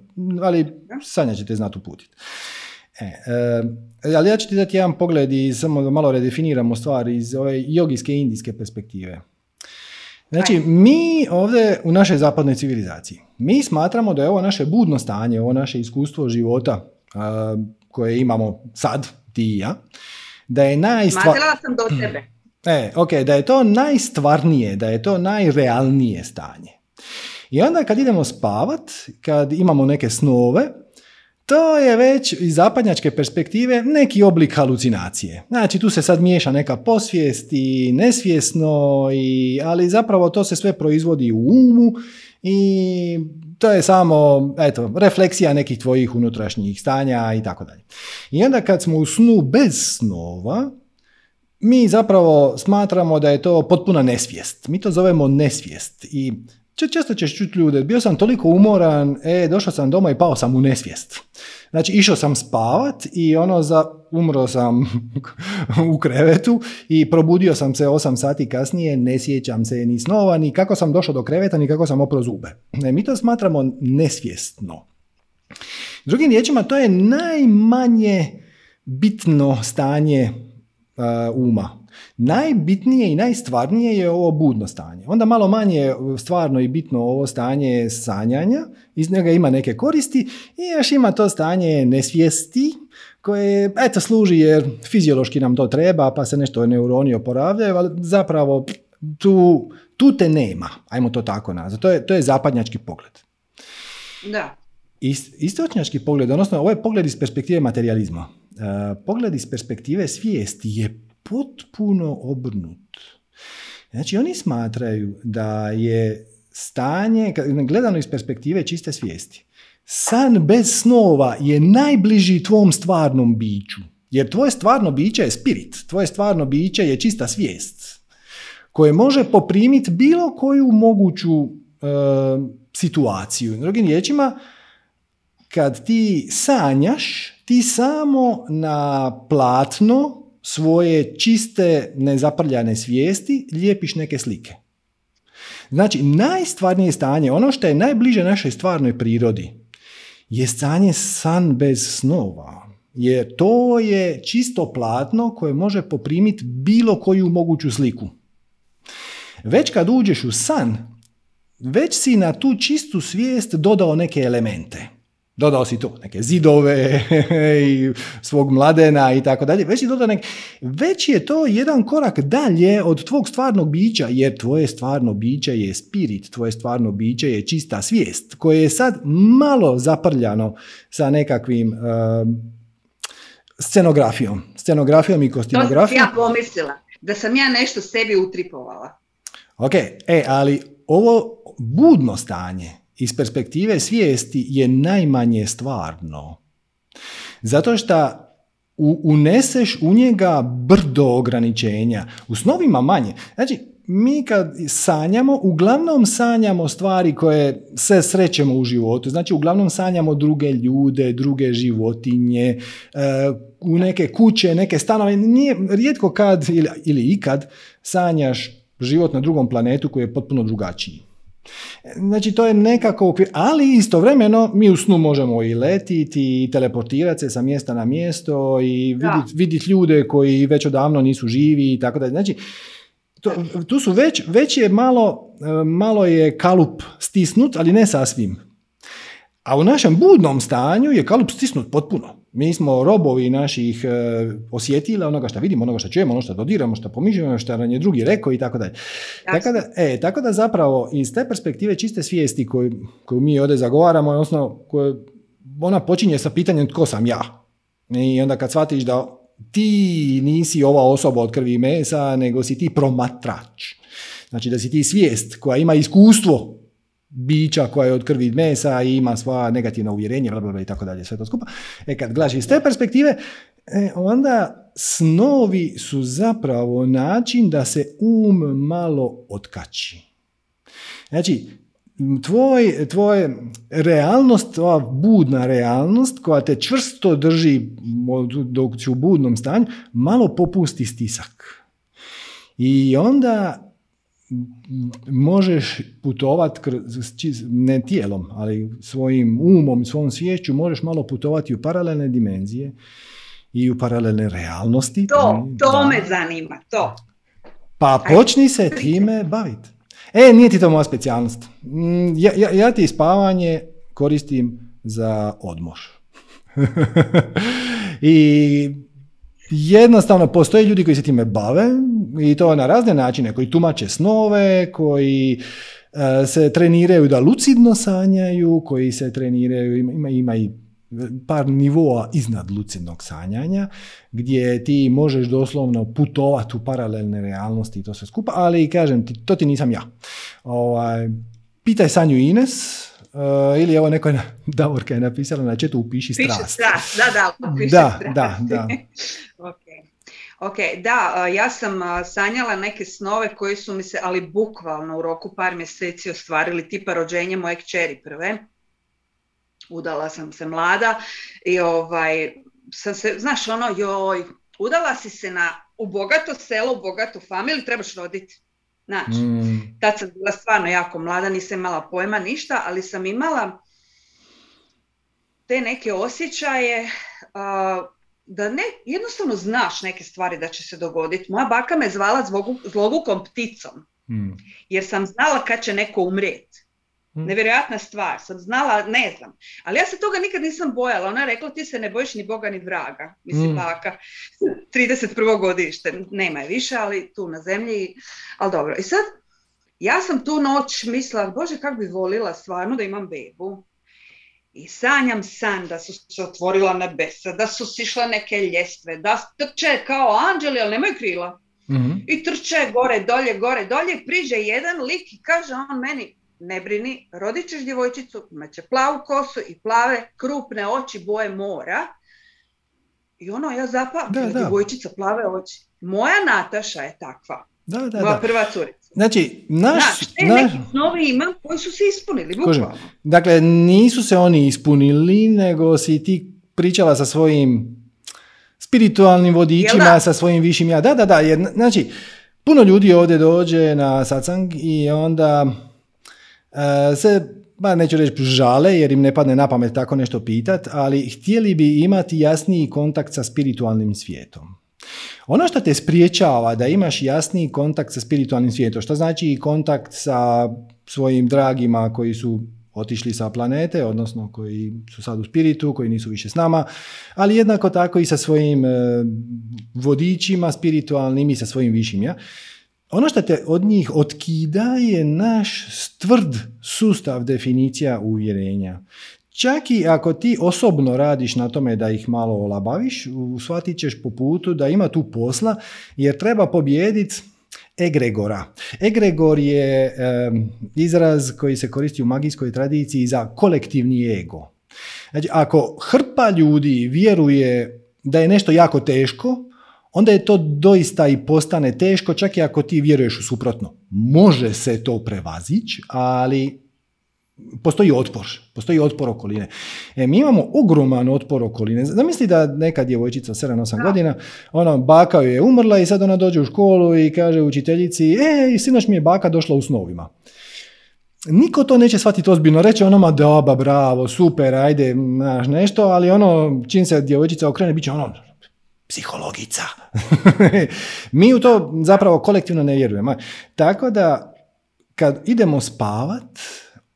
ali Sanja će te znati uputiti. E, ali ja ću ti dati jedan pogled i samo malo redefiniramo stvari iz ove jogijske i indijske perspektive. Znači, mi ovdje u našoj zapadnoj civilizaciji, mi smatramo da je ovo naše budno stanje, ovo naše iskustvo života, Uh, koje imamo sad, ti i ja, da je najstvar... Smatrala sam do tebe. E, ok, da je to najstvarnije, da je to najrealnije stanje. I onda kad idemo spavat, kad imamo neke snove, to je već iz zapadnjačke perspektive neki oblik halucinacije. Znači, tu se sad miješa neka posvijest i nesvjesno, i, ali zapravo to se sve proizvodi u umu i... To je samo, eto, refleksija nekih tvojih unutrašnjih stanja i tako dalje. I onda kad smo u snu bez snova, mi zapravo smatramo da je to potpuna nesvijest. Mi to zovemo nesvijest. I često ćeš čuti ljude, bio sam toliko umoran, e, došao sam doma i pao sam u nesvijest. Znači, išao sam spavat i ono za, umro sam u krevetu i probudio sam se osam sati kasnije, ne sjećam se ni snova, ni kako sam došao do kreveta, ni kako sam oprao zube. E, mi to smatramo nesvjesno. Drugim riječima, to je najmanje bitno stanje uh, uma. Najbitnije i najstvarnije je ovo budno stanje. Onda malo manje stvarno i bitno ovo stanje sanjanja, iz njega ima neke koristi i još ima to stanje nesvijesti koje, eto, služi jer fiziološki nam to treba, pa se nešto neuroni oporavljaju, ali zapravo tu, tu te nema. Ajmo to tako nazvati. To je, to je zapadnjački pogled. Da. Ist, istočnjački pogled, odnosno ovo je pogled iz perspektive materijalizma. Uh, pogled iz perspektive svijesti je potpuno obrnut. Znači, oni smatraju da je stanje, gledano iz perspektive čiste svijesti, san bez snova je najbliži tvom stvarnom biću. Jer tvoje stvarno biće je spirit, tvoje stvarno biće je čista svijest, koje može poprimiti bilo koju moguću e, situaciju. Drugim riječima, kad ti sanjaš, ti samo na platno svoje čiste, nezaprljane svijesti, lijepiš neke slike. Znači, najstvarnije stanje, ono što je najbliže našoj stvarnoj prirodi, je stanje san bez snova. Jer to je čisto platno koje može poprimiti bilo koju moguću sliku. Već kad uđeš u san, već si na tu čistu svijest dodao neke elemente. Dodao si to, neke zidove i svog Mladena i tako dalje. Već je, dodao nek... Već je to jedan korak dalje od tvog stvarnog bića, jer tvoje stvarno biće je spirit, tvoje stvarno biće je čista svijest, koje je sad malo zaprljano sa nekakvim uh, scenografijom. Scenografijom i kostimografijom. To sam ja pomislila, da sam ja nešto sebi utripovala. Ok, e, ali ovo budno stanje iz perspektive svijesti je najmanje stvarno. Zato što uneseš u njega brdo ograničenja. U snovima manje. Znači, mi kad sanjamo, uglavnom sanjamo stvari koje se srećemo u životu. Znači, uglavnom sanjamo druge ljude, druge životinje, u neke kuće, neke stanove. Nije rijetko kad ili, ili ikad sanjaš život na drugom planetu koji je potpuno drugačiji. Znači, to je nekako okvir, ali istovremeno mi u snu možemo i letiti i teleportirati se sa mjesta na mjesto i vidjeti vidjet ljude koji već odavno nisu živi i tako dalje. Znači, to, tu su već, već je malo, malo je kalup stisnut, ali ne sasvim. A u našem budnom stanju je kalup stisnut potpuno. Mi smo robovi naših osjetila, onoga što vidimo, onoga što čujemo, ono što dodiramo, što pomišljamo, što nam je drugi rekao i tako dalje. Tako da zapravo iz te perspektive čiste svijesti koju, koju mi ovdje zagovaramo, odnosno koje, ona počinje sa pitanjem tko sam ja. I onda kad shvatiš da ti nisi ova osoba od krvi i mesa, nego si ti promatrač. Znači da si ti svijest koja ima iskustvo bića koja je od krvi i mesa i ima sva negativna uvjerenja, bla, bla, bla, i tako dalje, sve to skupa. E kad gledaš iz te perspektive, e, onda snovi su zapravo način da se um malo otkači. Znači, tvoj, tvoj realnost, ova budna realnost koja te čvrsto drži dok si u budnom stanju, malo popusti stisak. I onda možeš putovati ne tijelom, ali svojim umom, svom sviješću, možeš malo putovati u paralelne dimenzije i u paralelne realnosti. To, to da. Me zanima, to. Pa počni se time baviti. E, nije ti to moja specijalnost. Ja, ja, ja ti spavanje koristim za odmor. I jednostavno postoje ljudi koji se time bave i to na razne načine, koji tumače snove, koji uh, se treniraju da lucidno sanjaju, koji se treniraju, ima, ima i par nivoa iznad lucidnog sanjanja, gdje ti možeš doslovno putovati u paralelne realnosti i to sve skupa, ali kažem ti, to ti nisam ja. Ovaj, pitaj Sanju Ines, Uh, ili evo neko je, na, Davorka je napisala na četu upiši strast. Piši strast, da, da, upiši da, strast. Da, da. Okay. Okay, da, ja sam sanjala neke snove koji su mi se, ali bukvalno u roku par mjeseci ostvarili, tipa rođenje moje kćeri prve. Udala sam se mlada i ovaj, sam se, znaš ono, joj, udala si se na, u bogato selo, u bogatu familiju, trebaš roditi. Znači, mm. tad sam bila stvarno jako mlada, nisam imala pojma ništa, ali sam imala te neke osjećaje uh, da ne, jednostavno znaš neke stvari da će se dogoditi. Moja baka me zvala zlogu, zlogukom pticom, mm. jer sam znala kad će neko umrijeti. Mm. Nevjerojatna stvar, sam znala, ne znam. Ali ja se toga nikad nisam bojala. Ona je rekla, ti se ne bojiš ni Boga ni vraga. Mislim, mm. baka, trideset prvo godište, nema je više, ali tu na zemlji. Ali dobro, i sad, ja sam tu noć mislila, Bože, kako bi volila stvarno da imam bebu. I sanjam san da su se otvorila nebesa, da su sišla neke ljestve, da trče kao anđeli, ali nemaju krila. Mm-hmm. I trče gore, dolje, gore, dolje, priđe jedan lik i kaže on meni, ne brini, rodit ćeš djevojčicu, imat će plavu kosu i plave, krupne oči, boje mora. I ono, ja zapamtim, djevojčica, plave oči. Moja Nataša je takva. Da, da, moja da. prva curica. Znači, naš... Znači, naš... neki snovi imam koji su se ispunili, bukvalno. Dakle, nisu se oni ispunili, nego si ti pričala sa svojim spiritualnim vodičima, sa svojim višim ja. Da, da, da. Jer, znači, puno ljudi ovdje dođe na satsang i onda... se, ba neću reći žale jer im ne padne na pamet tako nešto pitat, ali htjeli bi imati jasniji kontakt sa spiritualnim svijetom. Ono što te spriječava da imaš jasniji kontakt sa spiritualnim svijetom, što znači i kontakt sa svojim dragima koji su otišli sa planete, odnosno koji su sad u spiritu, koji nisu više s nama, ali jednako tako i sa svojim e, vodičima spiritualnim i sa svojim višim ja. Ono što te od njih otkida je naš tvrd sustav definicija uvjerenja. Čak i ako ti osobno radiš na tome da ih malo olabaviš, shvatit ćeš po putu da ima tu posla, jer treba pobijediti egregora. Egregor je e, izraz koji se koristi u magijskoj tradiciji za kolektivni ego. Znači, ako hrpa ljudi vjeruje da je nešto jako teško, onda je to doista i postane teško, čak i ako ti vjeruješ u suprotno. Može se to prevazići, ali postoji otpor, postoji otpor okoline. E, mi imamo ogroman otpor okoline. Zamisli da neka djevojčica sedam osam godina, ona baka joj je umrla i sad ona dođe u školu i kaže učiteljici, ej, sinoć mi je baka došla u snovima. Niko to neće shvatiti ozbiljno, reći ono, ma doba, bravo, super, ajde, znaš nešto, ali ono, čim se djevojčica okrene, bit će ono, psihologica. Mi u to zapravo kolektivno ne vjerujemo. Tako da, kad idemo spavat,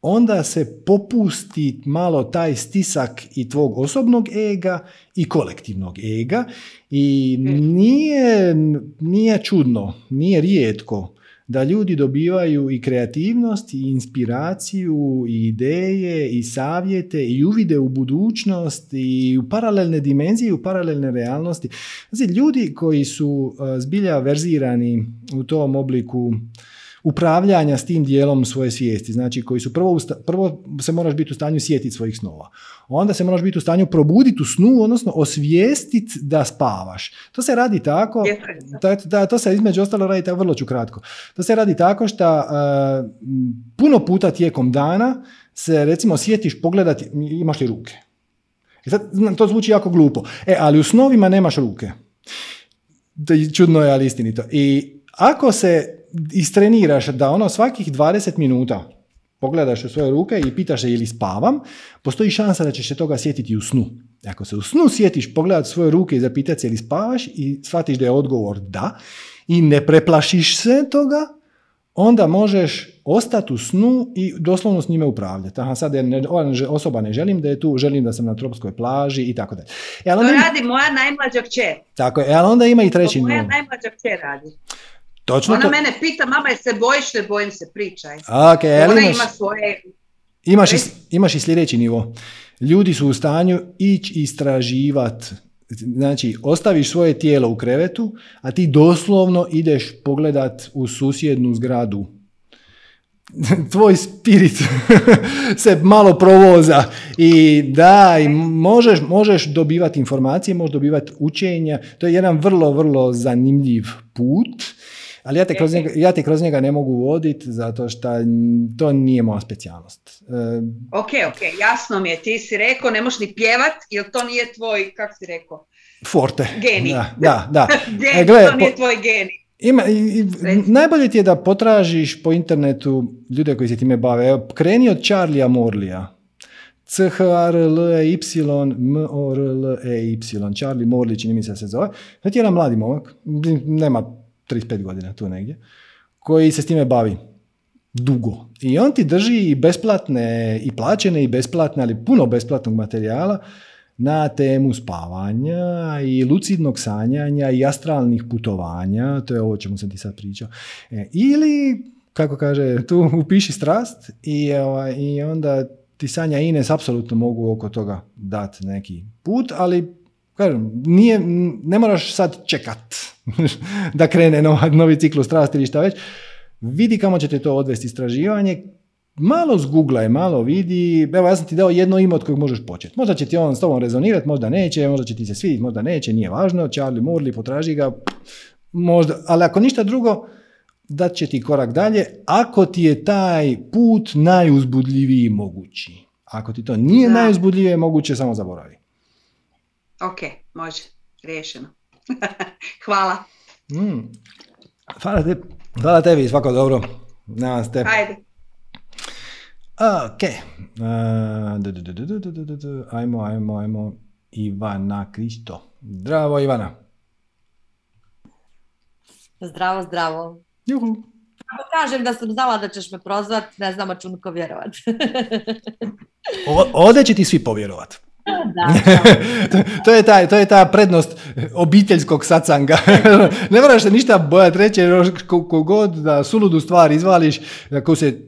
onda se popusti malo taj stisak i tvog osobnog ega i kolektivnog ega i nije, nije čudno, nije rijetko da ljudi dobivaju i kreativnost i inspiraciju i ideje i savjete i uvide u budućnost i u paralelne dimenzije i u paralelne realnosti. Znači, ljudi koji su zbilja verzirani u tom obliku upravljanja s tim dijelom svoje svijesti, znači koji su prvo, usta, prvo se moraš biti u stanju sjetiti svojih snova, onda se moraš biti u stanju probuditi u snu, odnosno osvijestiti da spavaš. To se radi tako, da, da, to se između ostalo radi tako, vrlo ću kratko, to se radi tako što uh, puno puta tijekom dana se recimo sjetiš pogledati imaš li ruke. I sad, to zvuči jako glupo, e, ali u snovima nemaš ruke. Čudno je, ali istinito. I ako se istreniraš da ono svakih dvadeset minuta pogledaš u svoje ruke i pitaš se je li spavam, postoji šansa da ćeš se toga sjetiti u snu. Ako se u snu sjetiš pogledati svoje ruke i zapitati se je li spavaš i shvatiš da je odgovor da i ne preplašiš se toga, onda možeš ostati u snu i doslovno s njime upravljati. Aha, sad je ne, osoba ne želim da je tu, želim da sam na tropskoj plaži i tako dalje. To radi moja najmlađa kćer. Tako je, ali onda ima i treći. Moja najmlađa kćer radi. Točno ona to... mene pita, mama, je se bojiš, ne bojim se, pričaj. Okay, ona imaš, ima svoje... Imaš i, imaš i sljedeći nivo. Ljudi su u stanju ići istraživati. Znači, ostaviš svoje tijelo u krevetu, a ti doslovno ideš pogledat u susjednu zgradu. Tvoj spirit se malo provoza i da, i možeš, možeš dobivati informacije, možeš dobivati učenja. To je jedan vrlo, vrlo zanimljiv put. Ali ja te kroz njega, ja te kroz njega ne mogu voditi zato što to nije moja specijalnost. Ok, ok, jasno mi je. Ti si rekao ne možeš ni pjevat jer to nije tvoj, kako si rekao? Forte. Geni. Da, da. Da. Geni, e, gled, to nije po... tvoj geni. Ima, i, i, najbolje ti je da potražiš po internetu ljude koji se time bave. Evo, kreni od Charlie'a Morleya. C H R L E Y M O R L E Y. Charlie Morley, čini mi se da se zove. Znači, jedan mladi momak, nema trideset pet godina, tu negdje, koji se s time bavi dugo. I on ti drži i besplatne, i plaćene, i besplatne, ali puno besplatnog materijala na temu spavanja i lucidnog sanjanja i astralnih putovanja, to je ovo čemu sam ti sad pričao. E, ili, kako kaže, tu upiši strast i, ovaj, i onda ti Sanja i Ines apsolutno mogu oko toga dati neki put, ali kažem, nije, ne moraš sad čekat da krene nova, novi ciklus strasti ili šta već. Vidi kamo će te to odvesti istraživanje. Malo zguglaj, malo vidi. Evo, ja sam ti dao jedno ime od kojeg možeš početi. Možda će ti on s tobom rezonirati, možda neće, možda će ti se svidjeti, možda neće, nije važno. Charlie Morley, potraži ga. Možda, ali ako ništa drugo, dat će ti korak dalje ako ti je taj put najuzbudljiviji mogući. Ako ti to nije najuzbudljivije moguće, samo zaboravi. Ok, može, riješeno. Hvala. Mm. Hvala, te, hvala tebi, svako dobro. Namaste. Ajde. Ok. Uh, du, du, du, du, du, du. Ajmo, ajmo, ajmo. Ivana Kristo. Zdravo, Ivana. Zdravo, zdravo. Juhu. Ako kažem da sam znala da ćeš me prozvati, ne znam, a ću niko vjerovati. Ovdje će ti svi povjerovati. Da, da. to, je taj, to je ta prednost obiteljskog satsanga. Ne moraš se ništa bojati reći, kogod da suludu stvar izvališ, ako se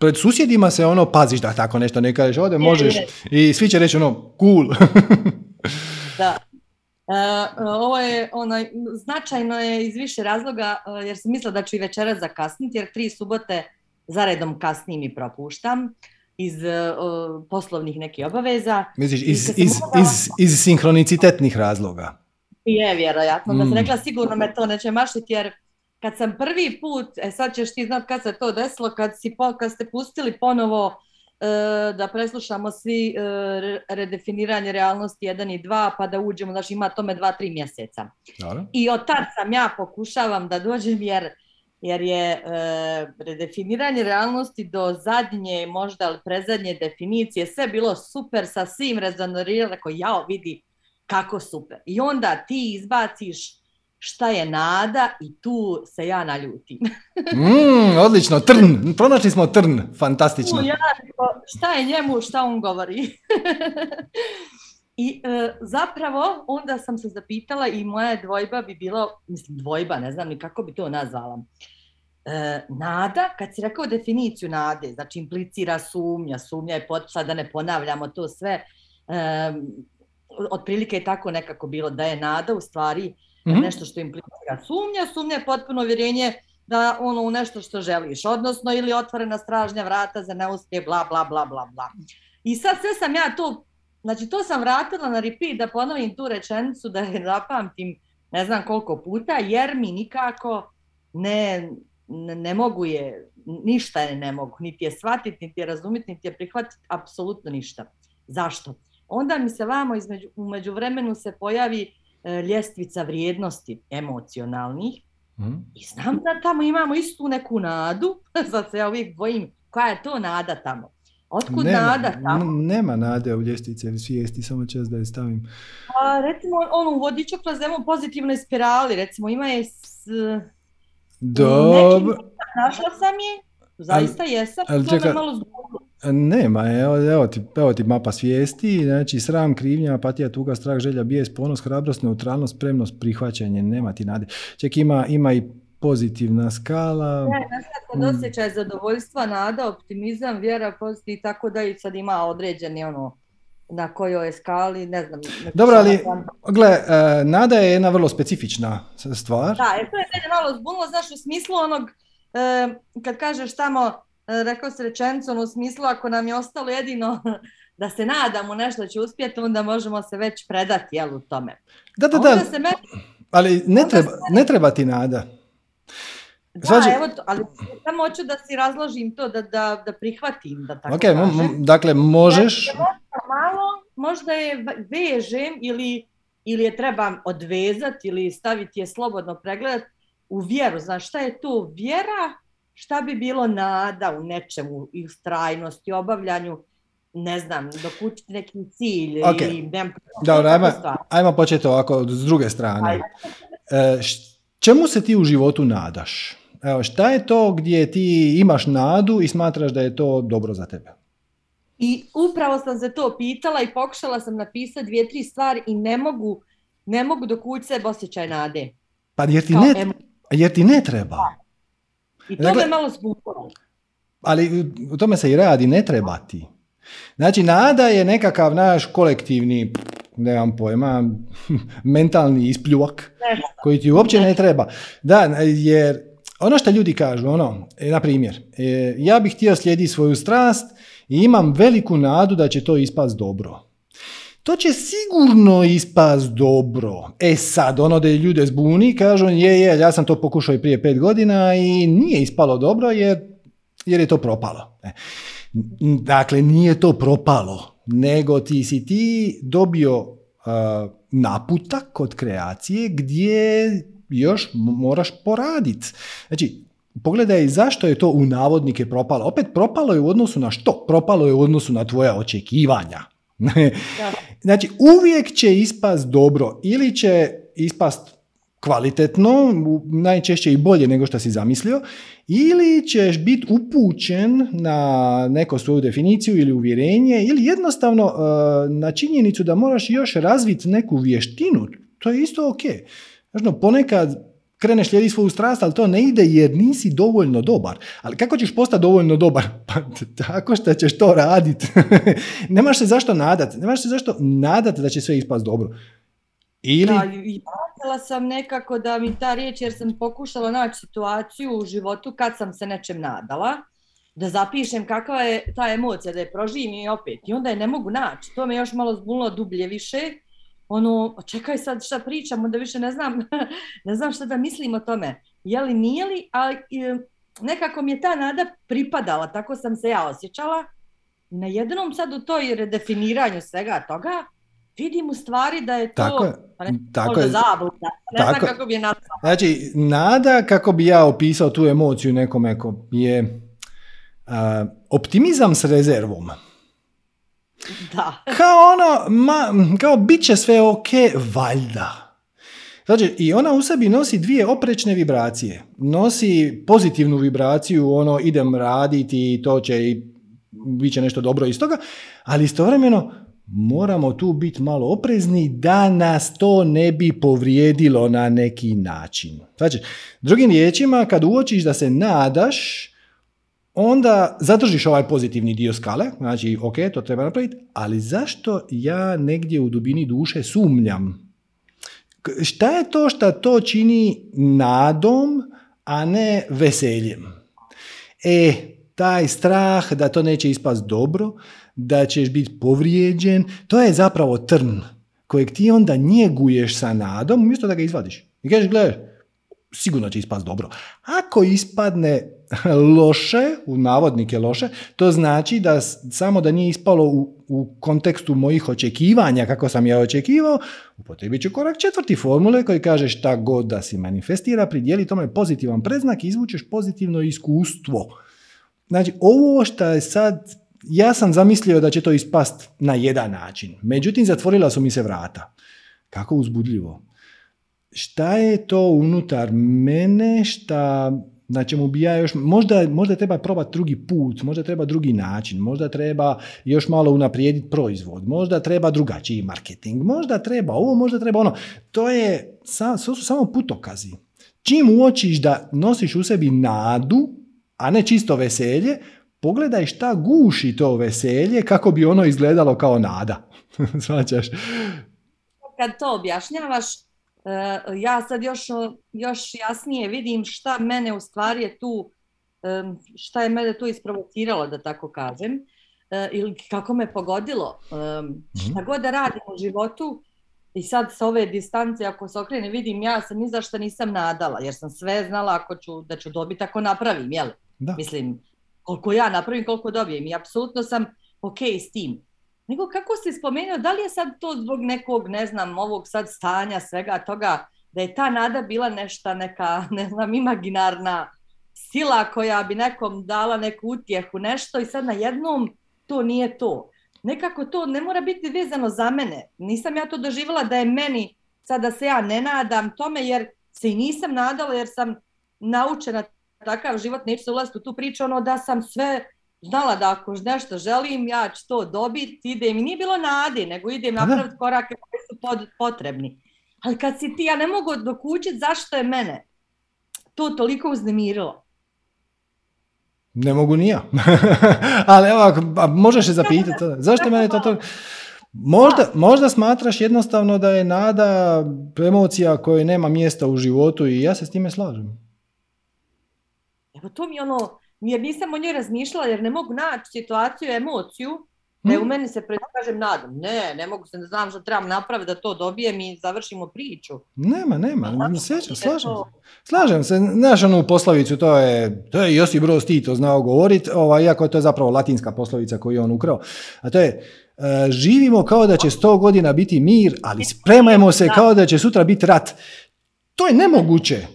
pred susjedima se ono paziš da tako nešto ne kažeš, ovdje možeš i svi će reći ono cool. Da. Uh, ovo je, ono, značajno je iz više razloga, uh, jer sam mislila da ću i večeras zakasniti, jer tri subote zaredom kasnim i propuštam iz uh, poslovnih nekih obaveza. Misliš, iz, iz, iz, iz, iz sinhronicitetnih razloga? Je, vjerojatno. Mm. Da sam rekla, sigurno me to neće mašiti, jer kad sam prvi put, e sad ćeš ti znat kad se to desilo, kad, si, kad ste pustili ponovo da preslušamo svi redefiniranje realnosti jedan i dva, pa da uđemo, znači ima tome dva tri mjeseca. Dobre. I od tad sam ja pokušavam da dođem jer, jer je redefiniranje realnosti do zadnje, možda ali prezadnje definicije, sve bilo super, sa svim rezonoriralo, rekao jao vidi kako super. I onda ti izbaciš šta je nada i tu se ja naljutim. Mm, odlično, trn, pronašli smo trn, fantastično. U, ja, šta je njemu, šta on govori. I e, zapravo onda sam se zapitala i moja dvojba bi bila, mislim dvojba, ne znam ni kako bi to nazvala. E, nada, kad si rekao definiciju nade, znači implicira sumnja, sumnja je potpisa, da ne ponavljamo to sve. E, otprilike je tako nekako bilo da je nada u stvari mm-hmm. nešto što implicira sumnja, sumnja je potpuno vjerenje da ono u nešto što želiš, odnosno ili otvorena stražnja vrata za neuspjeh, bla, bla, bla, bla, bla. I sad sve sam ja to, znači to sam vratila na repeat da ponovim tu rečenicu, da je zapamtim ne znam koliko puta, jer mi nikako ne, ne, ne mogu je, ništa je ne mogu, niti je shvatiti, niti je razumiti, niti je prihvatiti, apsolutno ništa. Zašto? Onda mi se vamo između, u međuvremenu se pojavi ljestvica vrijednosti emocionalnih mm. i znam da tamo imamo istu neku nadu, sad se ja uvijek bojim koja je to nada tamo. Otkud nema, nada tamo? N- nema nade u ljestvici svijesti, samo čas da je stavim. A, recimo ono u vodiču kroz demo pozitivnoj spirali, recimo ima je s nekim, našla sam je, zaista al, jesam, al, to čeka... me malo zboglo. Nema, evo, evo, ti, evo ti mapa svijesti, znači sram, krivnja, apatija, tuga, strah, želja, bijes, ponos, hrabrost, neutralnost, spremnost, prihvaćanje, nema ti nade. Ček, ima, ima i pozitivna skala. Ne, ja, sad kod osjećaj zadovoljstva, nada, optimizam, vjera, pozitiv i tako da i sad ima određeni ono na kojoj je skali, ne znam. Dobro, ali sam... gle, nada je jedna vrlo specifična stvar. Da, jer to je mene malo zbunilo, znaš, u smislu onog, kad kažeš tamo, rekao se rečenicom u smislu ako nam je ostalo jedino da se nadamo nešto će uspjeti, onda možemo se već predati jel, u tome. Da, da, da, se me... ali ne treba, se... ne treba ti nada. Da, Svađu... evo to, ali samo hoću da si razložim to, da, da, da prihvatim, da tako okay, kažem. M- dakle, možeš... Ja, možda, malo, možda je vežem ili, ili je trebam odvezati ili staviti je slobodno pregledat u vjeru. Znaš šta je to vjera? Šta bi bilo nada u nečemu i ustrajnosti, obavljanju, ne znam, dokućiti neki cilj. Okay. Ili nema... Dobro, ajmo, ajmo početi ovako s druge strane. E, čemu se ti u životu nadaš? Evo, šta je to gdje ti imaš nadu i smatraš da je to dobro za tebe? I upravo sam se to pitala i pokušala sam napisati dvije, tri stvari i ne mogu, ne mogu dokući sebe osjećaj nade. Pa jer ti, ne, em... jer ti ne treba. I to dakle, me malo zbukalo. Ali u tome se i radi, ne treba ti. Znači, nada je nekakav naš kolektivni, nemam pojma, mentalni ispljuvak koji ti uopće ne treba. Da, jer ono što ljudi kažu, ono, na primjer, ja bih htio slijediti svoju strast i imam veliku nadu da će to ispast dobro. To će sigurno ispast dobro. E sad, ono da je ljude zbuni, kažu je, je, ja sam to pokušao i prije pet godina i nije ispalo dobro jer, jer je to propalo. E. Dakle, nije to propalo, nego ti si ti dobio uh, naputak od kreacije gdje još moraš poraditi. Znači, pogledaj zašto je to u navodnike propalo. Opet propalo je u odnosu na što? Propalo je u odnosu na tvoja očekivanja. Znači, uvijek će ispast dobro ili će ispast kvalitetno, najčešće i bolje nego što si zamislio, ili ćeš biti upućen na neku svoju definiciju ili uvjerenje ili jednostavno uh, na činjenicu da moraš još razviti neku vještinu. To je isto ok. Znači, ponekad kreneš slijedi svoju strast, ali to ne ide jer nisi dovoljno dobar. Ali kako ćeš postati dovoljno dobar? Pa tako što ćeš to raditi. Nemaš se zašto nadati. Nemaš se zašto nadati da će sve ispast dobro. Ili... Da, pratila sam nekako da mi ta riječ, jer sam pokušala naći situaciju u životu kad sam se nečem nadala, da zapišem kakva je ta emocija, da je proživim i opet. I onda je ne mogu naći. To me još malo zbunilo dublje više. Ono, čekaj sad šta pričam, onda više ne znam, ne znam šta da mislim o tome. Je li, nije li, ali nekako mi je ta nada pripadala, tako sam se ja osjećala. Na jednom sad u toj redefiniranju svega toga, vidim u stvari da je to tako, ne, tako je, zabluda. Ne tako, znam kako bi je nazvala. Znači, nada, kako bi ja opisao tu emociju nekome ko je uh, optimizam s rezervom. Da. Kao ono, ma, kao bit će sve ok, valjda. Znači, i ona u sebi nosi dvije oprečne vibracije. Nosi pozitivnu vibraciju, ono idem raditi i to će i bit će nešto dobro iz toga, ali istovremeno moramo tu biti malo oprezni da nas to ne bi povrijedilo na neki način. Znači, drugim riječima, kad uočiš da se nadaš, onda zadržiš ovaj pozitivni dio skale, znači ok, to treba napraviti, ali zašto ja negdje u dubini duše sumnjam? Šta je to što to čini nadom, a ne veseljem? E, taj strah da to neće ispast dobro, da ćeš biti povrijeđen, to je zapravo trn kojeg ti onda njeguješ sa nadom, umjesto da ga izvadiš. I kažeš, gledaš, sigurno će ispast dobro. Ako ispadne loše, u navodnike loše, to znači da samo da nije ispalo u, u kontekstu mojih očekivanja, kako sam ja očekivao, upotrijebit ću korak četvrti formule koji kaže šta god da si manifestira, pridjeli tome pozitivan predznak i izvučeš pozitivno iskustvo. Znači, ovo što je sad, ja sam zamislio da će to ispast na jedan način, međutim zatvorila su mi se vrata. Kako uzbudljivo. Šta je to unutar mene šta... na čemu bi ja još, možda, možda treba probati drugi put, možda treba drugi način, možda treba još malo unaprijediti proizvod, možda treba drugačiji marketing, možda treba ovo, možda treba ono. To je, to su samo putokazi. Čim uočiš da nosiš u sebi nadu, a ne čisto veselje, pogledaj šta guši to veselje kako bi ono izgledalo kao nada. Svaćaš? Kad to objašnjavaš, Uh, ja sad još, još jasnije vidim šta mene u stvari je tu, um, šta je mene tu isprovociralo, da tako kažem, uh, ili kako me pogodilo. Um, šta god da radim u životu i sad s ove distance, ako se okrene, vidim ja se ni za šta nisam nadala, jer sam sve znala ako ću, da ću dobiti, ako napravim, jel? Da. Mislim, koliko ja napravim, koliko dobijem i apsolutno sam ok s tim. Nego kako si spomenuo, da li je sad to zbog nekog, ne znam, ovog sad stanja, svega toga, da je ta nada bila nešta neka, ne znam, imaginarna sila koja bi nekom dala neku utjehu, nešto i sad na jednom to nije to. Nekako to ne mora biti vezano za mene. Nisam ja to doživjela da je meni, sad da se ja ne nadam tome, jer se i nisam nadala, jer sam naučena takav život, neću se ulaziti u tu priču, ono da sam sve... znala da ako nešto želim, ja ću to dobiti, idem i nije bilo nade, nego idem napraviti korake koji su pod, potrebni. Ali kad si ti, ja ne mogu dokučiti zašto je mene to toliko uznemirilo. Ne mogu ni ja. Ali evo, možeš se zapitati, zašto je mene to toliko... Možda, možda smatraš jednostavno da je nada emocija koja nema mjesta u životu i ja se s time slažem. Evo to mi ono... jer nisam o njoj razmišljala, jer ne mogu naći situaciju, emociju, da je u meni se predskažem nadam. Ne, ne mogu se, ne znam što trebam napraviti da to dobijem i završimo priču. Nema, nema, ne sjećam, slažem se. Slažem se, znaš onu poslovicu, to je, to je Josip Broz Tito znao govoriti, ovaj, iako je to zapravo latinska poslovica koju je on ukrao, a to je uh, živimo kao da će sto godina biti mir, ali spremajmo se kao da će sutra biti rat. To je nemoguće.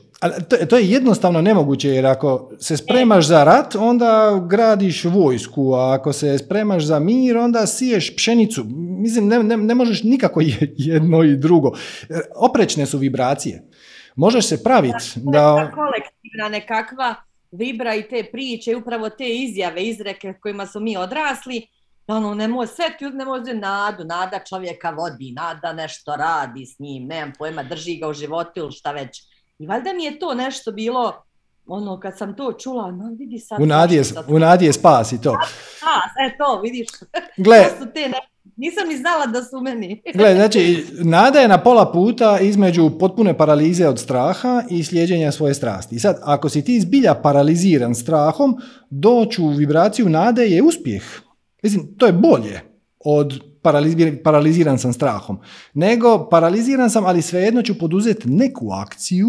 To, to je jednostavno nemoguće, jer ako se spremaš za rat, onda gradiš vojsku, a ako se spremaš za mir, onda siješ pšenicu. Mislim, ne, ne, ne možeš nikako jedno i drugo. Oprečne su vibracije. Možeš se praviti da... kolektivna nekakva vibra i te priče, upravo te izjave, izreke kojima su mi odrasli, ono, ne može, sve ti ne može nadu, nada čovjeka vodi, nada nešto radi s njim, nemam pojma, drži ga u životu ili šta već. I valjda mi je to nešto bilo, ono, kad sam to čula, no vidi sad... U nadi je, u nadi je spas i to. Spas, e to, vidiš. Gle, to su te neke. Nisam ni znala da su meni. Gle, znači, nada je na pola puta između potpune paralize od straha i slijeđenja svoje strasti. I sad, ako si ti zbilja paraliziran strahom, doći u vibraciju nade je uspjeh. Mislim, to je bolje od paraliz- paraliziran sam strahom. Nego paraliziran sam, ali svejedno ću poduzeti neku akciju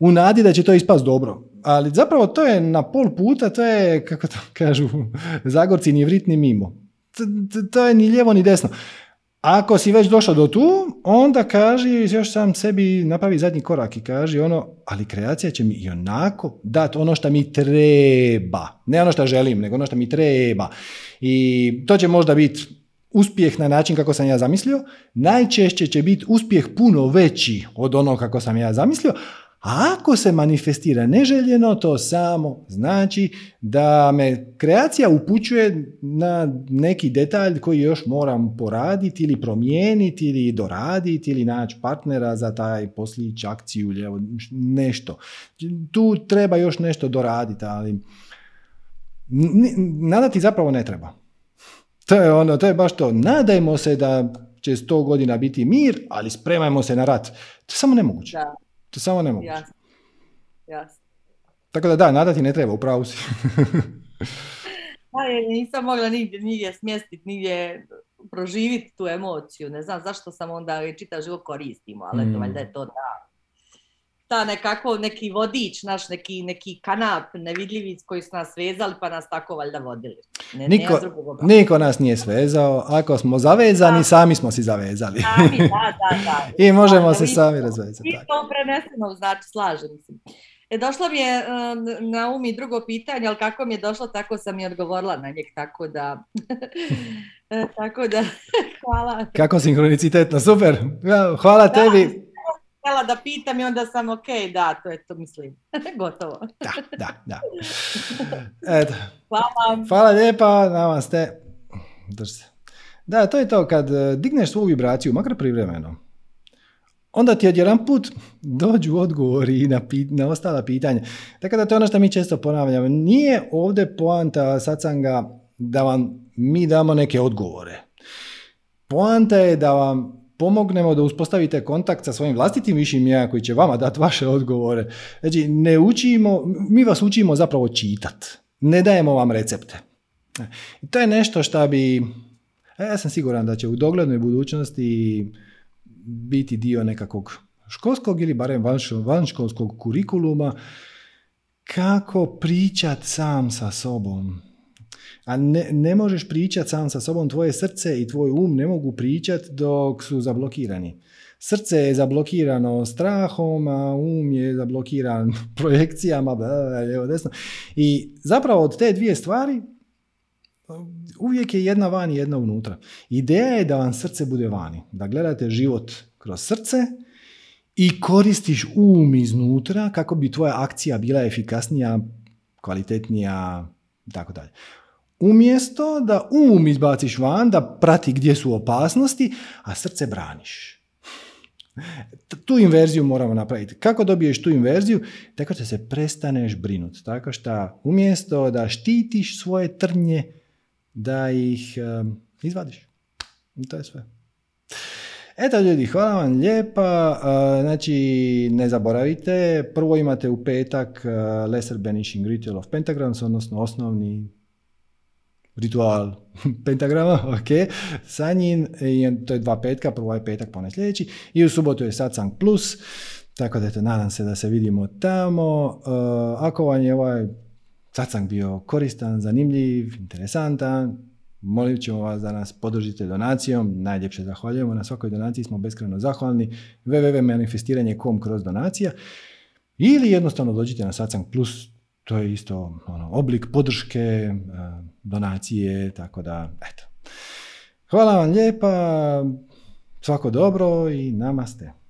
u nadi da će to ispast dobro. Ali zapravo to je na pol puta, to je, kako to kažu, Zagorci, ni vrit ni mimo. To je ni lijevo ni desno. Ako si već došao do tu, onda kaži, još sam sebi napravi zadnji korak i kaži ono, ali kreacija će mi i onako dati ono što mi treba. Ne ono što želim, nego ono što mi treba. I to će možda biti uspjeh na način kako sam ja zamislio. Najčešće će biti uspjeh puno veći od onog kako sam ja zamislio. A ako se manifestira neželjeno, to samo znači da me kreacija upućuje na neki detalj koji još moram poraditi ili promijeniti ili doraditi ili naći partnera za taj poslić, akciju ili nešto. Tu treba još nešto doraditi, ali nada ti zapravo ne treba. To je ono, to je baš to. Nadajmo se da će sto godina biti mir, ali spremajmo se na rat. To je samo nemoguće. Da. To samo ne moguće. Jasno. Jasno. Tako da da, nada ti ne treba, upravo si. Ja nisam mogla nigdje, nigdje smjestiti, nigdje proživiti tu emociju. Ne znam zašto sam onda čitav život koristimo, ali mm. to valjda je to da. Ta nekako, neki vodič, naš neki, neki kanap nevidljivi koji su nas svezali pa nas tako valjda vodili. Ne, niko, ne niko nas nije svezao, ako smo zavezani, da. Sami smo si zavezali. Sami, da, da, da. I možemo da, se mi sami razvezati. I to preneseno, znači slažem se. E, došlo mi je na um i drugo pitanje, ali kako mi je došlo, tako sam i odgovorila na njeg, tako da, tako da, hvala. Kako sinhronicitetno, super, hvala da. Tebi. Htjela da pitam i onda sam ok, da, to je to, mislim, gotovo. Da, da, da. Eto. Hvala. Hvala lijepa, namaste. Drži se. Da, to je to, kad digneš svoju vibraciju, makar privremeno, onda ti odjedan put dođu odgovori na, pit, na ostala pitanja. Tako da to je ono što mi često ponavljamo. Nije ovdje poanta satsanga da vam mi damo neke odgovore. Poanta je da vam pomognemo da uspostavite kontakt sa svojim vlastitim višim ja koji će vama dati vaše odgovore. Znači, ne učimo, mi vas učimo zapravo čitati. Ne dajemo vam recepte. I to je nešto što bi, ja sam siguran da će u doglednoj budućnosti biti dio nekakvog školskog ili barem vanškolskog kurikuluma kako pričati sam sa sobom. A ne, ne možeš pričati sam sa sobom, tvoje srce i tvoj um ne mogu pričati dok su zablokirani. Srce je zablokirano strahom, a um je zablokiran projekcijama, lijevo desno. I zapravo od te dvije stvari uvijek je jedna van i jedna unutra. Ideja je da vam srce bude vani, da gledate život kroz srce i koristiš um iznutra kako bi tvoja akcija bila efikasnija, kvalitetnija, tako dalje. Umjesto da um izbaciš van, da prati gdje su opasnosti, a srce braniš. Tu inverziju moramo napraviti. Kako dobiješ tu inverziju? Tako što se prestaneš brinuti. Tako što umjesto da štitiš svoje trnje, da ih um, izvadiš. I to je sve. Eto ljudi, hvala vam lijepa. Znači, ne zaboravite, prvo imate u petak Lesser Banishing Ritual of Pentagrams, odnosno osnovni ritual pentagrama, ok, Sanjin, to je dva petka, prvo je petak, pa onaj sljedeći, i u subotu je Satsang Plus, tako da eto, nadam se da se vidimo tamo. Uh, ako vam je ovaj satsang bio koristan, zanimljiv, interesantan, molim ćemo vas da nas podržite donacijom, najljepše zahvaljujemo, na svakoj donaciji smo beskrajno zahvalni, double-u double-u double-u dot manifestiranje dot com kroz donacija, ili jednostavno dođite na Satsang Plus, to je isto ono, oblik podrške, donacije, tako da, eto. Hvala vam lijepa, svako dobro i namaste.